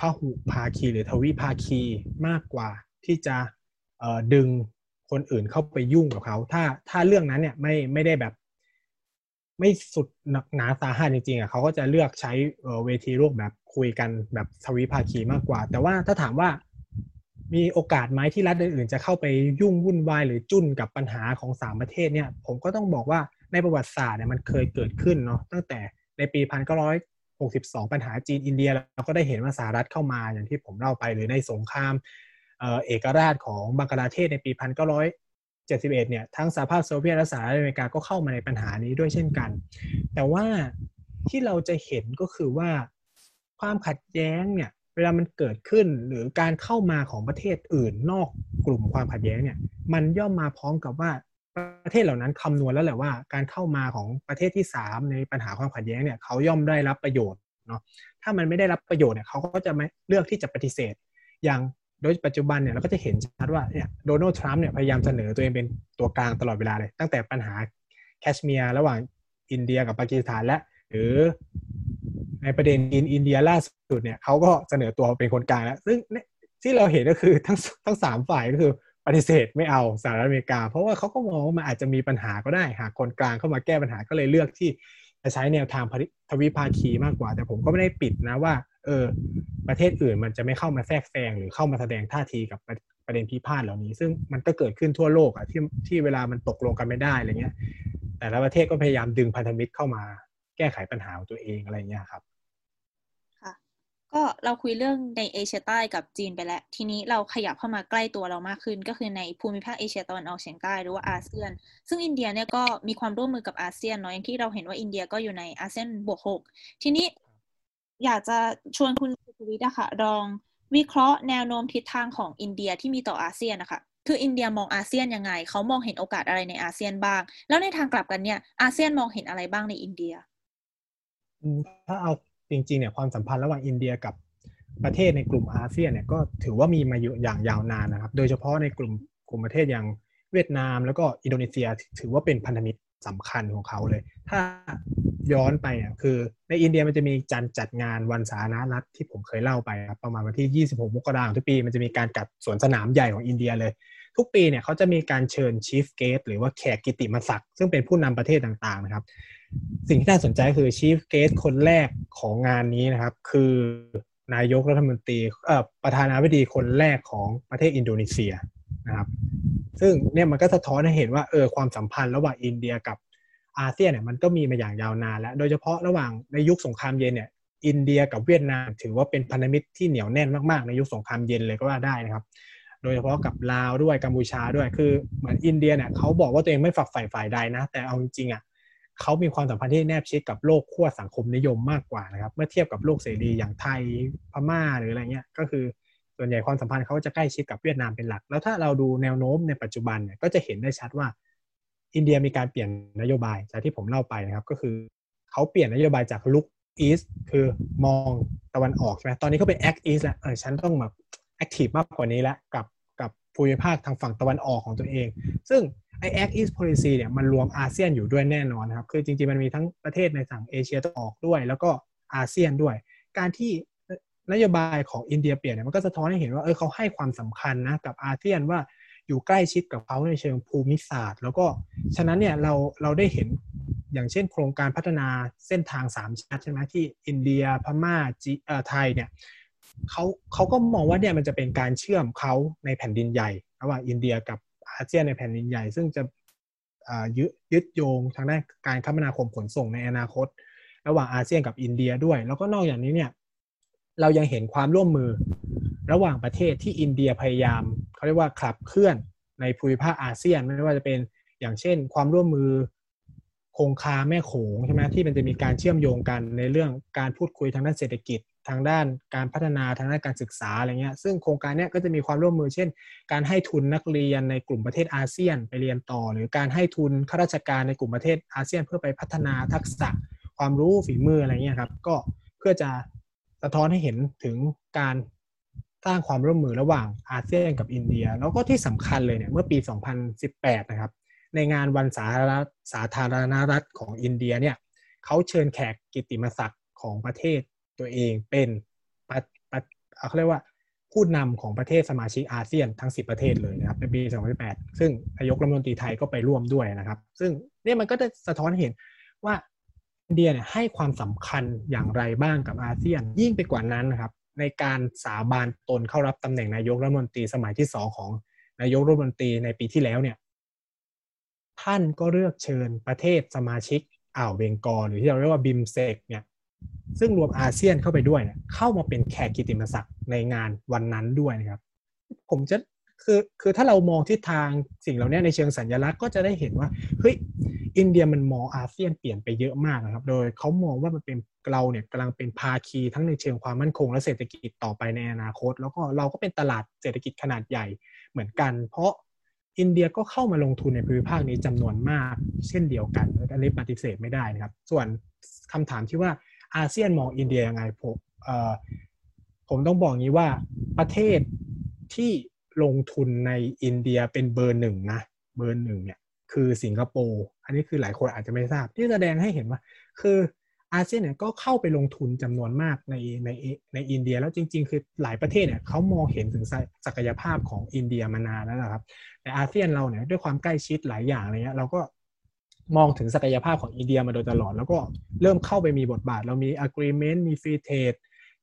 พหุภาคีหรือทวิภาคีมากกว่าที่จะเอ่อดึงคนอื่นเข้าไปยุ่งกับเค้าถ้าถ้าเรื่องนั้นเนี่ยไม่ไม่ได้แบบไม่สุดหนักหนาสาหัสจริงๆอ่ะเขาก็จะเลือกใช้เวทีโลกแบบคุยกันแบบทวิภาคีมากกว่าแต่ว่าถ้าถามว่ามีโอกาสไหมที่รัฐอื่นๆจะเข้าไปยุ่งวุ่นวายหรือจุ้นกับปัญหาของสามประเทศเนี่ยผมก็ต้องบอกว่าในประวัติศาสตร์เนี่ยมันเคยเกิดขึ้นเนาะตั้งแต่ในปี หกสิบสองปัญหาจีนอินเดียเราก็ได้เห็นว่าสหรัฐเข้ามาอย่างที่ผมเล่าไปหรือในสงครามเอ่อเอกราชของบังกลาเทศในปีหนึ่งพันเก้าร้อยเจ็ดสิบเอ็ดเนี่ยทั้งสหภาพโซเวียตและสหรัฐอเมริกาก็เข้ามาในปัญหานี้ด้วยเช่นกันแต่ว่าที่เราจะเห็นก็คือว่าความขัดแย้งเนี่ยเวลามันเกิดขึ้นหรือการเข้ามาของประเทศอื่นนอกกลุ่มความขัดแย้งเนี่ยมันย่อมมาพร้อมกับว่าประเทศเหล่านั้นคำนวณแล้วแหละว่าการเข้ามาของประเทศที่สามในปัญหาความขัดแย้งเนี่ยเขาย่อมได้รับประโยชน์เนาะถ้ามันไม่ได้รับประโยชน์เนี่ยเขาก็จะไม่เลือกที่จะปฏิเสธอย่างโดยปัจจุบันเนี่ยเราก็จะเห็นชัดว่าเนี่ยโดนัลด์ทรัมป์เนี่ยพยายามเสนอตัวเองเป็นตัวกลางตลอดเวลาเลยตั้งแต่ปัญหาแคชเมียร์ระหว่างอินเดียกับปากีสถานและหรือในประเด็นอินอินเดียล่าสุดเนี่ยเขาก็เสนอตัวเป็นคนกลางแล้วซึ่งที่เราเห็นก็คือทั้งทั้งสามฝ่ายก็คือปฏิเสธไม่เอาสหรัฐอเมริกาเพราะว่าเขาก็มองว่ามันอาจจะมีปัญหาก็ได้หากคนกลางเข้ามาแก้ปัญหาก็เลยเลือกที่จะใช้แนวทางทวิภาคีมากกว่าแต่ผมก็ไม่ได้ปิดนะว่าเออประเทศอื่นมันจะไม่เข้ามาแทรกแซงหรือเข้ามาแสดงท่าทีกับประเด็นพิพาทเหล่านี้ซึ่งมันก็เกิดขึ้นทั่วโลกอ่ะที่ที่เวลามันตกลงกันไม่ได้อะไรเงี้ยแต่ละประเทศก็พยายามดึงพันธมิตรเข้ามาแก้ไขปัญหาของตัวเองอะไรเงี้ยครับค่ะก็เราคุยเรื่องในเอเชียใต้กับจีนไปแล้วทีนี้เราขยับเข้ามาใกล้ตัวเรามากขึ้นก็คือในภูมิภาคเอเชียตะวันออกเฉียงใต้หรือว่าอาเซียนซึ่งอินเดียเนี่ยก็มีความร่วมมือกับอาเซียนเนาะอย่างที่เราเห็นว่าอินเดียก็อยู่ในอาเซียนบวกหกทีนี้อยากจะชวนคุณสุวิทย์นะคะลองวิเคราะห์แนวโน้มทิศทางของอินเดียที่มีต่ออาเซียนนะคะคืออินเดียมองอาเซียนยังไงเขามองเห็นโอกาสอะไรในอาเซียนบ้างแล้วในทางกลับกันเนี่ยอาเซียนมองเห็นอะไรบ้างในอินเดียถ้าเอาจริงๆเนี่ยความสัมพันธ์ระหว่างอินเดียกับประเทศในกลุ่มอาเซียนเนี่ยก็ถือว่ามีมาอยู่อย่างยาวนานนะครับโดยเฉพาะในกลุ่มกลุ่มประเทศอย่างเวียดนามแล้วก็อินโดนีเซียถือว่าเป็นพันธมิตรสำคัญของเขาเลยถ้าย้อนไปอ่ะคือในอินเดียมันจะมีการจัดงานวันสาธารณรัฐที่ผมเคยเล่าไปครับประมาณวันที่ยี่สิบหกมกราคมทุกปีมันจะมีการจัดสวนสนามใหญ่ของอินเดียเลยทุกปีเนี่ยเขาจะมีการเชิญ Chief Guest หรือว่าแขกกิตติมศักดิ์ซึ่งเป็นผู้นำประเทศต่างๆนะครับสิ่งที่น่าสนใจคือ Chief Guest คนแรกของงานนี้นะครับคือนายกรัฐมนตรีเอ่อประธานาธิบดีคนแรกของประเทศอินโดนีเซียนะครับซึ่งเนี่ยมันก็สะท้อนให้เห็นว่าเออความสัมพันธ์ระหว่างอินเดียกับอาเซียนเนี่ยมันก็มีมาอย่างยาวนานแล้วโดยเฉพาะระหว่างในยุคสงครามเย็นเนี่ยอินเดียกับเวียดนามถือว่าเป็นพันธมิตรที่เหนียวแน่นมากๆในยุคสงครามเย็นเลยก็ว่าได้นะครับโดยเฉพาะกับลาวด้วยกัมพูชาด้วยคือเหมือนอินเดียเนี่ยเขาบอกว่าตัวเองไม่ฝักใฝ่ฝ่ายใดนะแต่เอาจริงๆอ่ะเขามีความสัมพันธ์ที่แนบชิดกับโลกขั้วสังคมนิยมมากกว่านะครับเมื่อเทียบกับโลกเสรีอย่างไทยพม่าหรืออะไรเงี้ยก็คือส่วนใหญ่ความสัมพันธ์เขาจะใกล้ชิดกับเวียดนามเป็นหลักแล้วถ้าเราดูแนวโน้มในปัจจุบันเนี่ยก็จะเห็นได้ชัดว่าอินเดียมีการเปลี่ยนนโยบายจากที่ผมเล่าไปนะครับก็คือเขาเปลี่ยนนโยบายจาก Look East คือมองตะวันออกใช่ไหมตอนนี้เขาเป็น Act East แล้วเออฉันต้องแบบ active มากกว่านี้แล้วกับกับภูมิภาคทางฝั่งตะวันออกของตัวเองซึ่งไอ Act-East Policy เนี่ยมันรวมอาเซียนอยู่ด้วยแน่นอนนะครับคือจริงๆมันมีทั้งประเทศในฝั่งเอเชียตะวันออกด้วยแล้วก็อาเซียนด้วยการที่นโยบายของอินเดียเปลี่ยนเนี่ยมันก็สะท้อนให้เห็นว่าเออเขาให้ความสำคัญนะกับอาเซียนว่าอยู่ใกล้ชิดกับเขาในเชิงภูมิศาสตร์แล้วก็ฉะนั้นเนี่ยเราเราได้เห็นอย่างเช่นโครงการพัฒนาเส้นทางสามชาติใช่ไหมที่อินเดียพม่าจีเอ่อไทยเนี่ยเขาเขาก็มองว่าเนี่ยมันจะเป็นการเชื่อมเขาในแผ่นดินใหญ่ระหว่างอินเดียกับอาเซียนในแผ่นดินใหญ่ซึ่งจะยึดโยงทางด้านการคมนาคมขนส่งในอนาคตระหว่างอาเซียนกับอินเดียด้วยแล้วก็นอกจากนี้เนี่ยเรายังเห็นความร่วมมือระหว่างประเทศที่อินเดียพยายามเขาเรียกว่าขับเคลื่อนในภูมิภาคอาเซียนไม่ว่าจะเป็นอย่างเช่นความร่วมมือคงคาแม่โขงใช่ไหมที่มันจะมีการเชื่อมโยงกันในเรื่องการพูดคุยทางด้านเศรษฐกิจทางด้านการพัฒนาทางด้านการศึกษาอะไรเงี้ยซึ่งโครงการเนี้ยก็จะมีความร่วมมือเช่นการให้ทุนนักเรียนในกลุ่มประเทศอาเซียนไปเรียนต่อหรือการให้ทุนข้าราชการในกลุ่มประเทศอาเซียนเพื่อไปพัฒนาทักษะความรู้ฝีมืออะไรเงี้ยครับก็เพื่อจะสะท้อนให้เห็นถึงการสร้างความร่วมมือระหว่างอาเซียนกับอินเดียแล้วก็ที่สำคัญเลยเนี่ยเมื่อปีสองพันสิบแปดนะครับในงานวันสาธารณสาธารณรัฐของอินเดียเนี่ยเขาเชิญแขกกิตติมศักดิ์ของประเทศตัวเองเป็นประประเขาเรียกว่าผู้นำของประเทศสมาชิกอาเซียนทั้งสิบประเทศเลยนะครับในปีสองพันสิบแปดซึ่งนายกรัฐมนตรีไทยก็ไปร่วมด้วยนะครับซึ่งเนี่ยมันก็จะสะท้อนเห็นว่าอินเดียเนี่ยให้ความสำคัญอย่างไรบ้างกับอาเซียนยิ่งไปกว่านั้นนะครับในการสาบานตนเข้ารับตำแหน่งนายกรัฐมนตรีสมัยที่สองของนายกรัฐมนตรีในปีที่แล้วเนี่ยท่านก็เลือกเชิญประเทศสมาชิกอ่าวเบงกอลหรือที่เราเรียกว่าบิมเซกเนี่ย ซึ่งรวมอาเซียนเข้าไปด้วยเนี่ยเข้ามาเป็นแขกเกียรติมศักดิ์ในงานวันนั้นด้วยนะครับผมจะคือคือถ้าเรามองทิศทางสิ่งเหล่านี้ในเชิงสัญลักษณ์ก็จะได้เห็นว่าเฮ้ยอินเดียมันมองอาเซียนเปลี่ยนไปเยอะมากนะครับโดยเขามองว่ามันเป็นเราเนี่ยกำลังเป็นภาคีทั้งในเชิงความมั่นคงและเศรษฐกิจต่อไปในอนาคตแล้วก็เราก็เป็นตลาดเศรษฐกิจขนาดใหญ่เหมือนกันเพราะอินเดียก็เข้ามาลงทุนในภูมิภาคนี้จำนวนมากเช่นเดียวกันอันนี้ปฏิเสธไม่ได้นะครับส่วนคำถามที่ว่าอาเซียนมองอินเดียยังไงผมเอ่อผมต้องบอกงี้ว่าประเทศที่ลงทุนในอินเดียเป็นเบอร์หนึ่งนะเบอร์หนึ่งเนี่ยคือสิงคโปร์อันนี้คือหลายคนอาจจะไม่ทราบที่แสดงให้เห็นว่าคืออาเซียนเนี่ยก็เข้าไปลงทุนจำนวนมากในในในอินเดียแล้วจริงๆคือหลายประเทศเนี่ยเขามองเห็นถึงศักยภาพของอินเดียมานานแล้วนะครับแต่อาเซียนเราเนี่ยด้วยความใกล้ชิดหลายอย่างอะไรเงี้ยเราก็มองถึงศักยภาพของอินเดียมาโดยตลอดแล้วก็เริ่มเข้าไปมีบทบาทเรามี agreement มี free trade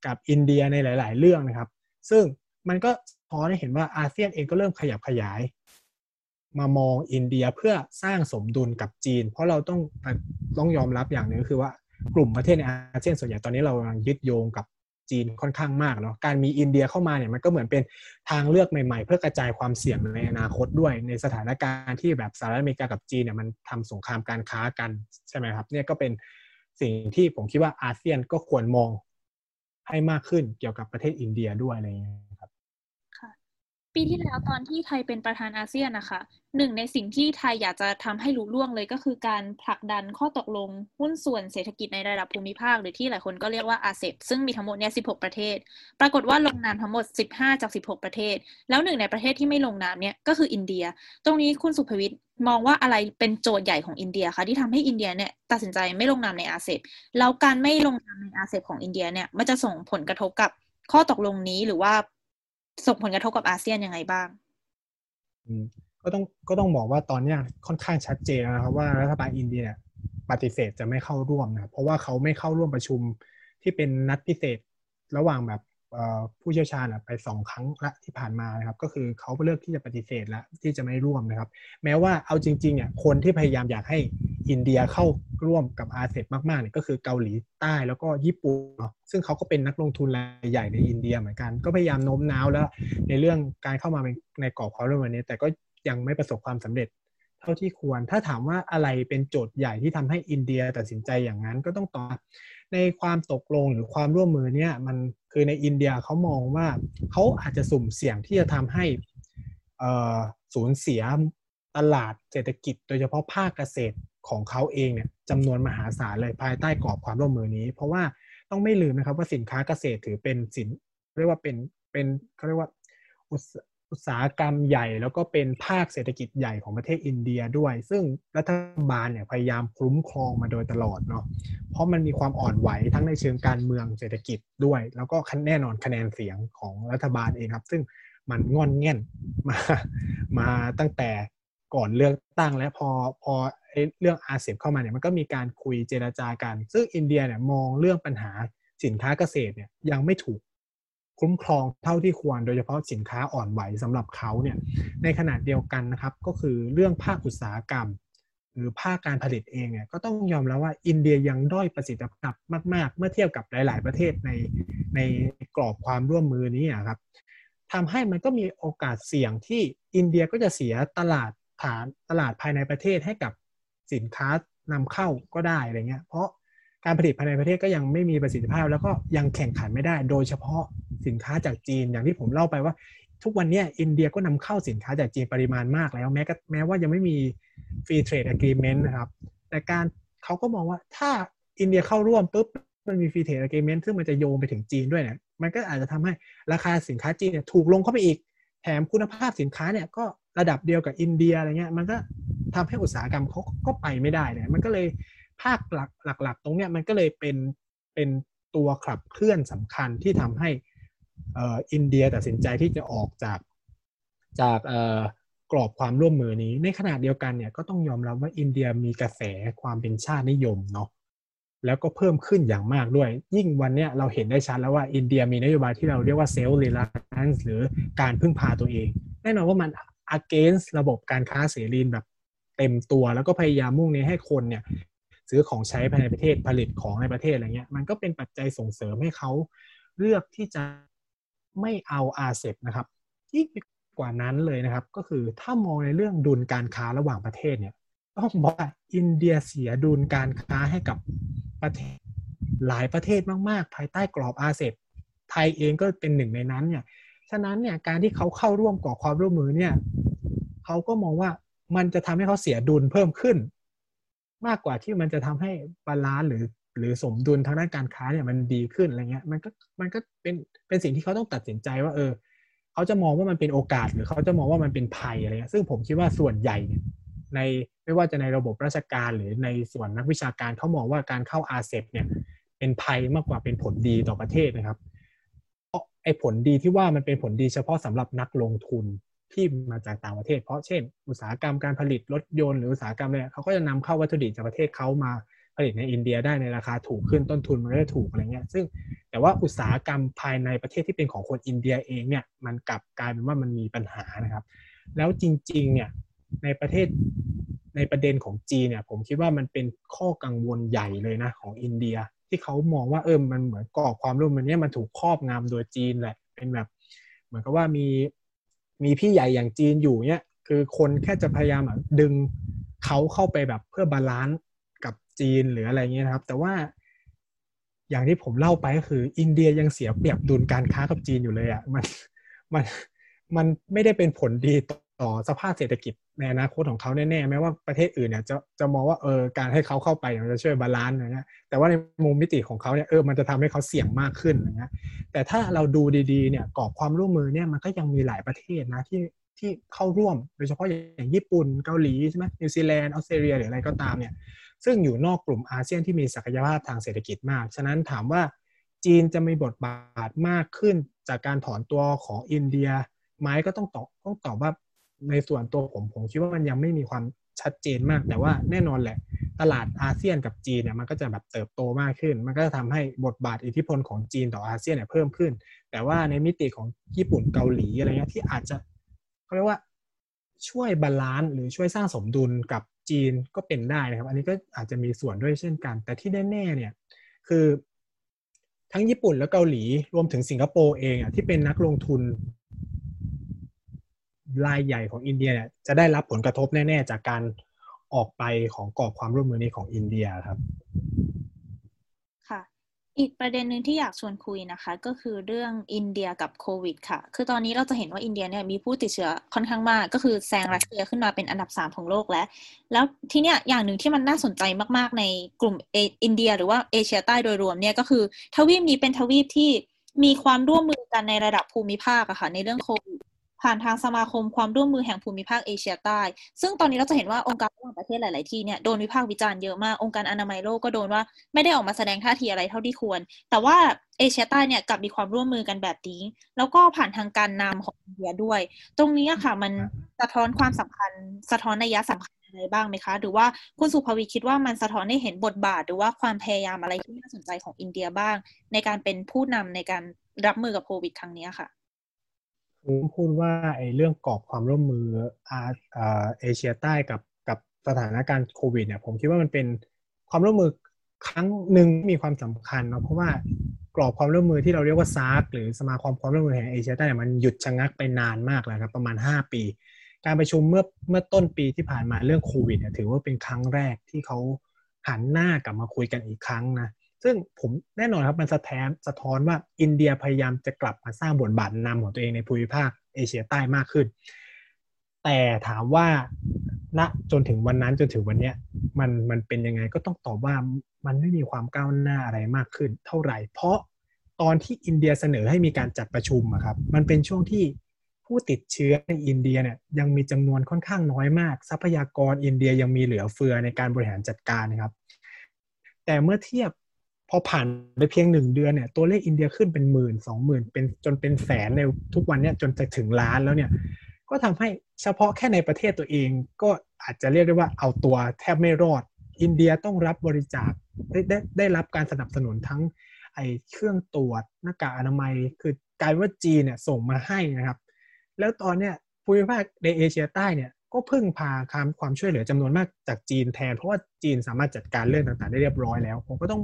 กับอินเดียในหลายๆเรื่องนะครับซึ่งมันก็พอได้เห็นว่าอาเซียนเองก็เริ่มขยับขยายมามองอินเดียเพื่อสร้างสมดุลกับจีนเพราะเราต้องต้องยอมรับอย่างนึงคือว่ากลุ่มประเทศในอาเซียนส่วนใหญ่ตอนนี้เรายึดโยงกับจีนค่อนข้างมากเนาะการมีอินเดียเข้ามาเนี่ยมันก็เหมือนเป็นทางเลือกใหม่ๆเพื่อกระจายความเสี่ยงในอนาคตด้วยในสถานการณ์ที่แบบสหรัฐอเมริกากับจีนเนี่ยมันทำสงครามการค้ากันใช่ไหมครับเนี่ยก็เป็นสิ่งที่ผมคิดว่าอาเซียนก็ควรมองให้มากขึ้นเกี่ยวกับประเทศอินเดียด้วยอะไรอย่างเงี้ยครับค่ะปีที่แล้วตอนที่ไทยเป็นประธานอาเซียนนะคะหนึ่งในสิ่งที่ไทยอยากจะทำให้ลุล่วงเลยก็คือการผลักดันข้อตกลงหุ้นส่วนเศรษฐกิจในระดับภูมิภาคหรือที่หลายคนก็เรียกว่าอาเซปซึ่งมีทั้งหมดเนี่ยสิบหกประเทศปรากฏว่าลงนามทั้งหมดสิบห้าจากสิบหกประเทศแล้วหนึ่งในประเทศที่ไม่ลงนามเนี่ยก็คืออินเดียตรงนี้คุณสุภวิทย์มองว่าอะไรเป็นโจทย์ใหญ่ของอินเดียคะที่ทำให้อินเดียเนี่ยตัดสินใจไม่ลงนามในอาเซปแล้วการไม่ลงนามในอาเซปของอินเดียเนี่ยมันจะส่งผลกระทบกับข้อตกลงนี้หรือว่าส่งผลกระทบกับอาเซียนยังไงบ้างก็ต้องก็ต้องบอกว่าตอนนี้ค่อนข้างชัดเจนนะครับว่ารัฐบาลอินเดียปฏิเสธจะไม่เข้าร่วมนะเพราะว่าเขาไม่เข้าร่วมประชุมที่เป็นนัดพิเศษระหว่างแบบผู้เชี่ยวชาญไปสองครั้งละที่ผ่านมานะครับก็คือเขาเลือกที่จะปฏิเสธและที่จะไม่ร่วมนะครับแม้ว่าเอาจริงๆเนี่ยคนที่พยายามอยากให้อินเดียเข้าร่วมกับอาเซปมากๆเนี่ยก็คือเกาหลีใต้แล้วก็ญี่ปุ่นเนาะซึ่งเขาก็เป็นนักลงทุนรายใหญ่ในอินเดียเหมือนกันก็พยายามโน้มน้าวแล้วในเรื่องการเข้ามาในกรอบความร่วมมือนี้แต่ก็ยังไม่ประสบความสำเร็จเท่าที่ควรถ้าถามว่าอะไรเป็นโจทย์ใหญ่ที่ทำให้อินเดียตัดสินใจอย่างนั้นก็ต้องตอบในความตกลงหรือความร่วมมือเนี่ยมันคือในอินเดียเขามองว่าเขาอาจจะสุ่มเสี่ยงที่จะทำให้สูญเสียตลาดเศรษฐกิจโดยเฉพาะภาคเกษตรของเขาเองเนี่ยจำนวนมหาศาลเลยภายใต้กรอบความร่วมมือนี้เพราะว่าต้องไม่ลืมนะครับว่าสินค้าเกษตรถือเป็นสินเรียกว่าเป็นเป็นเขาเรียกว่าอุตสาหกรรมใหญ่แล้วก็เป็นภาคเศรษฐกิจใหญ่ของประเทศอินเดียด้วยซึ่งรัฐบาลเนี่ยพยายามคุ้มครองมาโดยตลอดเนาะเพราะมันมีความอ่อนไหวทั้งในเชิงการเมืองเศรษฐกิจด้วยแล้วก็แน่นอนคะแนนเสียงของรัฐบาลเองครับซึ่งมันงอนแง่นมามาตั้งแต่ก่อนเลือกตั้งและพอพอเรื่องอาเซียนเข้ามาเนี่ยมันก็มีการคุยเจรจากันซึ่งอินเดียเนี่ยมองเรื่องปัญหาสินค้าเกษตรเนี่ยยังไม่ถูกคุ้มครองเท่าที่ควรโดยเฉพาะสินค้าอ่อนไหวสำหรับเขาเนี่ยในขณะเดียวกันนะครับก็คือเรื่องภาคอุตสาหกรรมหรือภาคการผลิตเองเนี่ยก็ต้องยอมรับว่าอินเดียยังด้อยประสิทธิภาพมากๆเมื่อเทียบกับหลายๆประเทศในในกรอบความร่วมมือนี้นะครับทำให้มันก็มีโอกาสเสี่ยงที่อินเดียก็จะเสียตลาดฐานตลาดภายในประเทศให้กับสินค้านำเข้าก็ได้อะไรเงี้ยเพราะการผลิตภายในประเทศก็ยังไม่มีประสิทธิภาพแล้วก็ยังแข่งขันไม่ได้โดยเฉพาะสินค้าจากจีนอย่างที่ผมเล่าไปว่าทุกวันนี้อินเดียก็นำเข้าสินค้าจากจีนปริมาณมากแล้วแม้ก็แม้ว่ายังไม่มี Free Trade Agreement นะครับแต่การเขาก็มองว่าถ้าอินเดียเข้าร่วมปุ๊บมันมี Free Trade Agreement ซึ่งมันจะโยงไปถึงจีนด้วยเนี่ยมันก็อาจจะทำให้ราคาสินค้าจีนเนี่ยถูกลงเข้าไปอีกแถมคุณภาพสินค้าเนี่ยก็ระดับเดียวกับอินเดียอะไรเงี้ยมันก็ทำให้อุตสาหกรรมเขาก็ไปไม่ได้เนี่ยมันก็เลยภาคหลักหลักๆตรงเนี้ยมันก็เลยเป็นเป็นตัวขับเคลื่อนสำคัญที่ทำให้เอ่ออินเดียตัดสินใจที่จะออกจากจากเอ่อกรอบความร่วมมือนี้ในขณะเดียวกันเนี่ยก็ต้องยอมรับว่าอินเดียมีกระแสความเป็นชาตินิยมเนาะแล้วก็เพิ่มขึ้นอย่างมากด้วยยิ่งวันเนี้ยเราเห็นได้ชัดแล้วว่าอินเดียมีนโยบายที่เราเรียกว่า self reliance หรือการพึ่งพาตัวเองแน่นอนว่ามัน against ระบบการค้าเสรีแบบเต็มตัวแล้วก็พยายามมุ่งเน้นให้คนเนี่ย ซื้อของใช้ภายในประเทศผลิตของในประเทศอะไรเงี้ยมันก็เป็นปัจจัยส่งเสริมให้เขาเลือกที่จะไม่เอาอาเซปนะครับยิ่งไปกว่านั้นเลยนะครับก็คือถ้ามองในเรื่องดุลการค้าระหว่างประเทศเนี่ยต้องบอกว่าอินเดียเสียดุลการค้าให้กับประเทศหลายประเทศมากๆภายใต้กรอบอาเซปไทยเองก็เป็นหนึ่งในนั้นเนี่ยฉะนั้นเนี่ยการที่เขาเข้าร่วมก่อความร่วมมือเนี่ยเขาก็มองว่ามันจะทำให้เขาเสียดุลเพิ่มขึ้นมากกว่าที่มันจะทำให้บาลานซ์หรือหรือสมดุลทางด้านการค้าเนี่ยมันดีขึ้นอะไรเงี้ยมันก็มันก็เป็นเป็นสิ่งที่เขาต้องตัดสินใจว่าเออเขาจะมองว่ามันเป็นโอกาสหรือเขาจะมองว่ามันเป็นภัยอะไรเงี้ยซึ่งผมคิดว่าส่วนใหญ่เนี่ยในไม่ว่าจะในระบบราชการหรือในส่วนนักวิชาการเขามองว่าการเข้าอาเซปเนี่ยเป็นภัยมากกว่าเป็นผลดีต่อประเทศนะครับเพราะไอ้ผลดีที่ว่ามันเป็นผลดีเฉพาะสำหรับนักลงทุนที่มาจากต่างประเทศเพราะเช่นอุตสาหกรรมการผลิตรถยนต์หรืออุตสาหกรรมเนี่ยเขาก็จะนำเข้าวัตถุดิบจากประเทศเขามาผลิตในอินเดียได้ในราคาถูกขึ้นต้นทุนมันก็จะถูกอะไรเงี้ยซึ่งแต่ว่าอุตสาหกรรมภายในประเทศที่เป็นของคนอินเดียเองเนี่ยมันกลับกลายเป็นว่ามันมีปัญหานะครับแล้วจริงๆเนี่ยในประเทศในประเด็นของจีนเนี่ยผมคิดว่ามันเป็นข้อกังวลใหญ่เลยนะของอินเดียที่เขามองว่าเออมันเหมือนก่อความร่วมมือเนี่ยมันถูกครอบงำโดยจีนแหละเป็นแบบเหมือนกับว่ามีมีพี่ใหญ่อย่างจีนอยู่เนี่ยคือคนแค่จะพยายามดึงเขาเข้าไปแบบเพื่อบาลานซ์กับจีนหรืออะไรเงี้ยนะครับแต่ว่าอย่างที่ผมเล่าไปก็คืออินเดียยังเสียเปรียบดุลการค้ากับจีนอยู่เลยอ่ะมันมันมันไม่ได้เป็นผลดีต่อสภาพเศรษฐกิจในอนาคตของเขาแน่ๆแม้ว่าประเทศอื่นเนี่ยจะจะมองว่าเออการให้เขาเข้าไปมันจะช่วยบาลานซ์นะฮะแต่ว่าในมุมมิติของเขาเนี่ยเออมันจะทำให้เขาเสี่ยงมากขึ้นนะฮะแต่ถ้าเราดูดีๆเนี่ยกรอบความร่วมมือเนี่ยมันก็ยังมีหลายประเทศนะที่ที่เข้าร่วมโดยเฉพาะอย่างญี่ปุ่นเกาหลีใช่ไหมนิวซีแลนด์ออสเตรเลียหรืออะไรก็ตามเนี่ยซึ่งอยู่นอกกลุ่มอาเซียนที่มีศักยภาพทางเศรษฐกิจมากฉะนั้นถามว่าจีนจะมีบทบาทมากขึ้นจากการถอนตัวของอินเดียไหมก็ต้องตอบต้องตอบว่าในส่วนตัวผมผมคิดว่ามันยังไม่มีความชัดเจนมากแต่ว่าแน่นอนแหละตลาดอาเซียนกับจีนเนี่ยมันก็จะแบบเติบโตมากขึ้นมันก็จะทำให้บทบาทอิทธิพลของจีนต่ออาเซียนเนี่ยเพิ่มขึ้นแต่ว่าในมิติของญี่ปุ่นเกาหลีอะไรเงี้ยที่อาจจะเขาเรียกว่าช่วยบาลานซ์หรือช่วยสร้างสมดุลกับจีนก็เป็นได้นะครับอันนี้ก็อาจจะมีส่วนด้วยเช่นกันแต่ที่แน่ๆเนี่ยคือทั้งญี่ปุ่นและเกาหลีรวมถึงสิงคโปร์เองอ่ะที่เป็นนักลงทุนรายใหญ่ของอินเดียเนี่ยจะได้รับผลกระทบแน่ๆจากการออกไปของกรอบความร่วมมือนี้ของอินเดียครับค่ะอีกประเด็นนึงที่อยากชวนคุยนะคะก็คือเรื่องอินเดียกับโควิดค่ะคือตอนนี้เราจะเห็นว่าอินเดียเนี่ยมีผู้ติดเชื้อค่อนข้างมากก็คือแซงรัสเซียขึ้นมาเป็นอันดับสามของโลกแล้วแล้วทีเนี้ยอย่างหนึ่งที่มันน่าสนใจมากๆในกลุ่มอินเดียหรือว่าเอเชียใต้โดยรวมเนี่ยก็คือทวีปนี้เป็นทวีปที่มีความร่วมมือกันในระดับภูมิภาคอะค่ะในเรื่องโควิดผ่านทางสมาคมความร่วมมือแห่งภูมิภาคเอเชียใต้ซึ่งตอนนี้เราจะเห็นว่าองค์การระหว่างประเทศหลายๆที่เนี่ยโดนวิพากษ์วิจารณ์เยอะมากองค์การอนามัยโลกก็โดนว่าไม่ได้ออกมาแสดงท่าทีอะไรเท่าที่ควรแต่ว่าเอเชียใต้เนี่ยกลับมีความร่วมมือกันแบบนี้แล้วก็ผ่านทางการนำของอินเดียด้วยตรงนี้ค่ะมันสะท้อนความสำคัญสะท้อนนัยสำคัญอะไรบ้างไหมคะหรือว่าคุณสุภวิทย์คิดว่ามันสะท้อนให้เห็นบทบาทหรือว่าความพยายามอะไรที่น่าสนใจของอินเดียบ้างในการเป็นผู้นำในการรับมือกับโควิดครั้งนี้ค่ะผมพูดว่าไอ้เรื่องกรอบความร่วมมือเอเชียใต้กับกับสถานการณ์โควิดเนี่ยผมคิดว่ามันเป็นความร่วมมือครั้งหนึ่งมีความสำคัญเนาะเพราะว่ากรอบความร่วมมือที่เราเรียกว่าซาร์กหรือสมาคมความร่วมมือแห่งเอเชียใต้เนี่ยมันหยุดชะงักไปนานมากแล้วครับประมาณห้าปีการประชุมเมื่อเมื่อต้นปีที่ผ่านมาเรื่องโควิดเนี่ยถือว่าเป็นครั้งแรกที่เขาหันหน้ากลับมาคุยกันอีกครั้งนะซึ่งผมแน่นอนครับมันสะท้อนสะท้อนว่าอินเดียพยายามจะกลับมาสร้างบทบาทนำของตัวเองในภูมิภาคเอเชียใต้มากขึ้นแต่ถามว่าณจนถึงวันนั้นจนถึงวันเนี้ยมันมันเป็นยังไงก็ต้องตอบว่ามันไม่มีความก้าวหน้าอะไรมากขึ้นเท่าไหร่เพราะตอนที่อินเดียเสนอให้มีการจัดประชุมอะครับมันเป็นช่วงที่ผู้ติดเชื้อในอินเดียเนี่ยยังมีจำนวนค่อนข้างน้อยมากทรัพยากรอินเดียยังมีเหลือเฟือในการบริหารจัดการนะครับแต่เมื่อเทียบพอผ่านไปเพียงหนึ่งเดือนเนี่ยตัวเลขอินเดียขึ้นเป็นหมื่นสองหมื่นเป็นจนเป็นแสนในทุกวันเนี่ยจนจะถึงล้านแล้วเนี่ยก็ทำให้เฉพาะแค่ในประเทศตัวเองก็อาจจะเรียกได้ว่าเอาตัวแทบไม่รอดอินเดียต้องรับบริจาคได้ได้ได้รับการสนับสนุนทั้งไอ้เครื่องตรวจหน้ากากอนามัยคือกลายว่าจีนเนี่ยส่งมาให้นะครับแล้วตอนเนี้ยภูมิภาคในเอเชียใต้เนี่ย ก็พึ่งพาความช่วยเหลือจำนวนมากจากจีนแทนเพราะว่าจีนสามารถจัดการเรื่องต่างๆได้เรียบร้อยแล้วผมก็ต้อง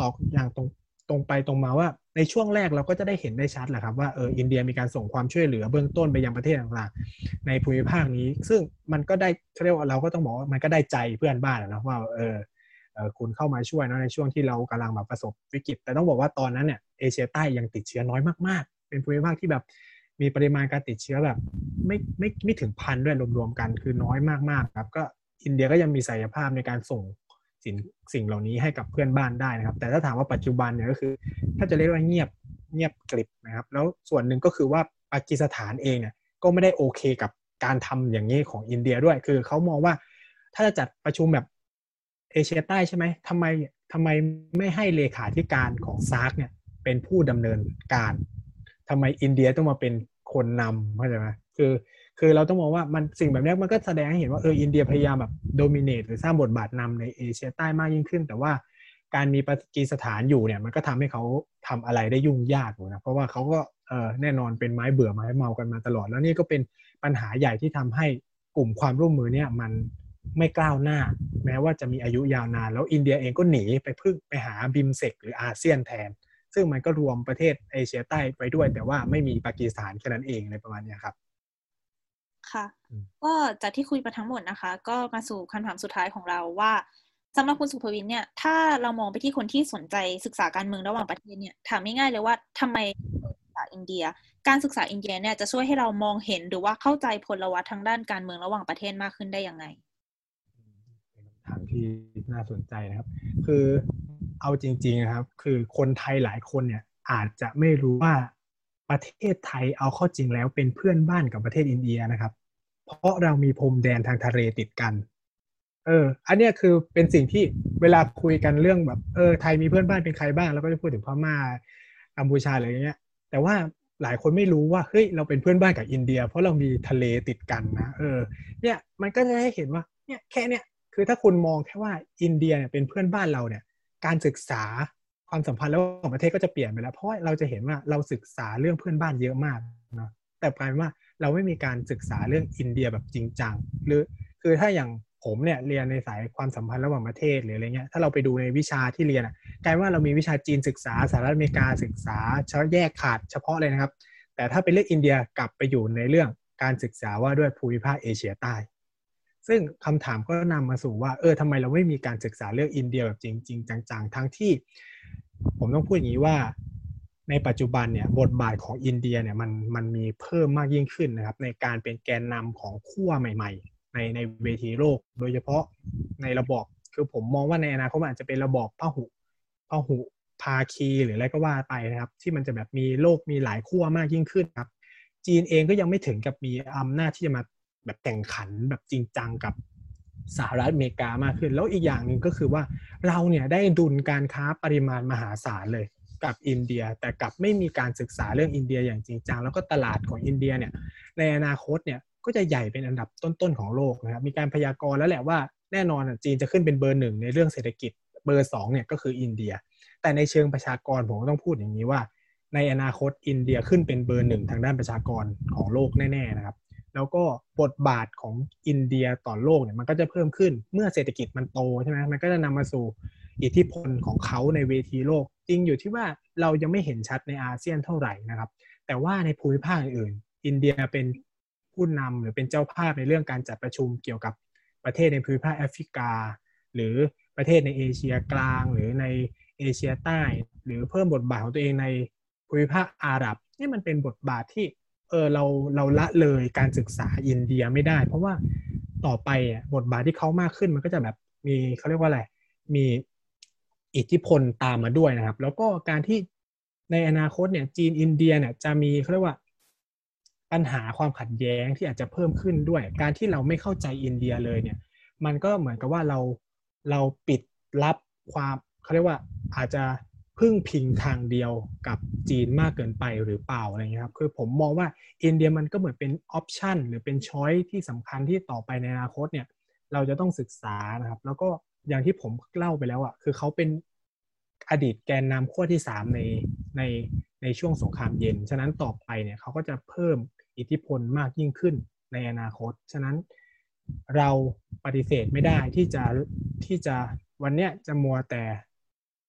ตอกอย่างตรงตรงไปตรงมาว่าในช่วงแรกเราก็จะได้เห็นได้ชัดแหละครับว่าเอออินเดียมีการส่งความช่วยเหลือเบื้องต้นไปยังประเทศต่างๆในภูมิภาคนี้ซึ่งมันก็ได้เรียกว่าเราก็ต้องบอกว่ามันก็ได้ใจเพื่อนบ้านนะว่าเออเออคุณเข้ามาช่วยนะในช่วงที่เรากำลังแบบประสบวิกฤตแต่ต้องบอกว่าตอนนั้นเนี่ยเอเชียใต้ยังติดเชื้อน้อยมากๆเป็นภูมิภาคที่แบบมีปริมาณการติดเชื้อแบบไม่ไม่ไม่ถึงพันด้วยรวมๆกันคือน้อยมากๆครับก็อินเดียก็ยังมีศักยภาพในการส่งสิ่งสิ่งเหล่านี้ให้กับเพื่อนบ้านได้นะครับแต่ถ้าถามว่าปัจจุบันเนี่ยก็คือถ้าจะเรียกว่าเงียบเงียบกริบนะครับแล้วส่วนหนึ่งก็คือว่าปากีสถานเองเนี่ยก็ไม่ได้โอเคกับการทำอย่างนี้ของอินเดียด้วยคือเขามองว่าถ้าจะจัดประชุมแบบเอเชียใต้ใช่ไหมทำไมทำไมไม่ให้เลขาธิการของซาร์กเนี่ยเป็นผู้ดำเนินการทำไมอินเดียต้องมาเป็นคนนำเข้าใจไหมคือคือเราต้องมองว่ามันสิ่งแบบนี้มันก็แสดงให้เห็นว่าเอออินเดียพยายามแบบโดมิเนตหรือสร้างบทบาทนำในเอเชียใต้มากยิ่งขึ้นแต่ว่าการมีปากีสถานอยู่เนี่ยมันก็ทำให้เขาทำอะไรได้ยุ่งยากอยู่นะเพราะว่าเขาก็เออแน่นอนเป็นไม้เบื่อไม้เมากันมาตลอดแล้วนี่ก็เป็นปัญหาใหญ่ที่ทำให้กลุ่มความร่วมมือเนี่ยมันไม่กล้าวหน้าแม้ว่าจะมีอายุยาวนานแล้วอินเดียเองก็หนีไปพึ่งไปหาบิมเซกหรืออาเซียนแทนซึ่งมันก็รวมประเทศเอเชียใต้ไปด้วยแต่ว่าไม่มีปากีสถานแค่นั้นเองในประมาณนี้ครับค่ะก็จากที่คุยมาทั้งหมดนะคะก็มาสู่คำถามสุดท้ายของเราว่าสำหรับคุณสุภวินเนี่ยถ้าเรามองไปที่คนที่สนใจศึกษาการเมืองระหว่างประเทศเนี่ยถามง่ายๆเลยว่าทำไมศึกษาอินเดียการศึกษาอินเดียเนี่ยจะช่วยให้เรามองเห็นหรือว่าเข้าใจพลวัตทางด้านการเมืองระหว่างประเทศมากขึ้นได้ยังไงถามที่น่าสนใจนะครับคือเอาจริงๆนะครับคือคนไทยหลายคนเนี่ยอาจจะไม่รู้ว่าประเทศไทยเอาเข้าจริงแล้วเป็นเพื่อนบ้านกับประเทศอินเดียนะครับเพราะเรามีพรมแดนทางทะเลติดกันเอออันเนี้ยคือเป็นสิ่งที่เวลาคุยกันเรื่องแบบเออไทยมีเพื่อนบ้านเป็นใครบ้างแล้วก็จะพูดถึงพม่ากัมพูชาอะไรอย่างเงี้ยแต่ว่าหลายคนไม่รู้ว่าเฮ้ยเราเป็นเพื่อนบ้านกับอินเดียเพราะเรามีทะเลติดกันนะเออเนี่ยมันก็จะให้เห็นว่าเนี่ยแค่เนี้ยคือถ้าคุณมองแค่ว่าอินเดียเนี่ยเป็นเพื่อนบ้านเราเนี่ยการศึกษาความสัมพันธ์ระหว่างประเทศก็จะเปลี่ยนไปแล้วเพราะเราจะเห็นว่าเราศึกษาเรื่องเพื่อนบ้านเยอะมากนะแต่กลายเป็นว่าเราไม่มีการศึกษาเรื่องอินเดียแบบจริงจังหรือคือถ้าอย่างผมเนี่ยเรียนในสายความสัมพันธ์ระหว่างประเทศหรืออะไรเงี้ยถ้าเราไปดูในวิชาที่เรียนอ่ะกลายว่าเรามีวิชาจีนศึกษาสหรัฐอเมริกาศึกษาเฉพาะแยกขาดเฉพาะเลยนะครับแต่ถ้าเป็นเรื่องอินเดียกลับไปอยู่ในเรื่องการศึกษาว่าด้วยภูมิภาคเอเชียใต้ซึ่งคำถามก็นำมาสู่ว่าเออทำไมเราไม่มีการศึกษาเรื่องอินเดียแบบจริงจริงจังๆทั้งที่ผมต้องพูดอย่างนี้ว่าในปัจจุบันเนี่ยบทบาทของอินเดียเนี่ยมันมันมีเพิ่มมากยิ่งขึ้นนะครับในการเป็นแกนนำของขั้วใหม่ๆในในเวทีโลกโดยเฉพาะในระบอบคือผมมองว่าในอนาคตอาจจะเป็นระบอบพหุพหุภาคีหรืออะไรก็ว่าไปนะครับที่มันจะแบบมีโลกมีหลายขั้วมากยิ่งขึ้นครับจีนเองก็ยังไม่ถึงกับมีอำนาจที่จะมาแบบแข่งขันแบบจริงจังกับสหรัฐอเมริกามากขึ้นแล้วอีกอย่างนึงก็คือว่าเราเนี่ยได้ดุลการค้าปริมาณมหาศาลเลยกับอินเดียแต่กลับไม่มีการศึกษาเรื่องอินเดียอย่างจริงจังแล้วก็ตลาดของอินเดียเนี่ยในอนาคตเนี่ยก็จะใหญ่เป็นอันดับต้นๆของโลกนะครับมีการพยากรณ์แล้วแหละว่าแน่นอนจีนจะขึ้นเป็นเบอร์หนึ่งในเรื่องเศรษฐกิจเบอร์สองเนี่ยก็คืออินเดียแต่ในเชิงประชากรผมก็ต้องพูดอย่างนี้ว่าในอนาคตอินเดียขึ้นเป็นเบอร์หนึ่งทางด้านประชากรของโลกแน่ๆนะครับแล้วก็บทบาทของอินเดียต่อโลกเนี่ยมันก็จะเพิ่มขึ้นเมื่อเศรษฐกิจมันโตใช่ไหมมันก็จะนำมาสู่อิทธิพลของเขาในเวทีโลกจริงอยู่ที่ว่าเรายังไม่เห็นชัดในอาเซียนเท่าไหร่นะครับแต่ว่าในภูมิภาคอื่นอินเดียเป็นผู้นำหรือเป็นเจ้าภาพในเรื่องการจัดประชุมเกี่ยวกับประเทศในภูมิภาคแอฟริกาหรือประเทศในเอเชียกลางหรือในเอเชียใต้หรือเพิ่มบทบาทของตัวเองในภูมิภาคอาหรับนี่มันเป็นบทบาทที่เออเราเราละเลยการศึกษาอินเดียไม่ได้เพราะว่าต่อไปอ่ะบทบาทที่เขามากขึ้นมันก็จะแบบมีเขาเรียกว่าอะไรมีอิทธิพลตามมาด้วยนะครับแล้วก็การที่ในอนาคตเนี่ยจีนอินเดียเนี่ยจะมีเขาเรียกว่าปัญหาความขัดแย้งที่อาจจะเพิ่มขึ้นด้วยการที่เราไม่เข้าใจอินเดียเลยเนี่ยมันก็เหมือนกับว่าเราเราปิดลับความเขาเรียกว่าอาจจะพึ่งพิงทางเดียวกับจีนมากเกินไปหรือเปล่าอะไรเงี้ยครับคือผมมองว่าอินเดียมันก็เหมือนเป็นออปชันหรือเป็นช้อยที่สำคัญที่ต่อไปในอนาคตเนี่ยเราจะต้องศึกษานะครับแล้วก็อย่างที่ผมเล่าไปแล้วอ่ะคือเขาเป็นอดีตแกนนำขั้วที่สามในในในช่วงสงครามเย็นฉะนั้นต่อไปเนี่ยเขาก็จะเพิ่มอิทธิพลมากยิ่งขึ้นในอนาคตฉะนั้น เราปฏิเสธไม่ได้ที่จะที่จะวันเนี้ยจะมัวแต่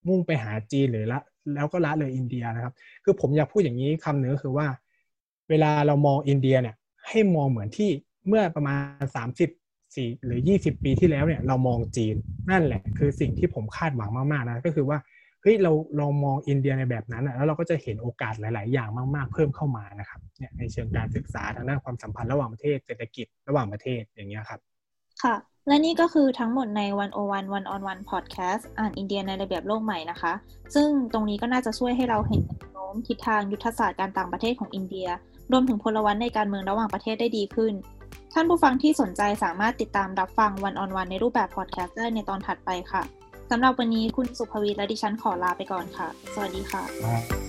มุ่งไปหาจีนหรือละแล้วก็ละเลยอินเดียนะครับคือผมอยากพูดอย่างนี้คำหนึ่งก็คือว่าเวลาเรามองอินเดียเนี่ยให้มองเหมือนที่เมื่อประมาณสามสิบสี่หรือยี่สิบปีที่แล้วเนี่ยเรามองจีนนั่นแหละคือสิ่งที่ผมคาดหวังมากๆนะก็คือว่าเฮ้ยเราเรามองอินเดียในแบบนั้นนะแล้วเราก็จะเห็นโอกาสหลายๆอย่างมากๆเพิ่มเข้ามานะครับเนี่ยในเชิงการศึกษาทางด้านความสัมพันธ์ระหว่างประเทศเศรษฐกิจระหว่างประเทศอย่างเงี้ยครับค่ะและนี่ก็คือทั้งหมดในหนึ่งศูนย์หนึ่ง One on One Podcast อ่านอินเดียในระเบียบโลกใหม่นะคะซึ่งตรงนี้ก็น่าจะช่วยให้เราเห็นโน้มทิศทางยุทธศาสตร์การต่างประเทศของอินเดียรวมถึงพลวัตในการเมืองระหว่างประเทศได้ดีขึ้นท่านผู้ฟังที่สนใจสามารถติดตามรับฟัง One on One ในรูปแบบพอดแคสต์ได้ในตอนถัดไปค่ะสำหรับวันนี้คุณสุภวีและดิฉันขอลาไปก่อนค่ะสวัสดีค่ะ